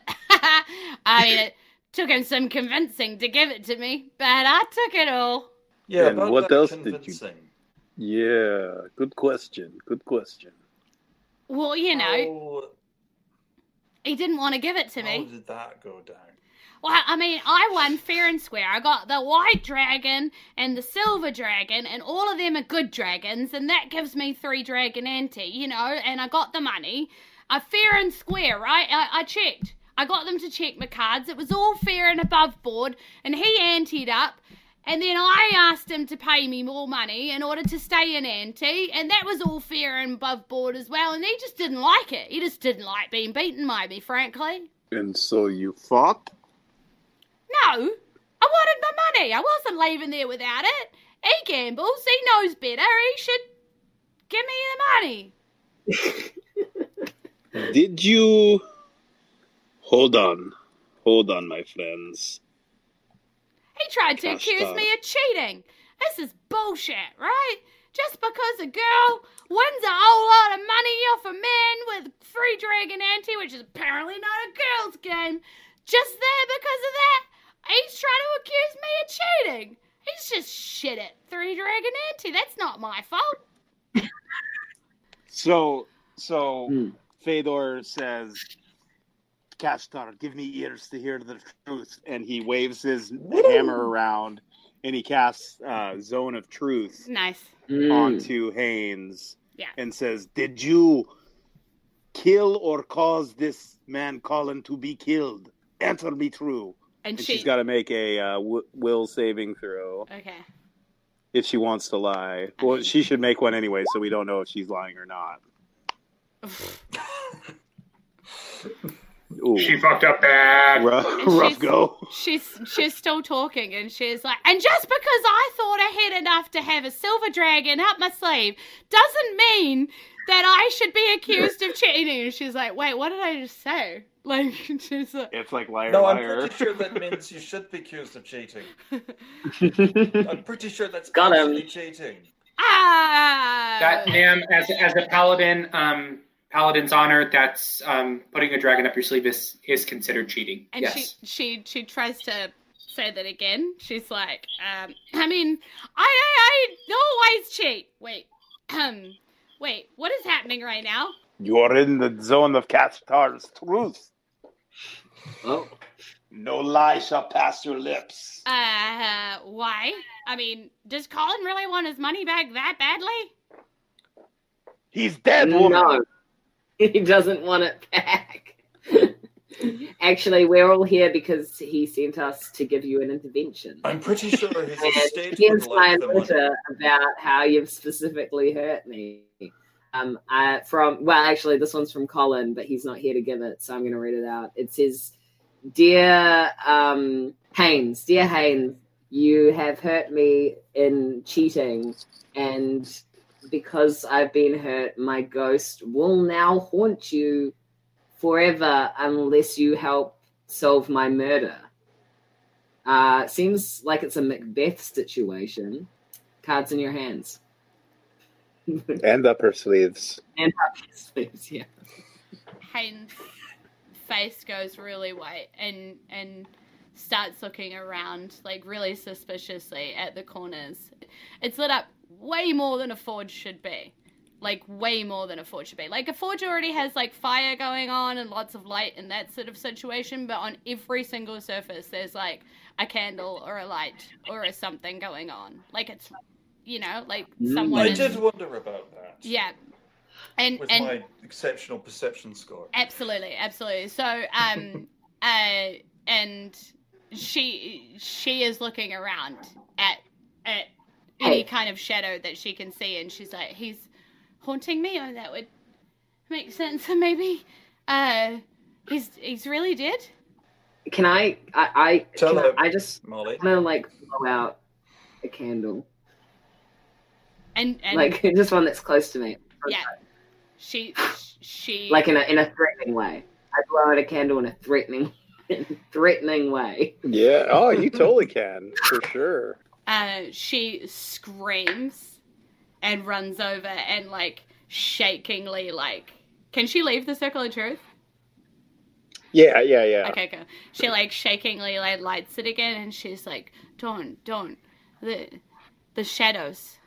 I mean, it took him some convincing to give it to me, but I took it all. Yeah, and what else convincing. did you... Yeah, good question, good question. Well, you know, how... he didn't want to give it to me. How did that go down? Well, I mean, I won fair and square. I got the white dragon and the silver dragon, and all of them are good dragons, and that gives me three dragon ante, you know, and I got the money. I fair and square, right? I, I checked. I got them to check my cards. It was all fair and above board, and he anteed up, and then I asked him to pay me more money in order to stay in ante, and that was all fair and above board as well, and he just didn't like it. He just didn't like being beaten by me, frankly. And so you fought? No, I wanted my money. I wasn't leaving there without it. He gambles. He knows better. He should give me the money. Did you... Hold on. Hold on, my friends. He tried to Kashtar. accuse me of cheating. This is bullshit, right? Just because a girl wins a whole lot of money off a man with Three Dragon Ante, which is apparently not a girl's game, just there because of that, he's trying to accuse me of cheating. He's just shit at Three Dragon Ante. That's not my fault. So, so mm. Fedor says, Kashtar, give me ears to hear the truth. And he waves his Woo. hammer around, and he casts uh, Zone of Truth nice. onto mm. Haynes yeah. and says, did you kill or cause this man Colin to be killed? Answer me true. And, and she... she's got to make a uh, w- will saving throw. Okay. If she wants to lie. Well, she should make one anyway, so we don't know if she's lying or not. Ooh. She fucked up bad. Rough, rough go. She's she's still talking, and she's like, and just because I thought I had enough to have a silver dragon up my sleeve doesn't mean that I should be accused of cheating. And she's like, wait, what did I just say? Like, she's like, it's like liar, no, liar. No, I'm pretty sure that means you should be accused of cheating. I'm pretty sure that's Got actually him. cheating. Ah! That, ma'am, as, as a paladin, um, paladin's honor, that's um, putting a dragon up your sleeve is, is considered cheating. And yes. she, she, she tries to say that again. She's like, um, I mean, I, I, I always cheat. Wait, um, wait, what is happening right now? You're in the zone of Kashtar's truth. Oh. No lie shall pass your lips. Uh, why? I mean, does Colin really want his money back that badly? He's dead, woman. No, he doesn't want it back. Actually, we're all here because he sent us to give you an intervention. I'm pretty sure his estate would like the money. Here's my letter about how you've specifically hurt me. Um, uh, from well, actually, this one's from Colin, but he's not here to give it, so I'm going to read it out. It says, "Dear um, Haynes, dear Haynes, you have hurt me in cheating, and because I've been hurt, my ghost will now haunt you forever unless you help solve my murder. Uh, seems like it's a Macbeth situation. Cards in your hands. And up her sleeves. And up her sleeves, yeah. Hayden's face goes really white and and starts looking around, like, really suspiciously at the corners. It's lit up way more than a forge should be. Like, way more than a forge should be. Like, a forge already has, like, fire going on and lots of light and that sort of situation, but on every single surface there's, like, a candle or a light or a something going on. Like, it's, you know, like, someone... I did wonder about that. Yeah. And, With and, my exceptional perception score. Absolutely, absolutely. So, um, uh, and... She she is looking around at at any kind of shadow that she can see, and she's like, he's haunting me. Oh, that would make sense. Maybe uh, he's he's really dead. Can I? I I, can I, I just Molly. Wanna like blow out a candle, and, and like just one that's close to me. Yeah, she she like in a in a threatening way. I blow out a candle in a threatening way. threatening way. Yeah. Oh, you totally can, for sure. Uh, she screams and runs over and, like, shakingly, like... Can she leave the Circle of Truth? Yeah, yeah, yeah. Okay, cool. She, like, shakingly, like, lights it again, and she's like, don't, don't. The, the shadows.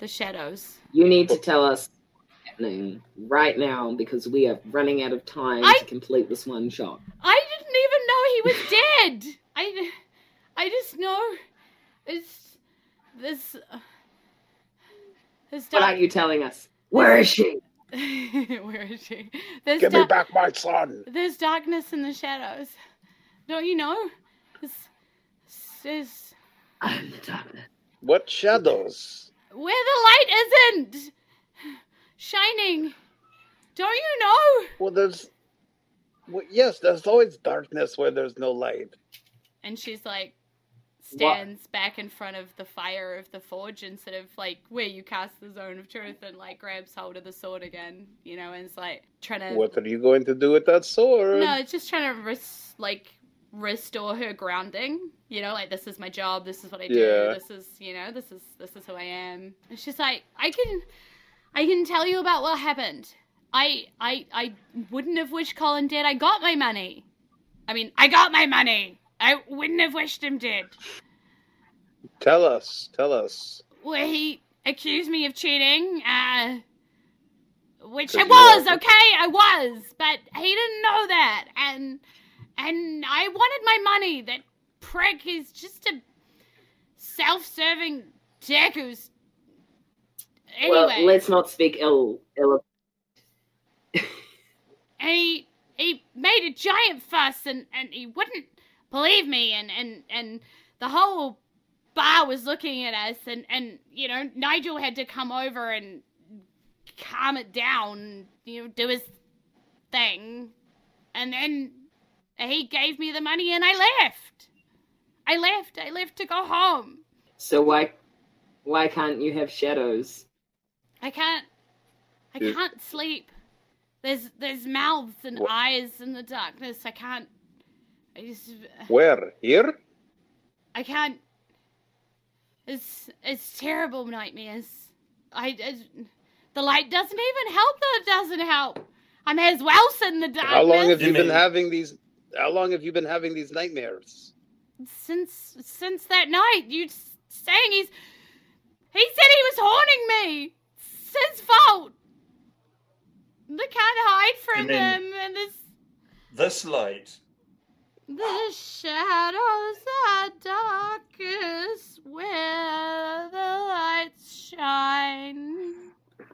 The shadows. You need to tell us what's happening right now, because we are running out of time I... to complete this one shot. I even know he was dead. I, I just know it's this. Uh, this dark... What are you telling us? Where is she? Where is she? There's Give da- me back my son. There's darkness in the shadows. Don't you know? It's, it's, it's... I'm the darkness. What shadows? Where the light isn't shining. Don't you know? Well, there's. Well, yes, there's always darkness where there's no light. And she's like, stands what? back in front of the fire of the forge instead of like where you cast the Zone of Truth and like grabs hold of the sword again, you know, and it's like trying to. What are you going to do with that sword? No, it's just trying to res- like restore her grounding. You know, like this is my job. This is what I do. Yeah. This is, you know, this is this is who I am. And she's like, I can, I can tell you about what happened. I, I I wouldn't have wished Colin dead. I got my money. I mean, I got my money. I wouldn't have wished him dead. Tell us. Tell us. Well, he accused me of cheating, uh, which I was, okay? I was. But he didn't know that. And and I wanted my money. That prick is just a self-serving dick who's... Anyway. Well, let's not speak ill, ill of... And he, he made a giant fuss and, and he wouldn't believe me and, and, and the whole bar was looking at us and, and, you know, Nigel had to come over and calm it down, you know, do his thing. And then he gave me the money and I left. I left. I left to go home. So why why can't you have shadows? I can't. I can't sleep. There's there's mouths and what? eyes in the darkness. I can't... I just, Where? Here? I can't... It's it's terrible nightmares. I, I The light doesn't even help, though it doesn't help. I'm as well in the darkness. How long have you been having these... How long have you been having these nightmares? Since since that night. You saying he's... He said he was haunting me. It's his fault. They can't hide from them, and this... This light. The shadows are darkest where the lights shine.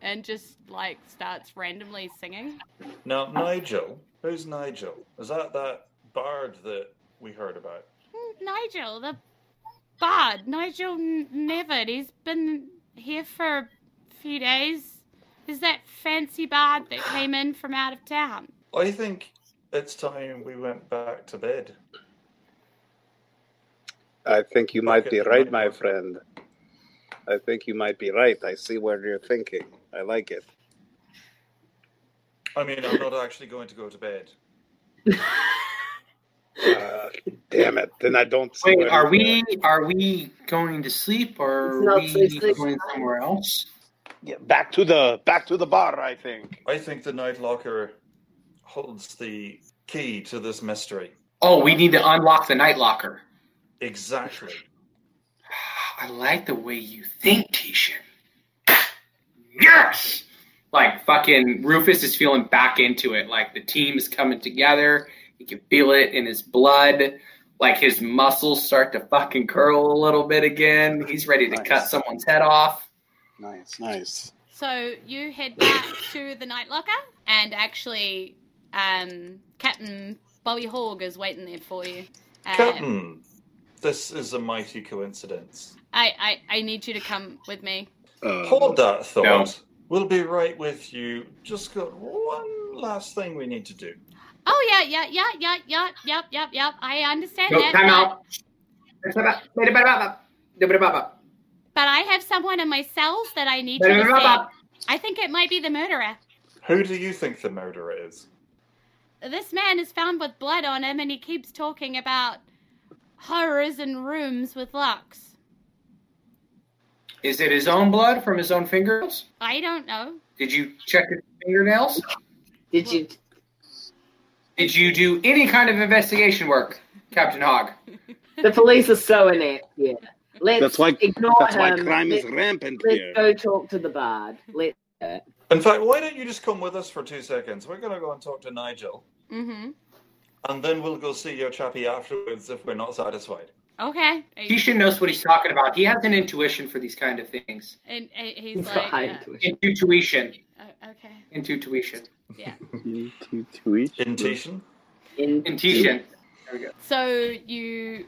And just, like, starts randomly singing. Now, Nigel. Who's Nigel? Is that that bard that we heard about? Nigel, the bard. Nigel Nevitt. He's been here for a few days. Is that fancy bard that came in from out of town? I think it's time we went back to bed. I think you might be right, my friend. I think you might be right. I see where you're thinking. I like it. I mean, I'm not actually going to go to bed. uh, Damn it! Then I don't. See Wait, are we going. are we going to sleep or are we going somewhere else? Yeah, back to the back to the bar. I think. I think the Night Locker holds the key to this mystery. Oh, we need to unlock the Night Locker. Exactly. I like the way you think, Tishin. Yes. Like fucking Rufus is feeling back into it. Like the team is coming together. He can feel it in his blood. Like his muscles start to fucking curl a little bit again. He's ready to nice. cut someone's head off. Nice, nice. So you head back to the Night Locker, and actually, um, Captain Bobby Hogg is waiting there for you. Um, Captain, this is a mighty coincidence. I, I, I need you to come with me. Uh, Hold that thought. No. We'll be right with you. Just got one last thing we need to do. Oh, yeah, yeah, yeah, yeah, yeah, yep, yep, yep. I understand no, that. Time but... out. But I have someone in my cells that I need to see. I think it might be the murderer. Who do you think the murderer is? This man is found with blood on him, and he keeps talking about horrors and rooms with locks. Is it his own blood from his own fingernails? I don't know. Did you check his fingernails? Did you... Did you do any kind of investigation work, Captain Hogg? The police are so inept here. Let's that's why, ignore that's why him. crime let's, is rampant let's here. Let's go talk to the bard. Let's go. In fact, why don't you just come with us for two seconds? We're going to go and talk to Nigel. Mm-hmm. And then we'll go see your chappy afterwards if we're not satisfied. Okay. Tishin knows what he's talking about. He has an intuition for these kind of things. And he's like... Uh, intuition. Intuition. Oh, okay. Intuition. Yeah. Intuition. Intuition. There we go. So you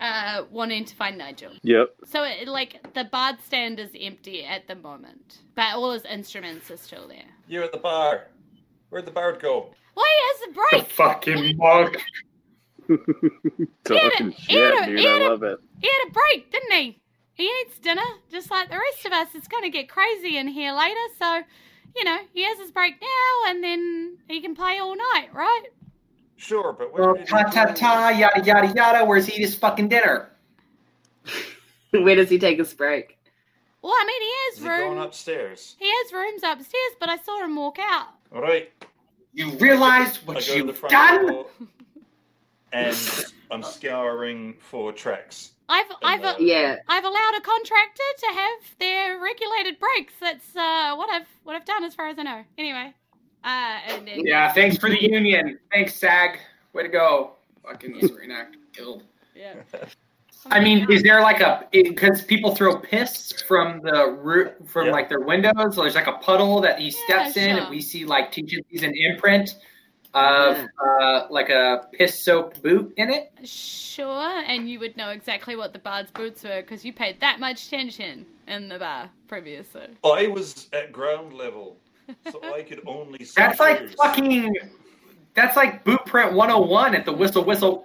uh, wanted to find Nigel. Yep. So it, like the bar stand is empty at the moment, but all his instruments are still there. You're at the bar. Where'd the bard go? Why has a break? The fucking monk. Talking shit, dude. I love it. He had a break, didn't he? He eats dinner just like the rest of us. It's going to get crazy in here later, so. You know, he has his break now, and then he can play all night, right? Sure, but where did ta ta ta yada yada yada. Where's he eat his fucking dinner? Where does he take his break? Well, I mean, he has is room. He going upstairs. He has rooms upstairs, but I saw him walk out. All right. You realize what you've done? And I'm scouring for tracks. I've I've the... yeah. I've allowed a contractor to have their regulated breaks. That's uh, what I've what I've done as far as I know. Anyway. Uh, and then... Yeah, thanks for the union. Thanks, SAG. Way to go. Fucking was reenacted killed. Yeah. I mean, is there like a because people throw piss from the roof from yeah. like their windows? So there's like a puddle that he steps yeah, sure. in, and we see like teaches he's an imprint. Of uh, like a piss-soaked boot in it? Sure, and you would know exactly what the bard's boots were because you paid that much attention in the bar previously. I was at ground level, so I could only see That's figures. like fucking... That's like boot print one oh one at the Whistle Whistle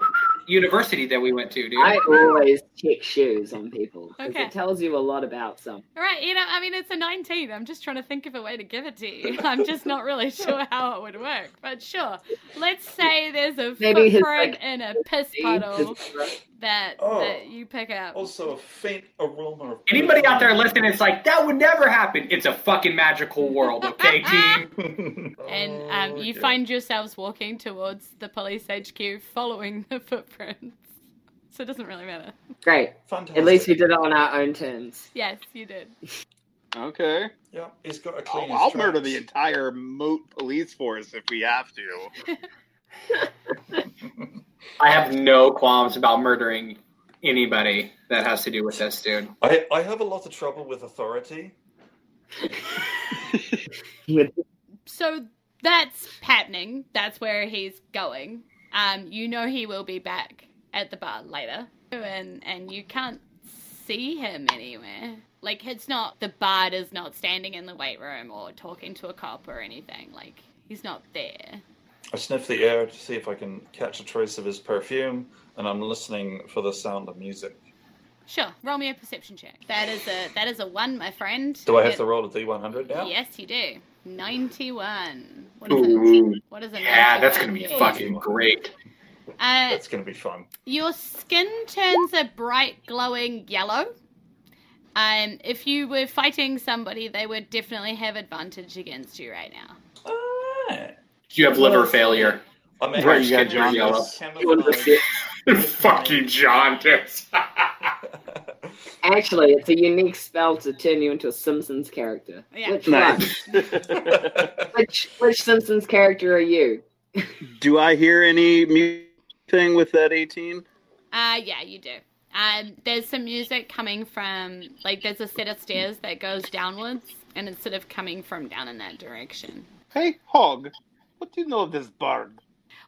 University that we went to, dude. I always check shoes on people because okay. it tells you a lot about some. Right, you know, I mean, it's a nineteen. I'm just trying to think of a way to give it to you. I'm just not really sure how it would work, but sure. Let's say there's a Maybe footprint like, in a piss puddle that, oh, that you pick up. Also a faint aroma. Of Anybody out there listening, it's like, that would never happen. It's a fucking magical world, okay, team? And um, you yeah. find yourselves walking towards the police H Q following the footprints. So it doesn't really matter. Great. Fantastic. At least we did it on our own terms. Yes, you did. Okay. Yeah, he's got a clean. Oh, I'll tracks. murder the entire moat police force if we have to. I have no qualms about murdering anybody that has to do with this, dude. I, I have a lot of trouble with authority. So... That's happening. That's where he's going. Um, you know he will be back at the bar later. And and you can't see him anywhere. Like, it's not... The bard is not standing in the weight room or talking to a cop or anything. Like, he's not there. I sniff the air to see if I can catch a trace of his perfume, and I'm listening for the sound of music. Sure. Roll me a perception check. That is a that is a one, my friend. Do I have to roll a D one hundred now? Yes, you do. ninety-one. What is it? What is it? Yeah, that's going to be fucking great. Uh, it's going to be fun. Your skin turns a bright glowing yellow. Um, if you were fighting somebody, they would definitely have advantage against you right now. Uh, you have liver failure. I'm a right, you got yellow. Fuck you, John. Actually, it's a unique spell to turn you into a Simpsons character. Yeah. Which nice. which, which Simpsons character are you? Do I hear any music thing with that eighteen? Uh, yeah, you do. Um, there's some music coming from, like, there's a set of stairs that goes downwards, and it's sort of coming from down in that direction. Hey, Hog, what do you know of this bard?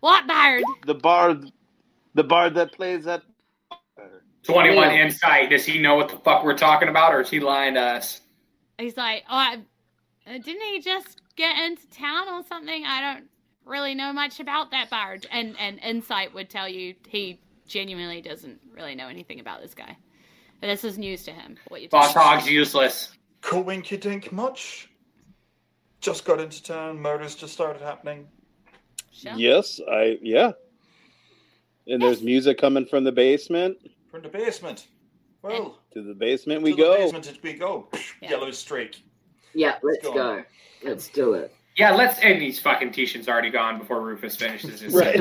What bard? The bard, the bard that plays at... twenty-one yeah. Insight. Does he know what the fuck we're talking about, or is he lying to us? He's like, oh, I... didn't he just get into town or something? I don't really know much about that bard. And, and Insight would tell you he... genuinely doesn't really know anything about this guy. But this is news to him. What you Boss Hogg's useless. Cool winky dink much. Just got into town. Murders just started happening. Sure. Yes, I yeah. And yes. There's music coming from the basement. From the basement. Well, and to the basement we to go. To the basement we go. Yeah. Yellow streak. Yeah, let's, let's go. go. Let's do it. Yeah, let's end these fucking Tishin's already gone before Rufus finishes his right.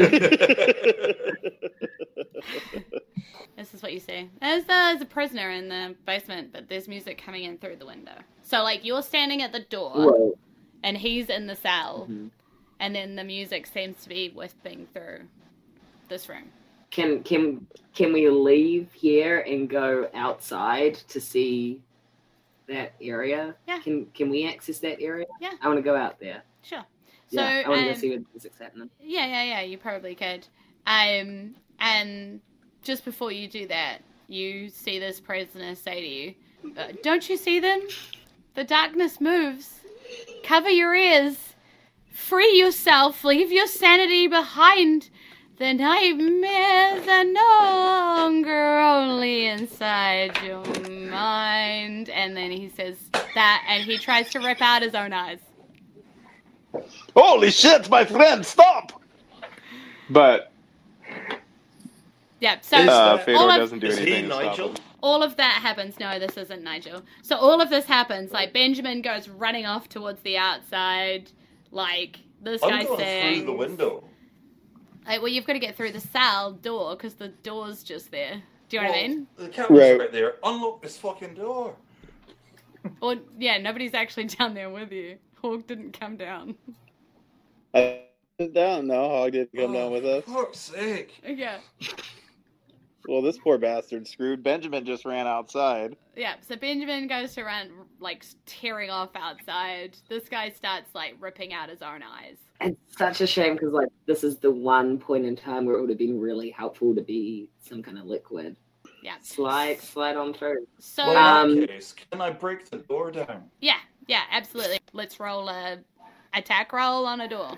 This is what you see. There's, uh, there's a prisoner in the basement, but there's music coming in through the window. So, like, you're standing at the door, right. And he's in the cell, mm-hmm. And then the music seems to be whispering through this room. Can can can we leave here and go outside to see... that area? Yeah. Can can we access that area? Yeah. I want to go out there. Sure. So yeah, I want um, to go see what's happening. Yeah, yeah, yeah. You probably could. Um, and just before you do that, you see this prisoner say to you, uh, "Don't you see them? The darkness moves. Cover your ears. Free yourself. Leave your sanity behind. The nightmares are no longer only inside your mind." And then he says that, and he tries to rip out his own eyes. Holy shit, my friend, stop! But... yeah, so... Uh, Fedor doesn't do anything to stop him. All of that happens. No, this isn't Nigel. So all of this happens. Like, Benjamin goes running off towards the outside. Like, this guy sings. I'm going through the window. Like, well, you've got to get through the cell door, because the door's just there. Do you know well, what I mean? The camera's right. right there. Unlock this fucking door. Or, yeah, nobody's actually down there with you. Hog didn't come down. I didn't down, no. Hog didn't come oh, down with us. For fuck's sake. Yeah. Well, this poor bastard screwed. Benjamin just ran outside. Yeah, so Benjamin goes to run, like, tearing off outside. This guy starts, like, ripping out his own eyes. It's such a shame, because, like, this is the one point in time where it would have been really helpful to be some kind of liquid. Yeah. Slide, slide on through. So, well, um, in that case, can I break the door down? Yeah, yeah, absolutely. Let's roll a attack roll on a door.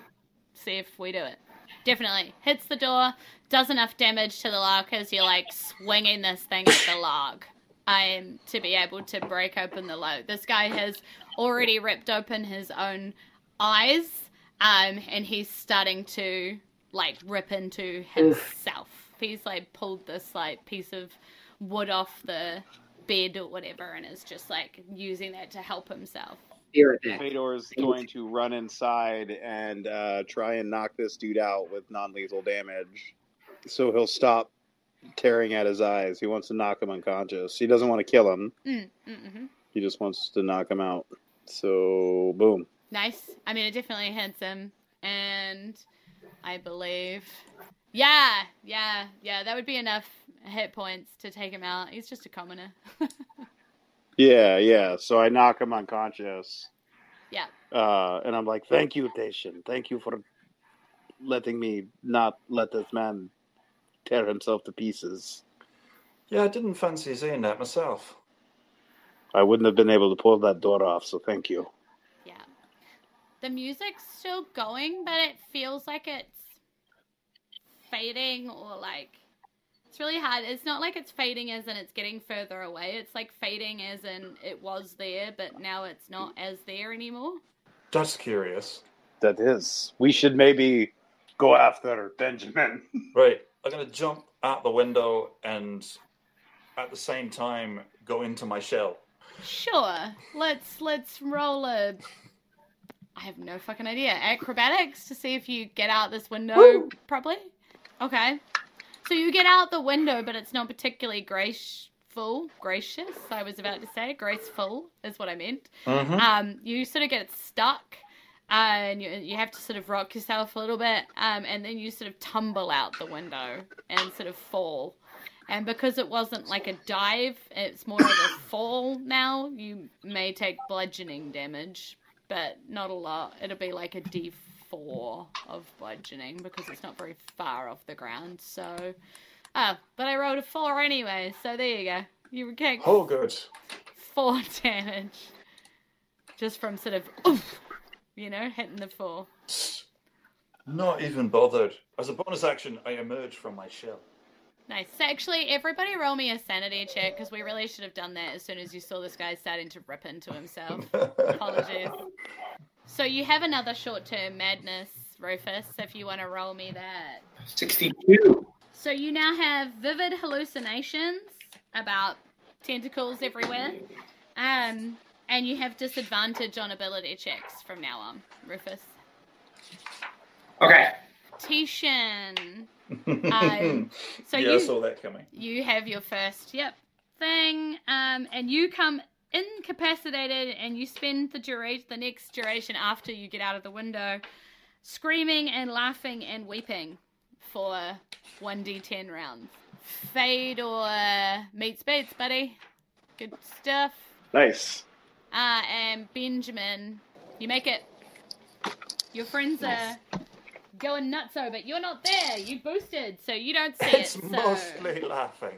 See if we do it. Definitely. Hits the door, does enough damage to the lock as you're, like, swinging this thing at the lock um, to be able to break open the lock. This guy has already ripped open his own eyes, um, and he's starting to, like, rip into himself. He's, like, pulled this, like, piece of wood off the bed or whatever and is just, like, using that to help himself. Fedor is going to run inside and uh, try and knock this dude out with non-lethal damage. So he'll stop tearing at his eyes. He wants to knock him unconscious. He doesn't want to kill him. Mm, mm-hmm. He just wants to knock him out. So, boom. Nice. I mean, it definitely hits him. And I believe... Yeah, yeah, yeah. That would be enough hit points to take him out. He's just a commoner. Yeah, yeah. So I knock him unconscious. Yeah. Uh, and I'm like, thank you, Tishin. Thank you for letting me not let this man tear himself to pieces. Yeah, I didn't fancy saying that myself. I wouldn't have been able to pull that door off, so thank you. Yeah. The music's still going, but it feels like it's fading or like... It's really hard. It's not like it's fading as in it's getting further away. It's like fading as in it was there, but now it's not as there anymore. That's curious. That is. We should maybe go after Benjamin. Right. I'm going to jump out the window and at the same time go into my shell. Sure. Let's let's roll a... I have no fucking idea. Acrobatics to see if you get out this window. Woo! Probably. Okay. So you get out the window, but it's not particularly graceful. Gracious, I was about to say. Graceful is what I meant. Mm-hmm. Um, you sort of get stuck. Uh, and you, you have to sort of rock yourself a little bit, um, and then you sort of tumble out the window and sort of fall. And because it wasn't like a dive, it's more of a fall now, you may take bludgeoning damage, but not a lot. It'll be like a D four of bludgeoning because it's not very far off the ground. So, oh, but I rolled a four anyway, so there you go. You get oh, good. four damage just from sort of... Oof, you know, hitting the floor. Not even bothered. As a bonus action, I emerge from my shell. Nice. So actually, everybody roll me a sanity check, because we really should have done that as soon as you saw this guy starting to rip into himself. Apologies. So you have another short-term madness, Rufus, if you want to roll me that. sixty-two. So you now have vivid hallucinations about tentacles everywhere. Um... And you have disadvantage on ability checks from now on, Rufus. Okay. Tishin. um, so yeah, you, I saw that coming. You have your first, yep, thing, um, and you come incapacitated, and you spend the duration, the next duration after you get out of the window, screaming and laughing and weeping for one d ten rounds. Fedor meets beats, buddy. Good stuff. Nice. Uh, and Benjamin, you make it. Your friends nice. are going nutso, but you're not there. You boosted, so you don't see it's it. It's so. Mostly laughing.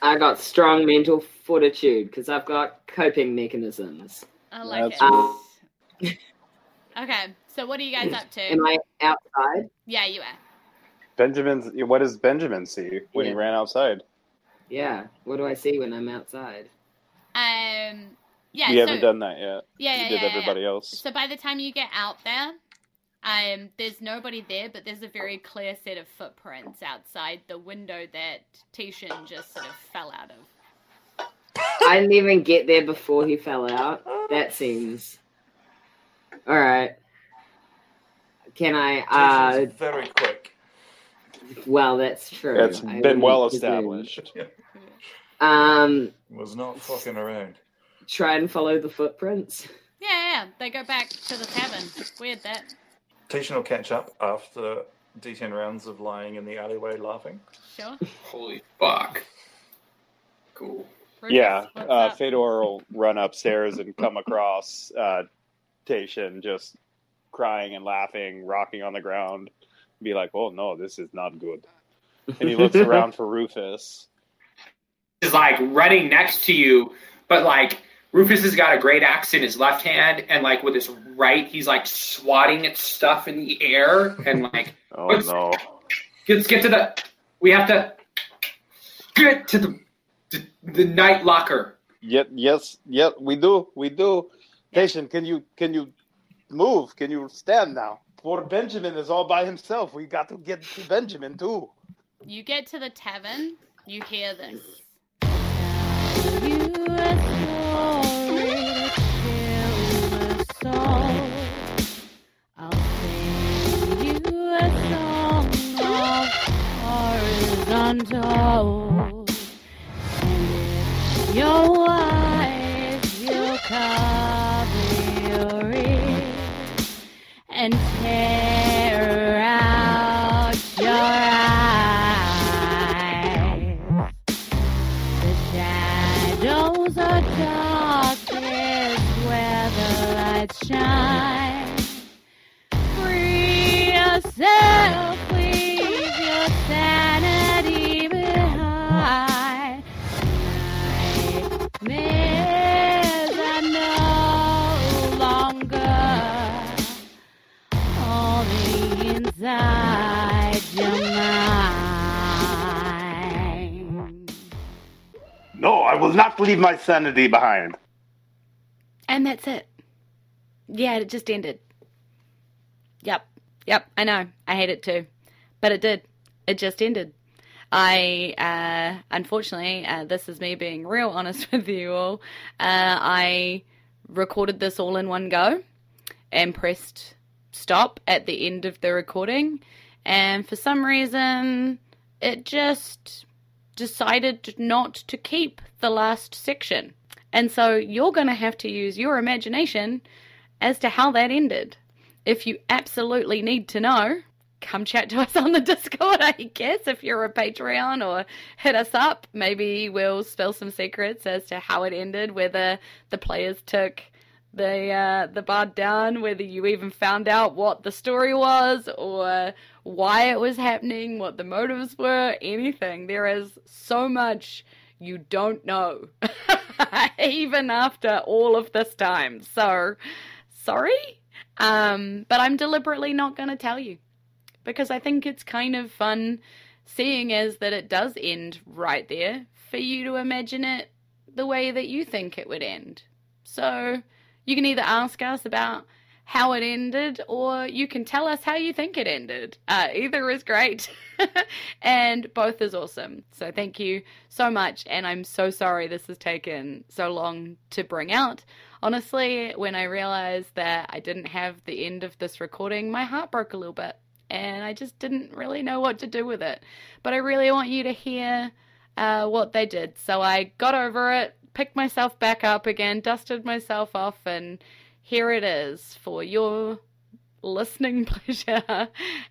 I got strong mental fortitude because I've got coping mechanisms. I like That's it. Cool. Um, okay, so what are you guys up to? Am I outside? Yeah, you are. Benjamin's. What does Benjamin see when yeah. he ran outside? Yeah. What do I see when I'm outside? Um. Yeah, you so, haven't done that yet. Yeah, you did yeah, everybody yeah. else. So by the time you get out there, um, there's nobody there, but there's a very clear set of footprints outside the window that Tishin just sort of fell out of. I didn't even get there before he fell out. That seems all right. Can I? Uh... Very quick. Well, that's true. It's I been well established. Yeah. Um, was not fucking around. Try and follow the footprints. Yeah, yeah, they go back to the tavern. Weird that. Tishin will catch up after D ten rounds of lying in the alleyway laughing. Sure. Holy fuck. Cool. Rufus, yeah, uh, Fedor will run upstairs and come across uh, Tishin just crying and laughing, rocking on the ground. Be like, oh no, this is not good. And he looks around for Rufus. He's like running next to you, but like... Rufus has got a great axe in his left hand, and, like, with his right, he's, like, swatting at stuff in the air, and, like, oh, let's, no. let's get to the, we have to get to the the, the night locker. Yep, yes, yes, we do, we do. Tishin, can you, can you move? Can you stand now? Poor Benjamin is all by himself. We got to get to Benjamin, too. You get to the tavern, you hear this. You So I'll sing you a song of horizontal. And if you're wise, you'll cover your ears and tear out your eyes. The shadows are darkest where the lights shine. Free yourself, leave your sanity behind. Nightmares are no longer on the inside your mind. No, I will not leave my sanity behind. And that's it. Yeah, it just ended. Yep. Yep, I know. I hate it too. But it did. it just ended. I, uh, unfortunately, uh, this is me being real honest with you all, uh, I recorded this all in one go and pressed stop at the end of the recording, and for some reason it just decided not to keep the last section. And so you're going to have to use your imagination as to how that ended. If you absolutely need to know, come chat to us on the Discord, I guess, if you're a Patreon, or hit us up. Maybe we'll spill some secrets as to how it ended, whether the players took the uh, the bard down, whether you even found out what the story was or why it was happening, what the motives were, anything. There is so much you don't know, even after all of this time. So, sorry, um, but I'm deliberately not going to tell you, because I think it's kind of fun, seeing as that it does end right there, for you to imagine it the way that you think it would end. So you can either ask us about how it ended, or you can tell us how you think it ended. Uh, either is great, and both is awesome. So thank you so much, and I'm so sorry this has taken so long to bring out. Honestly, when I realized that I didn't have the end of this recording, my heart broke a little bit, and I just didn't really know what to do with it. But I really want you to hear uh, what they did. So I got over it, picked myself back up again, dusted myself off, and here it is for your listening pleasure. uh,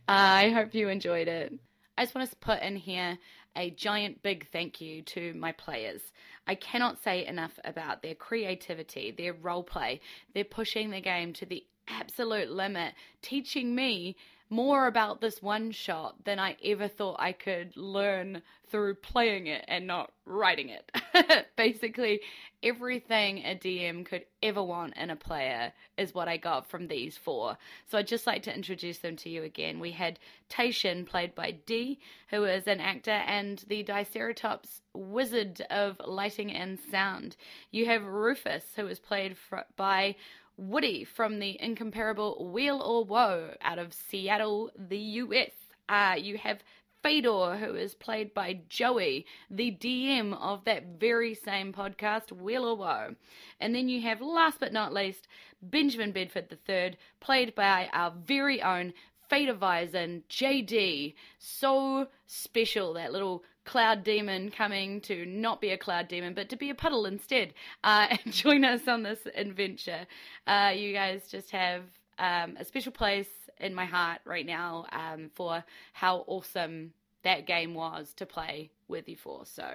I hope you enjoyed it. I just want to put in here a giant big thank you to my players. I cannot say enough about their creativity, their role play. They're pushing the game to the absolute limit, teaching me more about this one shot than I ever thought I could learn through playing it and not writing it. Basically, everything a D M could ever want in a player is what I got from these four. So I'd just like to introduce them to you again. We had Tishin, played by D, who is an actor and the Diceratops wizard of lighting and sound. You have Rufus, who is played fr- by Woody from the incomparable Wheel or Woe out of Seattle, the U S. Uh, you have Fedor, who is played by Joey, the D M of that very same podcast, Wheel or Woe. And then you have, last but not least, Benjamin Bedford the third, played by our very own Fate of Eisen, J D. So special, that little cloud demon coming to not be a cloud demon, but to be a puddle instead, uh, and join us on this adventure. Uh, you guys just have um, a special place in my heart right now um, for how awesome that game was to play with you for. So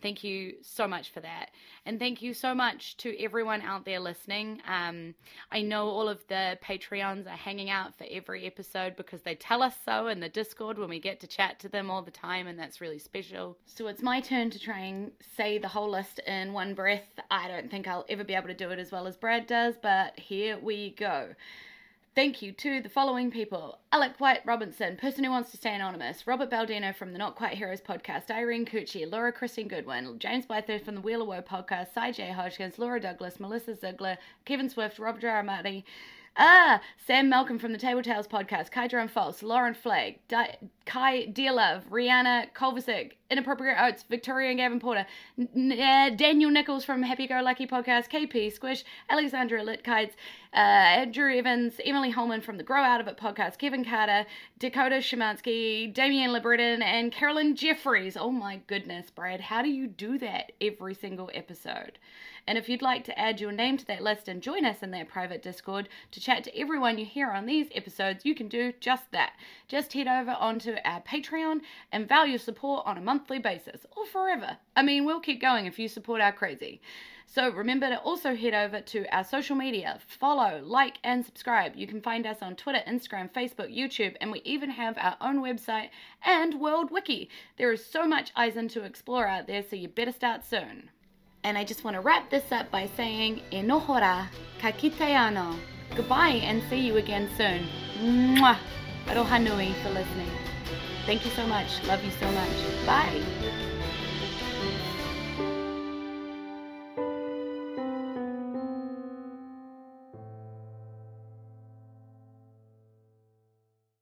thank you so much for that. And thank you so much to everyone out there listening. Um, I know all of the Patreons are hanging out for every episode because they tell us so in the Discord when we get to chat to them all the time, and that's really special. So it's my turn to try and say the whole list in one breath. I don't think I'll ever be able to do it as well as Brad does, but here we go. Thank you to the following people: Alec White Robinson, person who wants to stay anonymous; Robert Baldino from the Not Quite Heroes podcast; Irene Cucci; Laura Christine Goodwin; James Blyther from the Wheel of Woe podcast; Cy J. Hodgkins; Laura Douglas; Melissa Ziegler; Kevin Swift; Rob Jaramati; ah, Sam Malcolm from the Table Tales podcast; Kai Drum False; Lauren Flagg; Di- Kai Dearlove; Rihanna Kolvasic; Inappropriate Oats; Victoria and Gavin Porter; N- N- uh, Daniel Nichols from Happy Go Lucky podcast; K P Squish; Alexandra Litkites; uh, Andrew Evans; Emily Holman from the Grow Out of It podcast; Kevin Carter; Dakota Shemansky; Damian Libreton; and Carolyn Jeffries. Oh my goodness, Brad, how do you do that every single episode? And if you'd like to add your name to that list and join us in that private Discord to chat to everyone you hear on these episodes, you can do just that. Just head over onto our Patreon and vow your support on a monthly basis, or forever. I mean, we'll keep going if you support our crazy. So remember to also head over to our social media, follow, like, and subscribe. You can find us on Twitter, Instagram, Facebook, YouTube, and we even have our own website and World Wiki. There is so much Eisen to explore out there, so you better start soon. And I just want to wrap this up by saying, e nohora, ka kite ano. Goodbye and see you again soon. Mwah! Aroha nui for listening. Thank you so much. Love you so much. Bye.